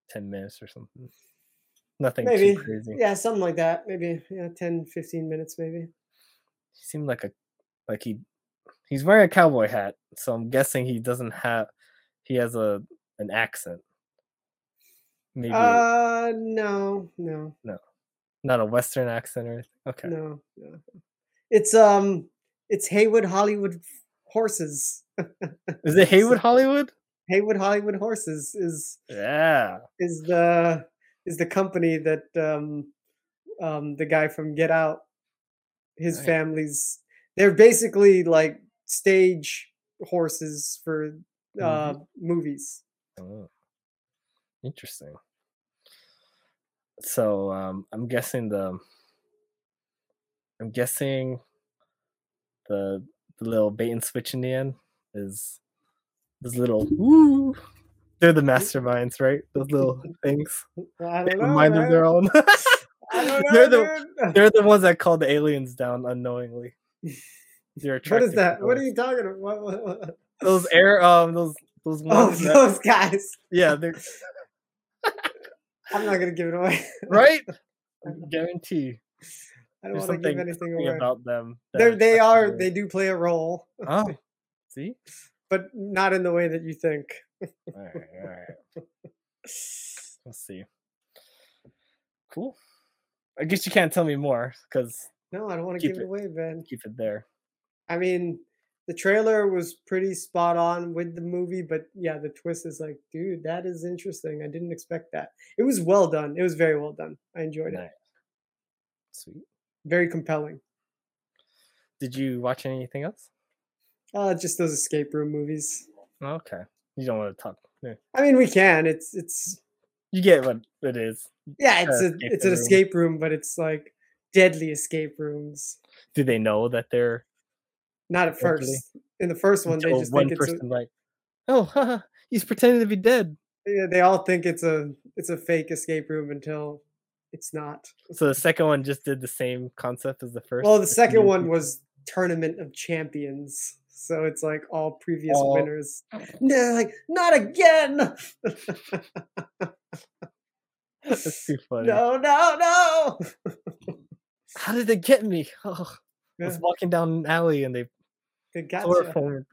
ten minutes or something. Nothing maybe. Too crazy. Yeah, something like that. Maybe yeah, ten, fifteen minutes maybe. He seemed like a, like he, he's wearing a cowboy hat, so I'm guessing he doesn't have, he has a an accent. Maybe uh no no no not a Western accent or anything. Okay no no it's um it's Haywood Hollywood Horses. Is it Haywood Hollywood? Haywood Hollywood Horses is yeah is the is the company that um um the guy from Get Out his right. family's they're basically like stage horses for uh mm-hmm. movies. Oh. Interesting. So um, I'm guessing the I'm guessing the, the little bait and switch in the end is this little woo. They're the masterminds, right? Those little things. I don't they know. Mind of their own. I don't know, they're the dude. They're the ones that call the aliens down unknowingly. They're what is that? People. What are you talking about? What, what, what? Those air um those those ones. Oh, that, those guys. Yeah, they're I'm not gonna give it away. Right? I guarantee. I don't want to give anything away about them. They're, they are. Weird. They do play a role. Oh, see, but not in the way that you think. All right, all right. We'll see. Cool. I guess you can't tell me more because no, I don't want to give it, it away, Ben. Keep it there. I mean, the trailer was pretty spot on with the movie, but yeah, the twist is like, dude, that is interesting. I didn't expect that. It was well done. It was very well done. I enjoyed nice. it. Sweet. Very compelling. Did you watch anything else? Uh, just those escape room movies. Okay. You don't want to talk. No. I mean, we can. It's it's. You get what it is. Yeah, it's uh, a it's an room. escape room, but it's like deadly escape rooms. Do they know that they're? Not at first. In the first one, they just one think person it's a, like, oh, haha, he's pretending to be dead. Yeah, they all think it's a it's a fake escape room until it's not. So the second one just did the same concept as the first. Well, the second one was Tournament of Champions, so it's like all previous all... winners. And they're like, not again. That's too funny. No, no, no. How did they get me? Oh, I was walking down an alley and they. They got you.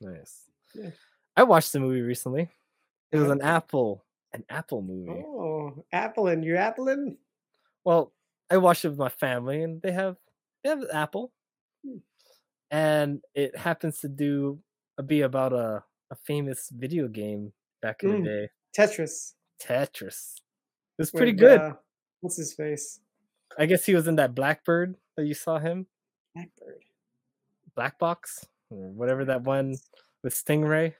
Nice. Yeah. I watched the movie recently. It was an Apple, an Apple movie. Oh, Applein', you're Applein'? Well, I watched it with my family, and they have they have Apple, and it happens to do be about a, a famous video game back in mm, the day. Tetris. Tetris. It was pretty with, good. Uh, what's his face? I guess he was in that Blackbird that you saw him. Blackbird. Black Box? Or whatever that one with Stingray.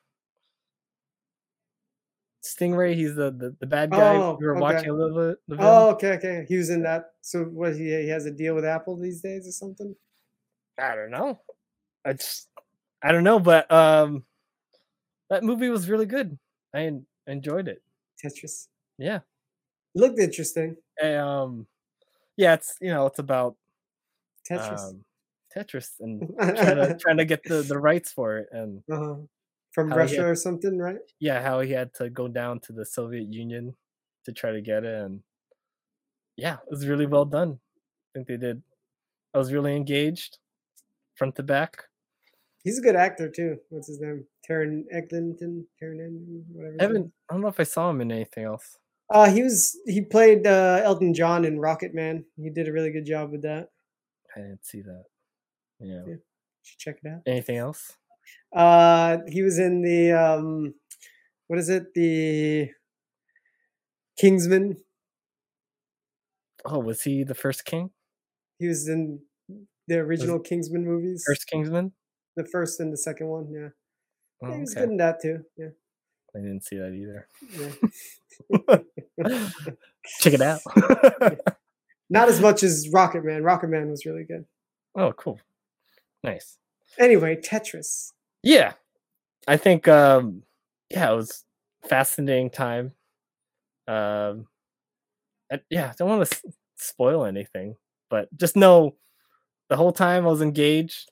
Stingray, he's the, the, the bad guy. Oh, we were okay. watching a little bit. Oh, okay, okay. He was in that. So what, he, he has a deal with Apple these days or something? I don't know. I just, I don't know, but um, that movie was really good. I en- enjoyed it. Tetris. Yeah. It looked interesting. I, um, yeah, it's, you know, it's about Tetris, um, Tetris, and trying to, trying to get the, the rights for it, and uh-huh. from Russia had, or something, right? Yeah, how he had to go down to the Soviet Union to try to get it, and yeah, it was really well done. I think they did. I was really engaged, front to back. He's a good actor too. What's his name? Taron Egerton, Taron, whatever. Evan, I don't know if I saw him in anything else. Uh he was he played uh, Elton John in Rocket Man. He did a really good job with that. I didn't see that. Yeah. yeah. Should check it out. Anything else? Uh, he was in the um, what is it? The Kingsman. Oh, was he the first king? He was in the original was Kingsman movies. First Kingsman? The first and the second one, yeah. Oh, yeah, he was okay. good in that too. Yeah. I didn't see that either. Yeah. Check it out. Not as much as Rocket Man. Rocket Man was really good. Oh, cool. Nice. Anyway, Tetris. Yeah. I think, um, yeah, it was fascinating time. Um, I, yeah, I don't want to s- spoil anything, but just know the whole time I was engaged.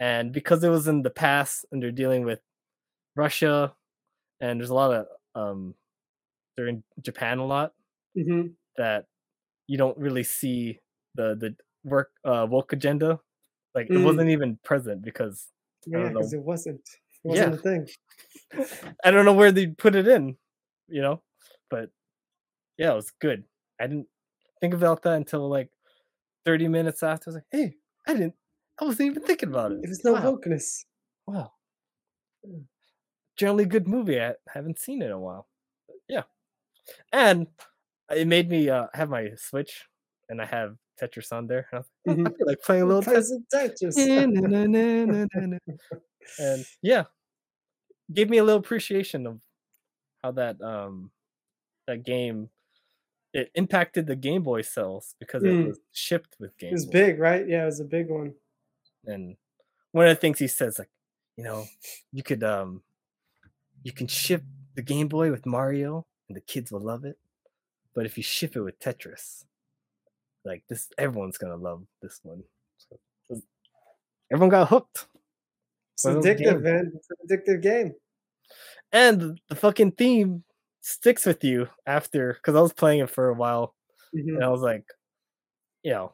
And because it was in the past and they're dealing with Russia and there's a lot of, um, they're in Japan a lot, mm-hmm. that you don't really see the the work uh, woke agenda, like mm. it wasn't even present because yeah, I don't know. it wasn't, it wasn't yeah. a thing. I don't know where they put it in, you know, but yeah, it was good. I didn't think about that until like thirty minutes after. I was like, hey, I didn't, I wasn't even thinking about it. It was no wow. wokeness. Wow, generally good movie. I haven't seen it in a while. But yeah, and. It made me uh, have my Switch, and I have Tetris on there. Huh? Mm-hmm. I feel like playing a little Tetris. And yeah, gave me a little appreciation of how that um that game it impacted the Game Boy sales because mm. it was shipped with Game Boy. It was Boy. big, right? Yeah, it was a big one. And one of the things he says, like, you know, you could um you can ship the Game Boy with Mario, and the kids will love it. But if you ship it with Tetris, like this, everyone's gonna love this one. So, everyone got hooked. It's addictive, man. It's an addictive game. And the fucking theme sticks with you after, because I was playing it for a while, mm-hmm. and I was like, you know,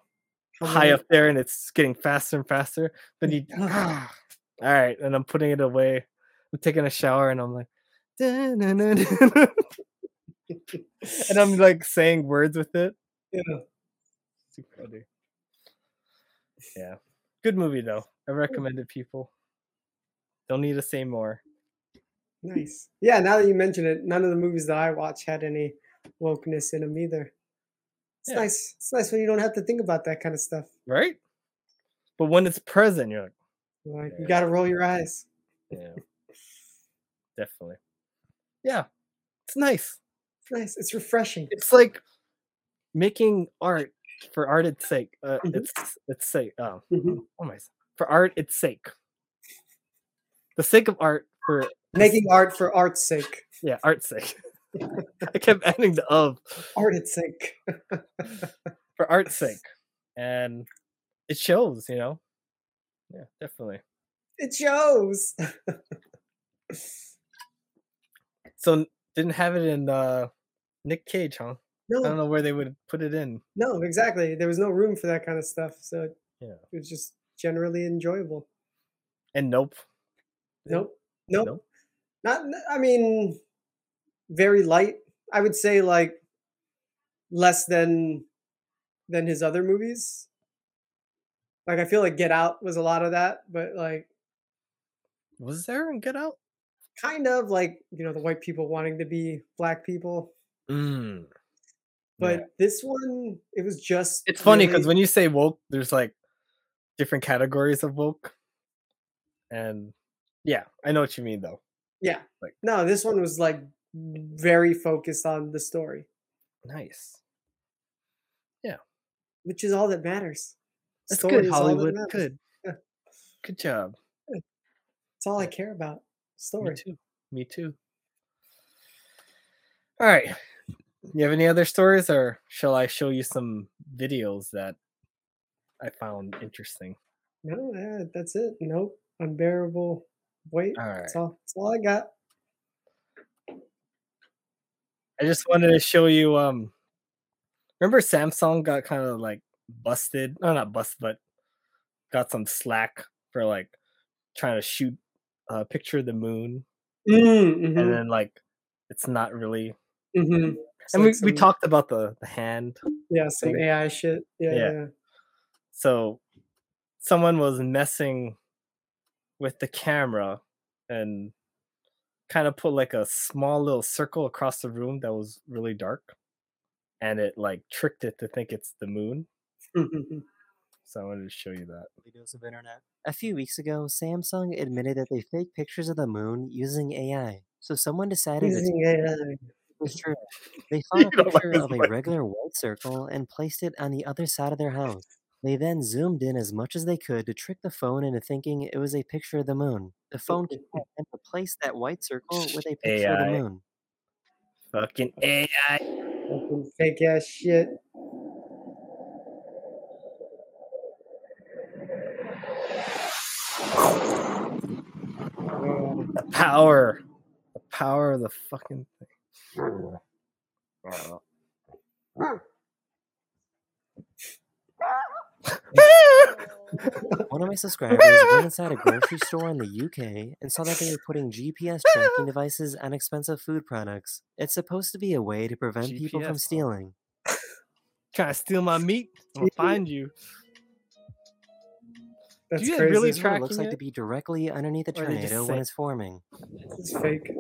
oh, high up there, and it's getting faster and faster. Then you, ah, all right, and I'm putting it away. I'm taking a shower, and I'm like, and I'm like saying words with it. Yeah, super funny. Yeah, good movie though. I recommend it, people. Don't need to say more. Nice. Yeah, now that you mention it, none of the movies that I watch had any wokeness in them either. It's yeah. nice. It's nice when you don't have to think about that kind of stuff. Right? But when it's present, you're like, like yeah. you got to roll your eyes. Yeah. Definitely. Yeah. It's nice. It's nice. It's refreshing. It's like making art for art's sake. Uh, mm-hmm. It's it's sake. Oh. Mm-hmm. oh my. For art, it's sake. The sake of art for... Making art for art's sake. Yeah, art's sake. I kept adding the of. Art's sake. For art's sake. And it shows, you know? Yeah, definitely. It shows. So didn't have it in uh, Nick Cage, huh? No. I don't know where they would put it in. No, exactly. There was no room for that kind of stuff. So yeah. It was just generally enjoyable. And Nope. Nope. Nope. Nope. Not, I mean, very light. I would say like less than than his other movies. Like I feel like Get Out was a lot of that, but like, was there in Get Out? Kind of like, you know, the white people wanting to be black people. Mm. But yeah. This one, it was just. It's really funny because when you say woke, there's like different categories of woke, and yeah, I know what you mean though. Yeah. Like, no, this one was like very focused on the story. Nice. Yeah. Which is all that matters. That's story good, Hollywood. That good. Yeah. Good job. Yeah. That's all yeah. I care about. Story. Me too. Me too. All right. You have any other stories, or shall I show you some videos that I found interesting? No, yeah, that's it. Nope. Unbearable. Wait, all right. that's, all, that's all I got. I just wanted to show you. Um, remember Samsung got kind of like busted? No, not busted, but got some slack for like trying to shoot a picture of the moon. Mm-hmm. And then like it's not really. Mm-hmm. And we, we talked about the, the hand. Yeah, some thing. A I shit. Yeah, yeah. yeah. So someone was messing with the camera and kind of put like a small little circle across the room that was really dark, and it like tricked it to think it's the moon. So I wanted to show you that. Videos of internet. A few weeks ago, Samsung admitted that they fake pictures of the moon using A I. So someone decided using A I. It's true. They found a picture like of a regular white circle and placed it on the other side of their house. They then zoomed in as much as they could to trick the phone into thinking it was a picture of the moon. The phone can replace that white circle with a picture A I. Of the moon. Fucking A I. Fucking fake ass shit. The power. The power of the fucking thing. One of my subscribers went inside a grocery store in the U K and saw that they were putting G P S tracking devices on expensive food products. It's supposed to be a way to prevent G P S people from stealing. Trying to steal my meat? I'll find you. That's Do you crazy. Really tracking it? Looks like it? To be directly underneath the tornado when it's forming. It's fake.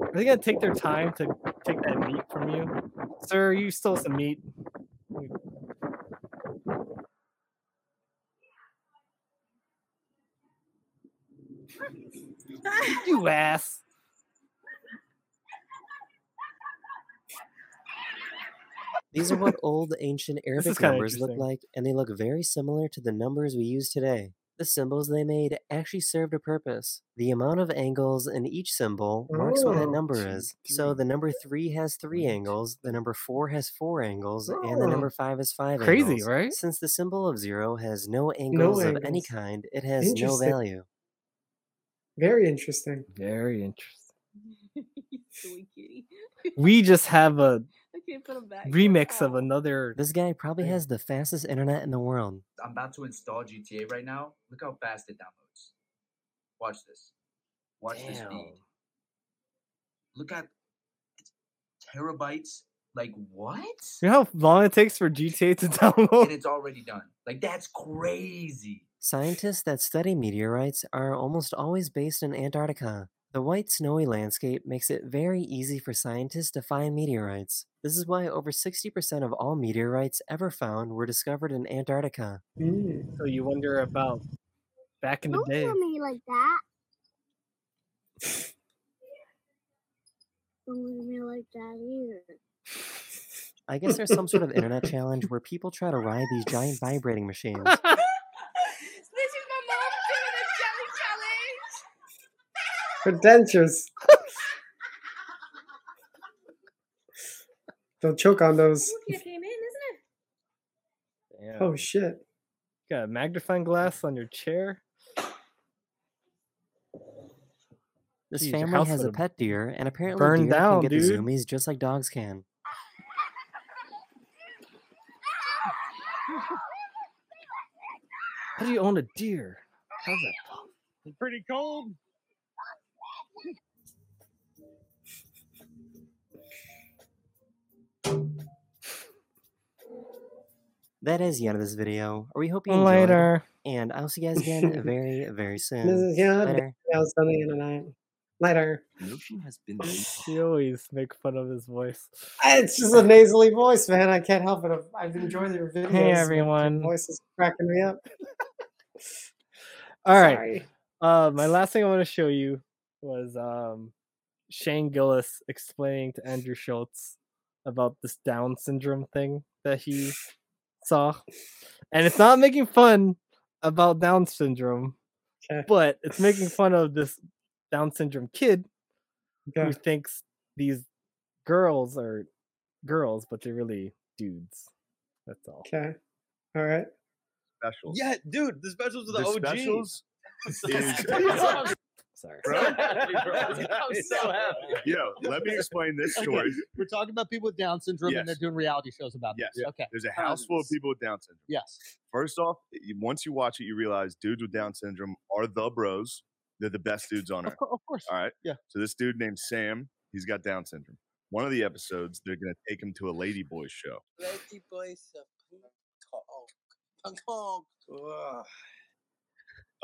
Are they gonna take their time to take that meat from you, sir? You stole some meat. You ass. These are what old ancient Arabic numbers look like, and they look very similar to the numbers we use today. The symbols they made actually served a purpose. The amount of angles in each symbol marks oh, what that number is. So the number three has three angles, the number four has four angles, oh, and the number five has five crazy, angles. Crazy, right? Since the symbol of zero has no angles, no angles. Of any kind, it has no value. Very interesting. Very interesting. silly kitty. We just have a okay, put him back. remix oh. of another. This guy probably thing. has the fastest internet in the world. I'm about to install G T A right now. Look how fast it downloads. Watch this. Watch Damn. this feed. Look at terabytes. Like, what? You know how long it takes for G T A to download? And it's already done. Like, that's crazy. Scientists that study meteorites are almost always based in Antarctica. The white snowy landscape makes it very easy for scientists to find meteorites. This is why over sixty percent of all meteorites ever found were discovered in Antarctica. Mm. So you wonder about back in Don't the day. Don't tell me like that. Don't look at me like that either. I guess there's some sort of internet challenge where people try to ride these giant vibrating machines. This is my mom doing a jelly challenge. Credentials. Don't choke on those. Ooh, yeah, came in, isn't it? Damn. Oh shit! Got a magnifying glass on your chair. This Jeez, family has a pet deer, and apparently deer down, can get dude. the zoomies just like dogs can. How do you own a deer? How's that? It's pretty cold. That is the end of this video. We hope you enjoyed. Later. And I'll see you guys again very, very soon. This is, yeah, Later. on the internet. Later. Notion has been. You always make fun of his voice. It's just a nasally voice, man. I can't help it. I've enjoyed your videos. Hey, everyone. Your voice is cracking me up. All Sorry. right. Uh, my last thing I want to show you was um, Shane Gillis explaining to Andrew Schultz about this Down syndrome thing that he saw. And it's not making fun about Down syndrome, okay. but it's making fun of this Down syndrome kid okay. who thinks these girls are girls, but they're really dudes. That's all. Okay. All right. Specials. Yeah, dude, the specials are the, the O Gs. Is... Sorry. Bro, I'm so happy. Yo, let me explain this story. Okay. We're talking about people with Down syndrome yes. and they're doing reality shows about it. Yes. This. Okay. There's a house full of people with Down syndrome. Yes. First off, once you watch it, you realize dudes with Down syndrome are the bros. They're the best dudes on earth. Of, co- of course. All right. Yeah. So this dude named Sam, he's got Down syndrome. One of the episodes, they're going to take him to a lady boy show. Lady boys a punk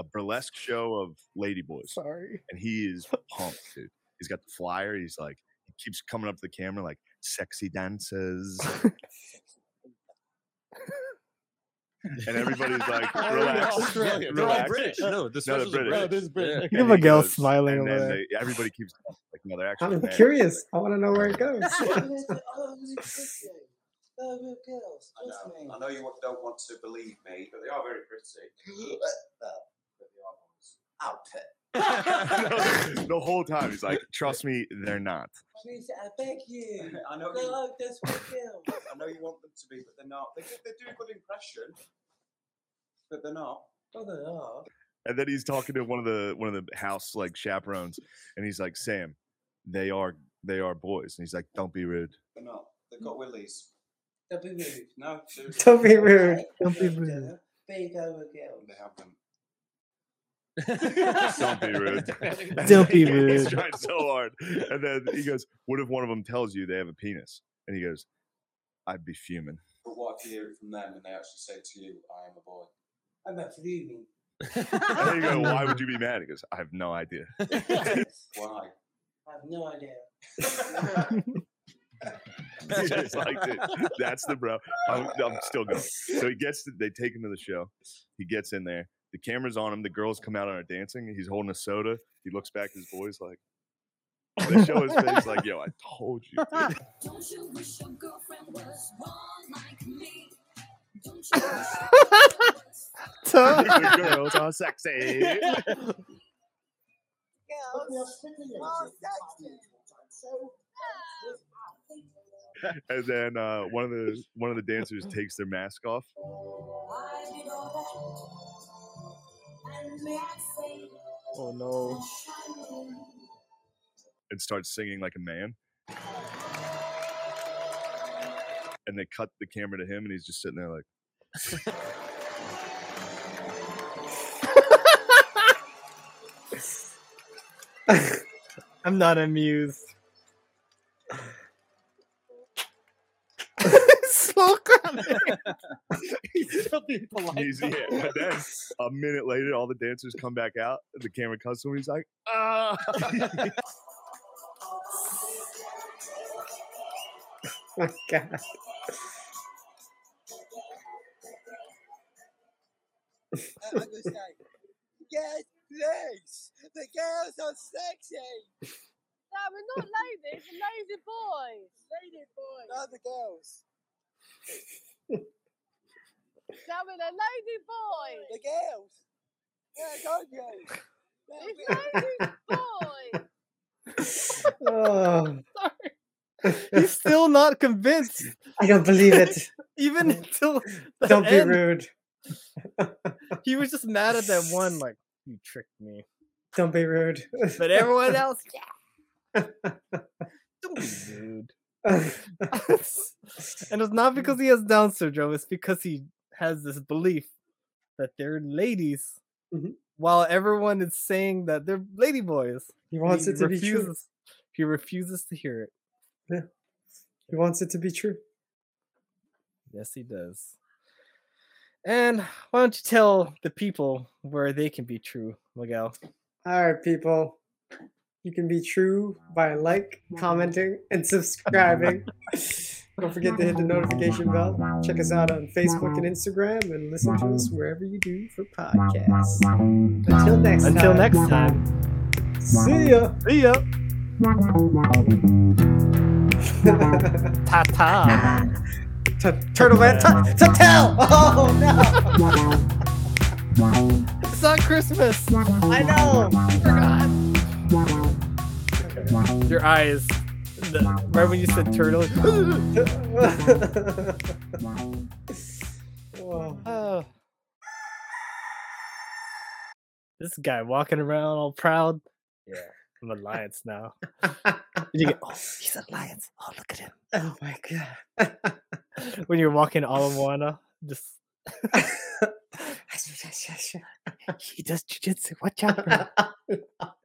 A burlesque show of lady boys. Sorry. And he is pumped, dude. He's got the flyer. He's like, he keeps coming up to the camera like, sexy dances. And everybody's like, relax. Oh, no, relax. No, relax. British. No, this no, British. British. No, this is British. Yeah. Give a girl goes, smiling and over they, everybody keeps like, no, they're actually I'm married. Curious. I want to know where it goes. I know, I know you don't want to believe me, but they are very pretty. Outfit. No, the whole time he's like, trust me, they're not. I beg you. I know, you want them to be, but they're not. They, they do a good impression, but they're not. Oh, they are. And then he's talking to one of the one of the house like chaperones, and he's like, Sam, they are they are boys, and he's like, don't be rude. They're not. They've got willies. Don't be rude. No. Don't be rude. Don't be rude. Big over girls. They have them. Don't be rude. Don't be rude. He's trying so hard. And then he goes, what if one of them tells you they have a penis? And he goes, I'd be fuming. But what if you hear it from them and they actually say to you, I am a boy? I'm not fuming. And then you go, why would you be mad? He goes, I have no idea. Why? I have no idea. Just like, dude, that's the bro. I'm, I'm still going. So he gets to, they take him to the show. He gets in there. The camera's on him. The girls come out and are dancing. He's holding a soda. He looks back at his boys like, they show his face like, yo, I told you. Don't you wish your girlfriend was one like me? Don't you wish your girlfriend was one? Girls are sexy. Girls are sexy. And then uh, one of the one of the dancers takes their mask off. Why did all that? Oh no. and starts singing like a man. And they cut the camera to him, and he's just sitting there like... I'm not amused. So coming. He's still being polite. He's, yeah. And then a minute later, all the dancers come back out. The camera cuts to him. He's like, ah. Oh, God. I was like, yes, please. The girls are sexy. No, we're not ladies. We're lady boys. Lady boys. Not the girls. No, we're the lady boys. The girls. Yeah, go girls. It's lady boys. Oh. Sorry. He's still not convinced. I don't believe it. Even until the Don't end. Be rude. He was just mad at that one, like, you tricked me. Don't be rude. But everyone else, yeah. Don't be rude. And it's not because he has Down syndrome, it's because he has this belief that they're ladies, mm-hmm. while everyone is saying that they're lady boys. He wants he it to refuses, be true. He refuses to hear it. Yeah. He wants it to be true. Yes, he does. And why don't you tell the people where they can be true, Miguel? All right, people. You can be true by like, commenting, and subscribing. Don't forget to hit the notification bell. Check us out on Facebook and Instagram, and listen to us wherever you do for podcasts. Until next time. Until next time. See ya. See ya. Ta-ta. To turtle man, to, to tell. Oh no! It's not Christmas. I know. I forgot. Okay. Your eyes. The, right when you said turtle. Oh. This guy walking around all proud. Yeah. I'm Alliance now. You get, oh, he's Alliance. Oh, look at him. Oh, my God. When you're walking all in Moana, just... He does jiu-jitsu. Watch out, bro.